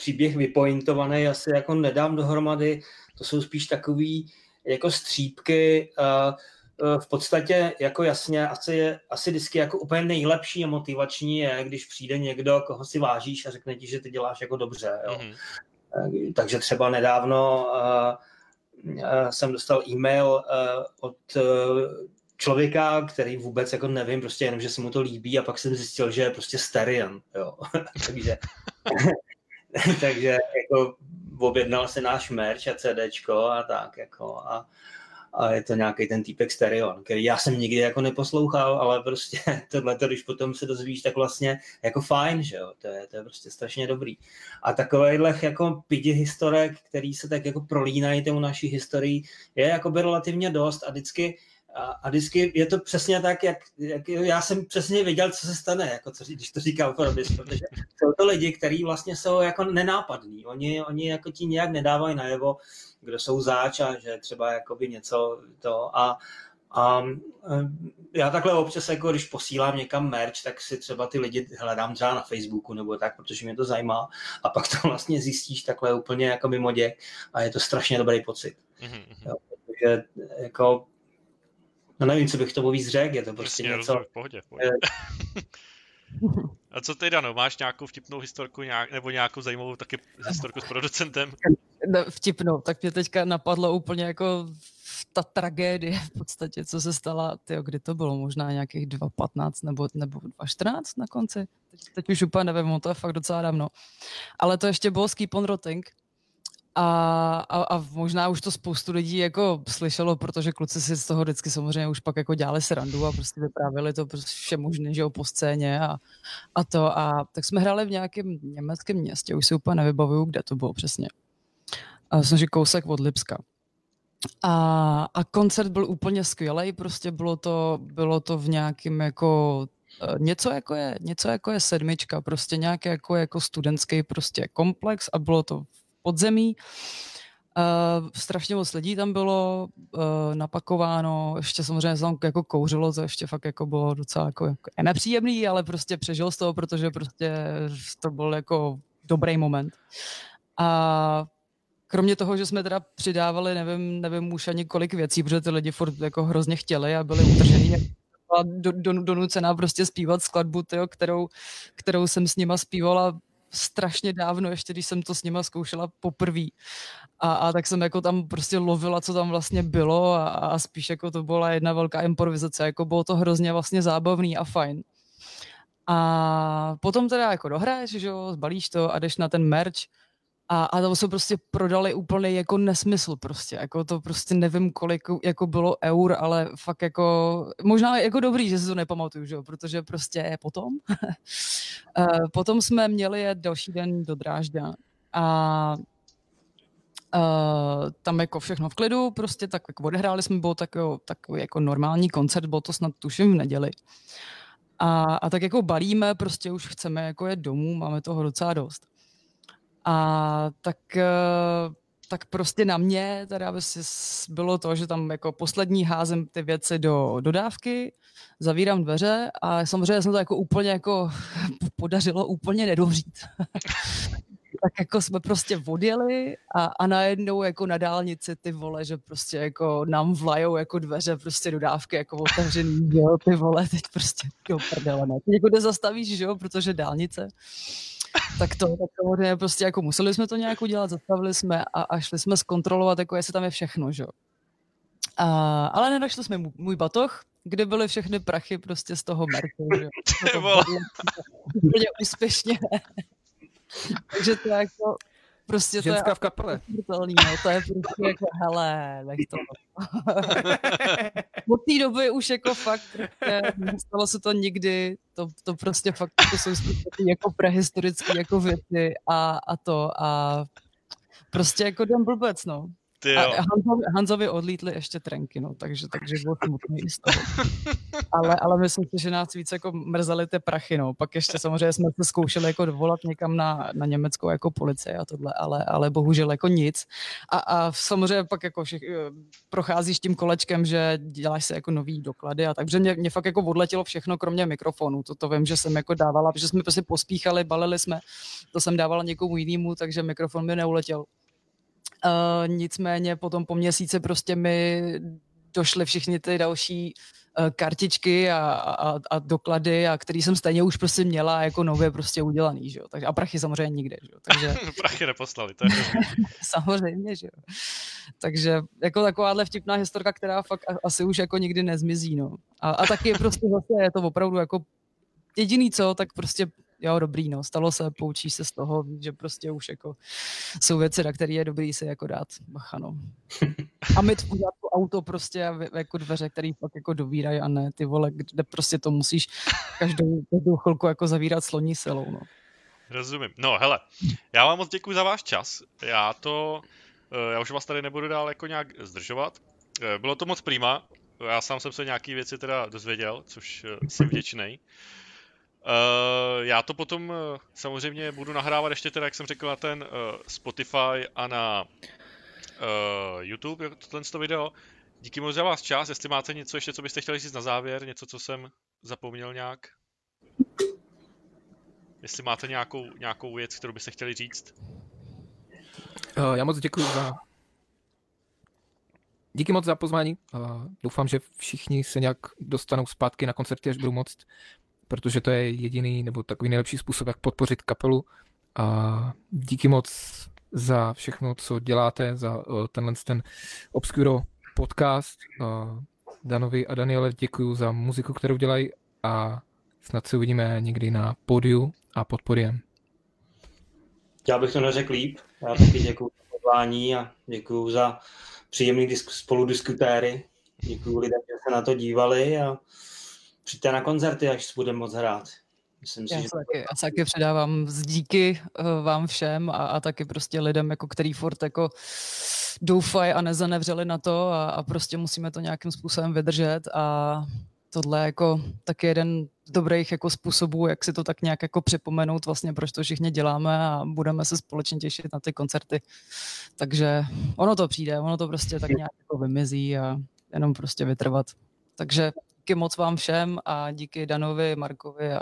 příběh vypointovaný asi jako nedám dohromady. To jsou spíš takový jako střípky. V podstatě jako jasně, asi vždycky jako úplně nejlepší a motivační je, když přijde někdo, koho si vážíš a řekne ti, že ty děláš jako dobře. Jo. Mm-hmm. Takže třeba nedávno... jsem dostal e-mail od člověka, který vůbec jako nevím, prostě jenom, že se mu to líbí a pak jsem zjistil, že je prostě Starian, jo. takže jako objednal se náš merch a CDčko a tak jako a je to nějaký ten týpek Starion, který já jsem nikdy jako neposlouchal, ale prostě tohleto, když potom se dozvíš, tak vlastně jako fajn, že jo, to je prostě strašně dobrý. A takovejhlech jako pidi historek, který se tak jako prolínají tou naší historií, je jako by relativně dost a vždycky je to přesně tak, jak já jsem přesně věděl, co se stane, jako co, když to říkám Frody, protože jsou to lidi, kteří vlastně jsou jako nenápadní, oni jako ti nějak nedávají najevo, kdo jsou záč a že třeba jakoby něco to a já takhle občas jako když posílám někam merch, tak si třeba ty lidi hledám třeba na Facebooku nebo tak, protože mě to zajímá a pak to vlastně zjistíš takhle úplně jako mimo děk a je to strašně dobrý pocit. Jo, protože jako no nevím, co bych tomu víc řekl, je to prostě přesně, něco... V pohodě. A co ty, Dano, máš nějakou vtipnou historku nebo nějakou zajímavou taky historku s producentem? Vtipnou, tak mě teďka napadlo úplně jako ta tragédie v podstatě, co se stala, tyjo, kdy to bylo, možná nějakých 2.15 nebo 2.14 na konci, teď už úplně nevím, to je fakt docela dávno, ale to ještě bylo Keep on Rotting. A možná už to spoustu lidí jako slyšelo, protože kluci si z toho vždycky samozřejmě už pak jako dělali srandu a prostě vyprávěli to prostě vše možné, že jo, po scéně a to. A tak jsme hráli v nějakém německém městě, už si úplně nevybavuju, kde to bylo přesně. A jsem říkal, kousek od Lipska. A koncert byl úplně skvělý, prostě bylo to v nějakém jako... Něco jako je sedmička, prostě nějaký jako studentský prostě komplex a bylo to podzemí. Strašně moc lidí tam bylo napakováno, ještě samozřejmě tam jako kouřilo, to ještě fakt jako bylo docela jako nepříjemný, ale prostě přežil z toho, protože prostě to byl jako dobrý moment. A kromě toho, že jsme teda přidávali, nevím už ani kolik věcí, protože ty lidi furt jako hrozně chtěli a byli utržený. Byla donucená prostě zpívat skladbu, tyjo, kterou jsem s nima zpívala strašně dávno, ještě když jsem to s nima zkoušela poprvé. A tak jsem jako tam prostě lovila, co tam vlastně bylo a spíš jako to byla jedna velká improvizace, jako bylo to hrozně vlastně zábavný a fajn. A potom teda jako dohraješ, že jo, zbalíš to a jdeš na ten merch a tam se prostě prodali úplně jako nesmysl prostě, jako to prostě nevím kolik jako bylo eur, ale fakt jako, možná jako dobrý, že si to nepamatuju, že jo, protože prostě potom. Potom jsme měli jet další den do Drážďan a Tam jako všechno v klidu, prostě tak jako odehráli jsme, bylo takový jako normální koncert, bylo to snad tuším v neděli. A tak jako balíme, prostě už chceme jako jet domů, máme toho docela dost. A tak prostě na mě teda bylo to, že tam jako poslední házem ty věci do dodávky, zavírám dveře a samozřejmě jsem to jako úplně jako podařilo úplně nedovřít. Tak jako jsme prostě odjeli a najednou jako na dálnici ty vole, že prostě jako nám vlajou jako dveře prostě dodávky jako otevřený, jo, ty vole, teď prostě do prdele, ne? Teď jako zastavíš, jo, protože dálnice. Tak to je prostě jako museli jsme to nějak udělat, zastavili jsme a šli jsme zkontrolovat, jako jestli tam je všechno, že jo. Ale nenašli jsme můj batoh, kde byly všechny prachy prostě z toho merku, že jo. Úplně úspěšně. Takže to jako prostě ženská to je v kapele. No, to je prostě jako hele, tak to. Od té doby už jako fakt nestalo se to nikdy, to prostě fakt to jsou jako prehistorické jako věci a prostě jako jdem blbec, no. A Hanzovi odlítly ještě trenky, no, takže bylo smutný i z toho. Ale myslím si, že nás víc jako mrzely ty prachy, no. Pak ještě samozřejmě jsme se zkoušeli jako dovolat někam na německou jako policii a tohle, ale bohužel jako nic. A samozřejmě pak jako procházíš tím kolečkem, že děláš se jako nový doklady a takže mě fakt jako odletělo všechno, kromě mikrofonu. To vím, že jsem jako dávala, protože jsme prostě pospíchali, balili jsme, to jsem dávala někomu jinému, takže mikrofon mi neuletěl. Nicméně potom po měsíci prostě mi došly všichni ty další kartičky a doklady, a který jsem stejně už prostě měla jako nově prostě udělaný, že jo. Takže, a prachy samozřejmě nikde, že jo. Takže prachy neposlali, to je samozřejmě, že jo. Takže jako takováhle vtipná historka, která fakt asi už jako nikdy nezmizí, no. A taky prostě zase je to opravdu jako jediný co, tak prostě jo, dobrý, no, stalo se, poučíš se z toho, že prostě už jako jsou věci, na které je dobrý si jako dát bacha, no. A mít v pořádku auto prostě jako dveře, které fakt jako dovírají a ne ty vole, kde prostě to musíš každou chvilku jako zavírat sloní silou, no. Rozumím. No, hele, já vám moc děkuji za váš čas. Já už vás tady nebudu dál jako nějak zdržovat. Bylo to moc prima. Já sám jsem se nějaký věci teda dozvěděl, což jsem vděčnej. Já to potom samozřejmě budu nahrávat ještě teda, jak jsem řekl, na ten Spotify a na YouTube, jako tohle video. Díky moc za vás čas, jestli máte něco ještě, co byste chtěli říct na závěr, něco, co jsem zapomněl nějak. Jestli máte nějakou věc, kterou byste chtěli říct. Já moc děkuji Díky moc za pozvání. Doufám, že všichni se nějak dostanou zpátky na koncerty, až budu moct. Protože to je jediný nebo takový nejlepší způsob, jak podpořit kapelu. A díky moc za všechno, co děláte, za ten Obscuro podcast. Danovi a Daniele děkuju za muziku, kterou dělají, a snad se uvidíme někdy na pódiu a pod pódiem. Já bych to neřekl líp. Já taky děkuju za pozvání a děkuju za příjemný spoludiskutéry. Děkuju lidem, že se na to dívali a přijďte na koncerty, až budeme moc hrát. Já se taky předávám díky vám všem a taky prostě lidem, jako který furt jako doufají a nezanevřeli na to a prostě musíme to nějakým způsobem vydržet a tohle jako taky jeden z dobrých jako způsobů, jak si to tak nějak jako připomenout vlastně, proč to všichni děláme a budeme se společně těšit na ty koncerty. Takže ono to přijde, ono to prostě tak nějak jako vymizí a jenom prostě vytrvat. Takže díky moc vám všem a díky Danovi, Markovi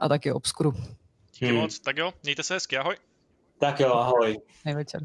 a taky Obscuru. Díky moc, tak jo, mějte se hezky, ahoj. Tak jo, ahoj. Hej večer.